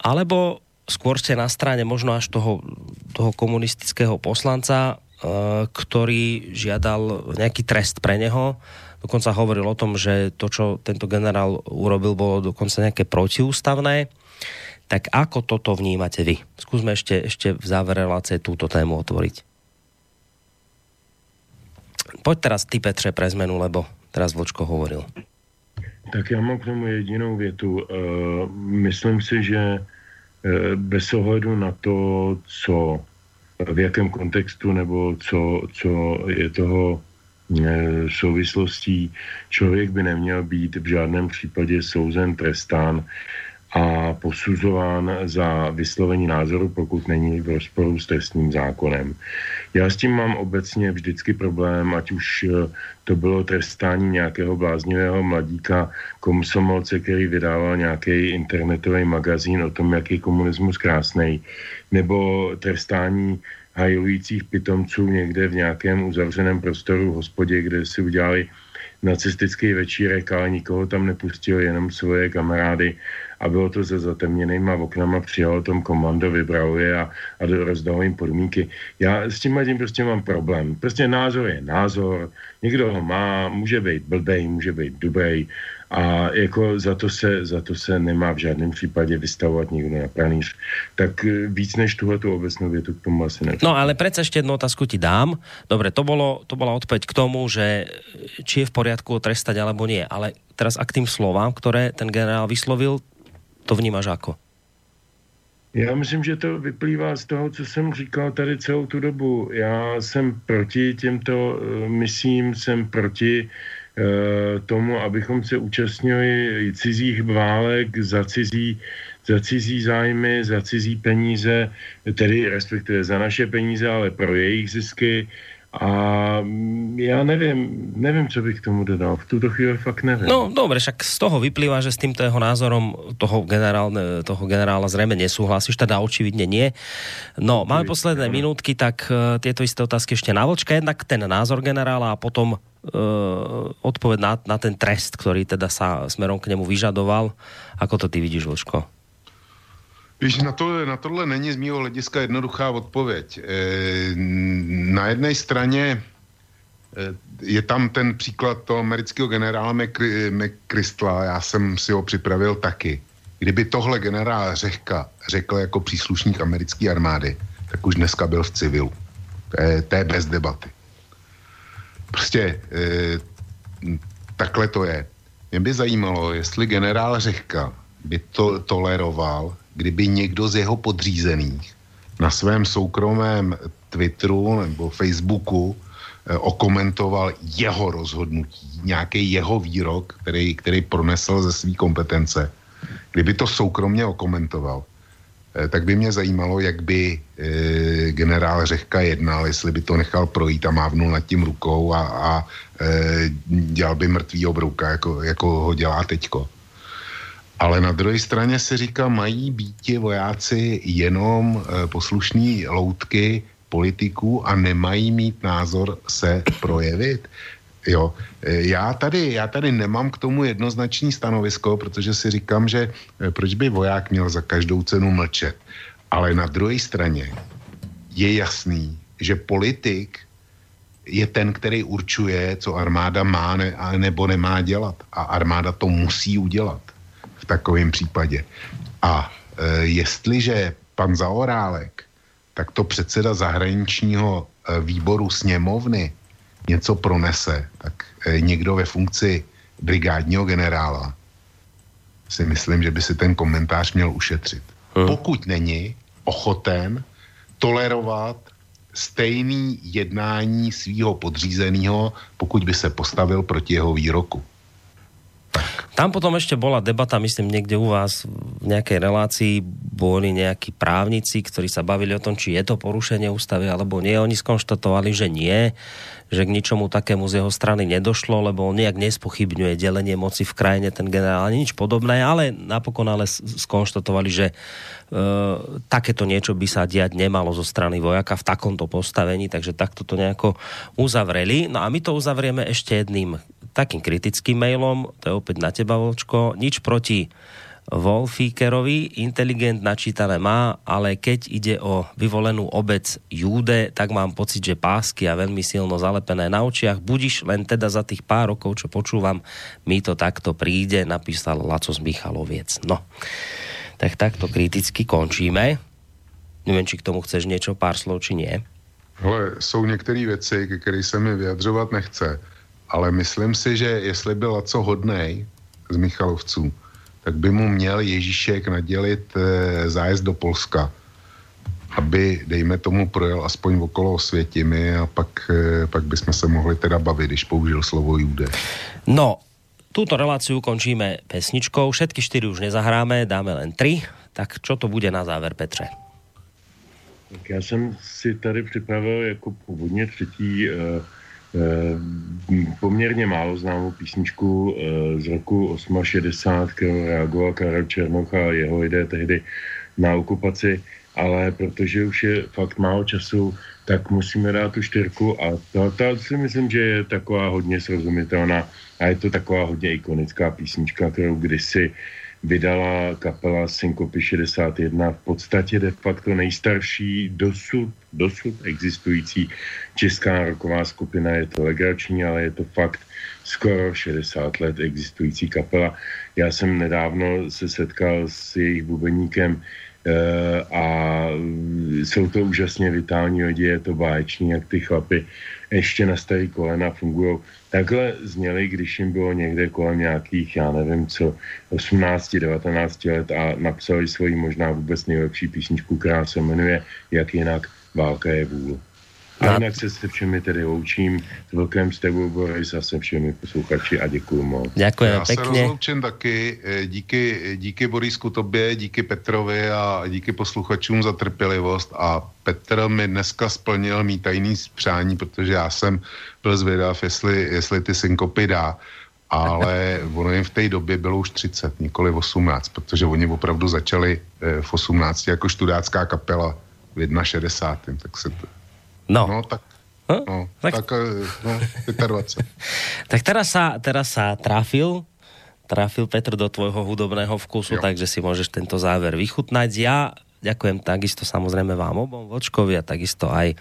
alebo skôr ste na strane možno až toho, toho komunistického poslanca, uh, ktorý žiadal nejaký trest pre neho, dokonca hovoril o tom, že to, čo tento generál urobil, bolo dokonca nejaké protiústavné. Tak ako toto vnímate vy? Skúsme ešte, ešte v závere relácie túto tému otvoriť. Poď teraz ty, Petře, pre zmenu, lebo teraz Vlčko hovoril. Tak ja mám k tomu jedinou větu. E, myslím si, že bez ohledu na to, co, v jakém kontextu nebo co, co je toho e, souvislostí, člověk by neměl být v žádném případě souzen, trestán a posuzován za vyslovení názoru, pokud není v rozporu s trestním zákonem. Já s tím mám obecně vždycky problém, ať už to bylo trestání nějakého bláznivého mladíka, komsomolce, který vydával nějaký internetový magazín o tom, jak je komunismus krásnej, nebo trestání hajujících pitomců někde v nějakém uzavřeném prostoru v hospodě, kde si udělali nacistický večírek, ale nikoho tam nepustil, jenom svoje kamarády, a bylo to se zatemněnýma oknama, přijalo tom komando, vybral je a, a rozdal jim podmínky. Já s tím tím prostě mám problém. Prostě názor je názor, někdo ho má, může být blbej, může být dobrý a jako za to se, za to se nemá v žádném případě vystavovat nikdo na pranýř. Tak víc než tuhletu obecnou větu k tomu asi nevím. No ale predsa ešte jednu otázku ti dám. Dobre, to, bolo, to bola odpoveď k tomu, že či je v poriadku trestať alebo nie, ale teraz ak tým slovám, ktoré ten generál vyslovil, to vnímáš ako? Já myslím, že to vyplývá z toho, co jsem říkal tady celou tu dobu. Já jsem proti těmto misím, jsem proti e, tomu, abychom se účastnili cizích válek za cizí, za cizí zájmy, za cizí peníze, tedy respektive za naše peníze, ale pro jejich zisky. A ja neviem, neviem, čo bych k tomu dodal. V túto chvíľu fakt neviem. No, dobre, však z toho vyplýva, že s týmto jeho názorom toho, generálne, toho generála zrejme nesúhlasíš, teda očividne nie. No, máme posledné minútky, tak uh, tieto isté otázky ešte na Vlčka. Jednak ten názor generála a potom uh, odpoveď na, na ten trest, ktorý teda sa smerom k nemu vyžadoval. Ako to ty vidíš, Vlčko? Víš, na, to, na tohle není z mýho hlediska jednoduchá odpověď. E, na jedné straně e, je tam ten příklad toho amerického generála McChrystala, já jsem si ho připravil taky. Kdyby tohle generál Řehka řekl jako příslušník americké armády, tak už dneska byl v civilu. E, to je bez debaty. Prostě e, takhle to je. Mě by zajímalo, jestli generál Řehka by to toleroval, kdyby někdo z jeho podřízených na svém soukromém Twitteru nebo Facebooku okomentoval jeho rozhodnutí, nějaký jeho výrok, který, který pronesl ze svý kompetence. Kdyby to soukromně okomentoval, tak by mě zajímalo, jak by e, generál Řehka jednal, jestli by to nechal projít a mávnul nad tím rukou a, a e, dělal by mrtvý obrouka, jako, jako ho dělá teďko. Ale na druhé straně se říká, mají býti vojáci jenom e, poslušní loutky politiků a nemají mít názor se projevit. Jo, já tady, já tady nemám k tomu jednoznačný stanovisko, protože si říkám, že proč by voják měl za každou cenu mlčet. Ale na druhé straně je jasný, že politik je ten, který určuje, co armáda má ne, nebo nemá dělat. A armáda to musí udělat v takovém případě. A e, jestliže pan Zaorálek, tak to předseda zahraničního výboru sněmovny něco pronese, tak někdo ve funkci brigádního generála si myslím, že by si ten komentář měl ušetřit. Hmm. Pokud není ochoten tolerovat stejný jednání svýho podřízeného, pokud by se postavil proti jeho výroku. Tam potom ešte bola debata, myslím, niekde u vás v nejakej relácii boli nejakí právnici, ktorí sa bavili o tom, či je to porušenie ústavy alebo nie. Oni skonštatovali, že nie, že k ničomu takému z jeho strany nedošlo, lebo on nejak nespochybňuje delenie moci v krajine, ten generál, nič podobné, ale napokon ale skonštatovali, že e, takéto niečo by sa diať nemalo zo strany vojaka v takomto postavení, takže takto to nejako uzavreli. No a my to uzavrieme ešte jedným takým kritickým mailom, to je opäť na teba, Volčko, nič proti Wolfíkerovi, inteligent načítané má, ale keď ide o vyvolenú obec Júde, tak mám pocit, že pásky a veľmi silno zalepené na očiach, budiš len teda za tých pár rokov, čo počúvam, mi to takto príde, napísal Laco z Michaloviec. No, tak takto kriticky končíme. Neviem, či k tomu chceš niečo, pár slov, či nie. Hele, sú niektoré veci, které se mi vyjadřovať nechce. Ale myslím si, že jestli by Laco hodnej z Michalovců, tak by mu měl Ježíšek nadělit e, zájezd do Polska, aby, dejme tomu, projel aspoň okolo Osvětimi a pak, e, pak bychom se mohli teda bavit, když použil slovo Jude. No, túto reláciu ukončíme pesničkou. Všetky štyri už nezahráme, dáme len tri. Tak čo to bude na záver, Petře? Tak já jsem si tady připravil jako původně třetí... E... poměrně málo známou písničku z roku šedesát osm, kterou reagoval Karel Černoch a jeho lidé tehdy na okupaci, ale protože už je fakt málo času, tak musíme dát tu čtyřku a ta, ta si myslím, že je taková hodně srozumitelná a je to taková hodně ikonická písnička, kterou kdysi vydala kapela Syncopy šedesát jedna, v podstatě de facto nejstarší dosud, dosud existující česká roková skupina. Je to legrační, ale je to fakt skoro šedesát let existující kapela. Já jsem nedávno se setkal s jejich bubeníkem a jsou to úžasně vitální lidi, je to báječní, jak ty chlapy ještě na starý kolena fungují. Takhle zněli, když jim bylo někde kolem nějakých, já nevím co, osmnáct, devatenáct let a napsali svoji možná vůbec nejlepší písničku, která se jmenuje Jak jinak, válka je vůl. A jinak se se všemi tedy loučím, s velkým s tebou, Boris, a se všemi posluchači a děkuju moc. Děkujeme pekne. Já se rozloučím taky, díky, díky Borisku tobě, díky Petrovi a díky posluchačům za trpělivost a Petr mi dneska splnil mý tajný přání, protože já jsem byl zvědav, jestli, jestli ty synkopy dá, ale ono jim v té době bylo už třicet, nikoli osmnáct, protože oni opravdu začali v osmnácti jako študácká kapela v šedesát jedna, tak se to... No. no, tak, no, tak, tak no, dvacet. Tak teraz sa, teraz sa trafil, trafil Petr do tvojho hudobného vkusu, jo. Takže si môžeš tento záver vychutnať. Ja ďakujem takisto samozrejme vám obom, Vočkovi a takisto aj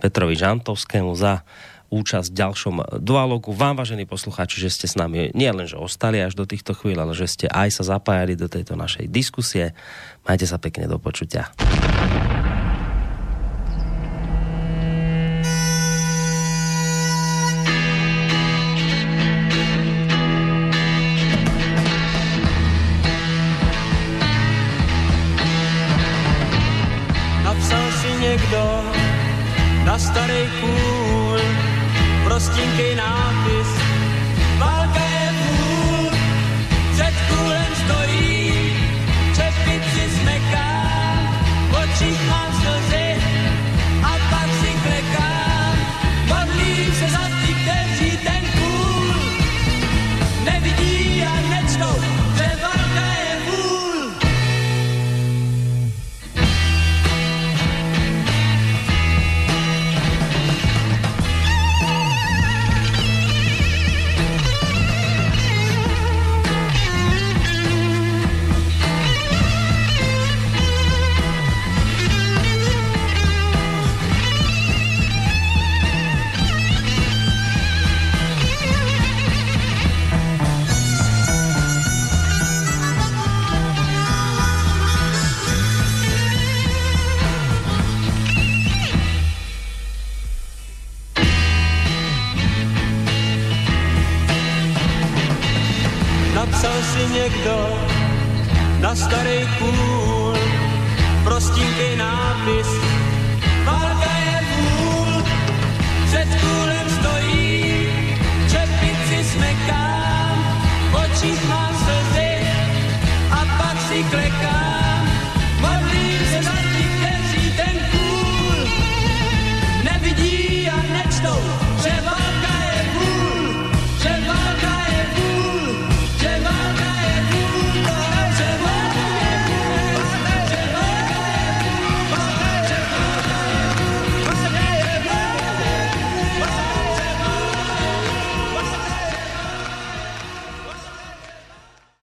Petrovi Žantovskému za účasť v ďalšom dualogu. Vám, vážení poslucháči, že ste s nami nie len, že ostali až do týchto chvíľ, ale že ste aj sa zapájali do tejto našej diskusie. Majte sa pekne, do počutia. Na starý kůl prostinkej nápis válka je vůl, před kůlem stojí, před pici smeká. Dal si někdo na starý kůl prostínky nápis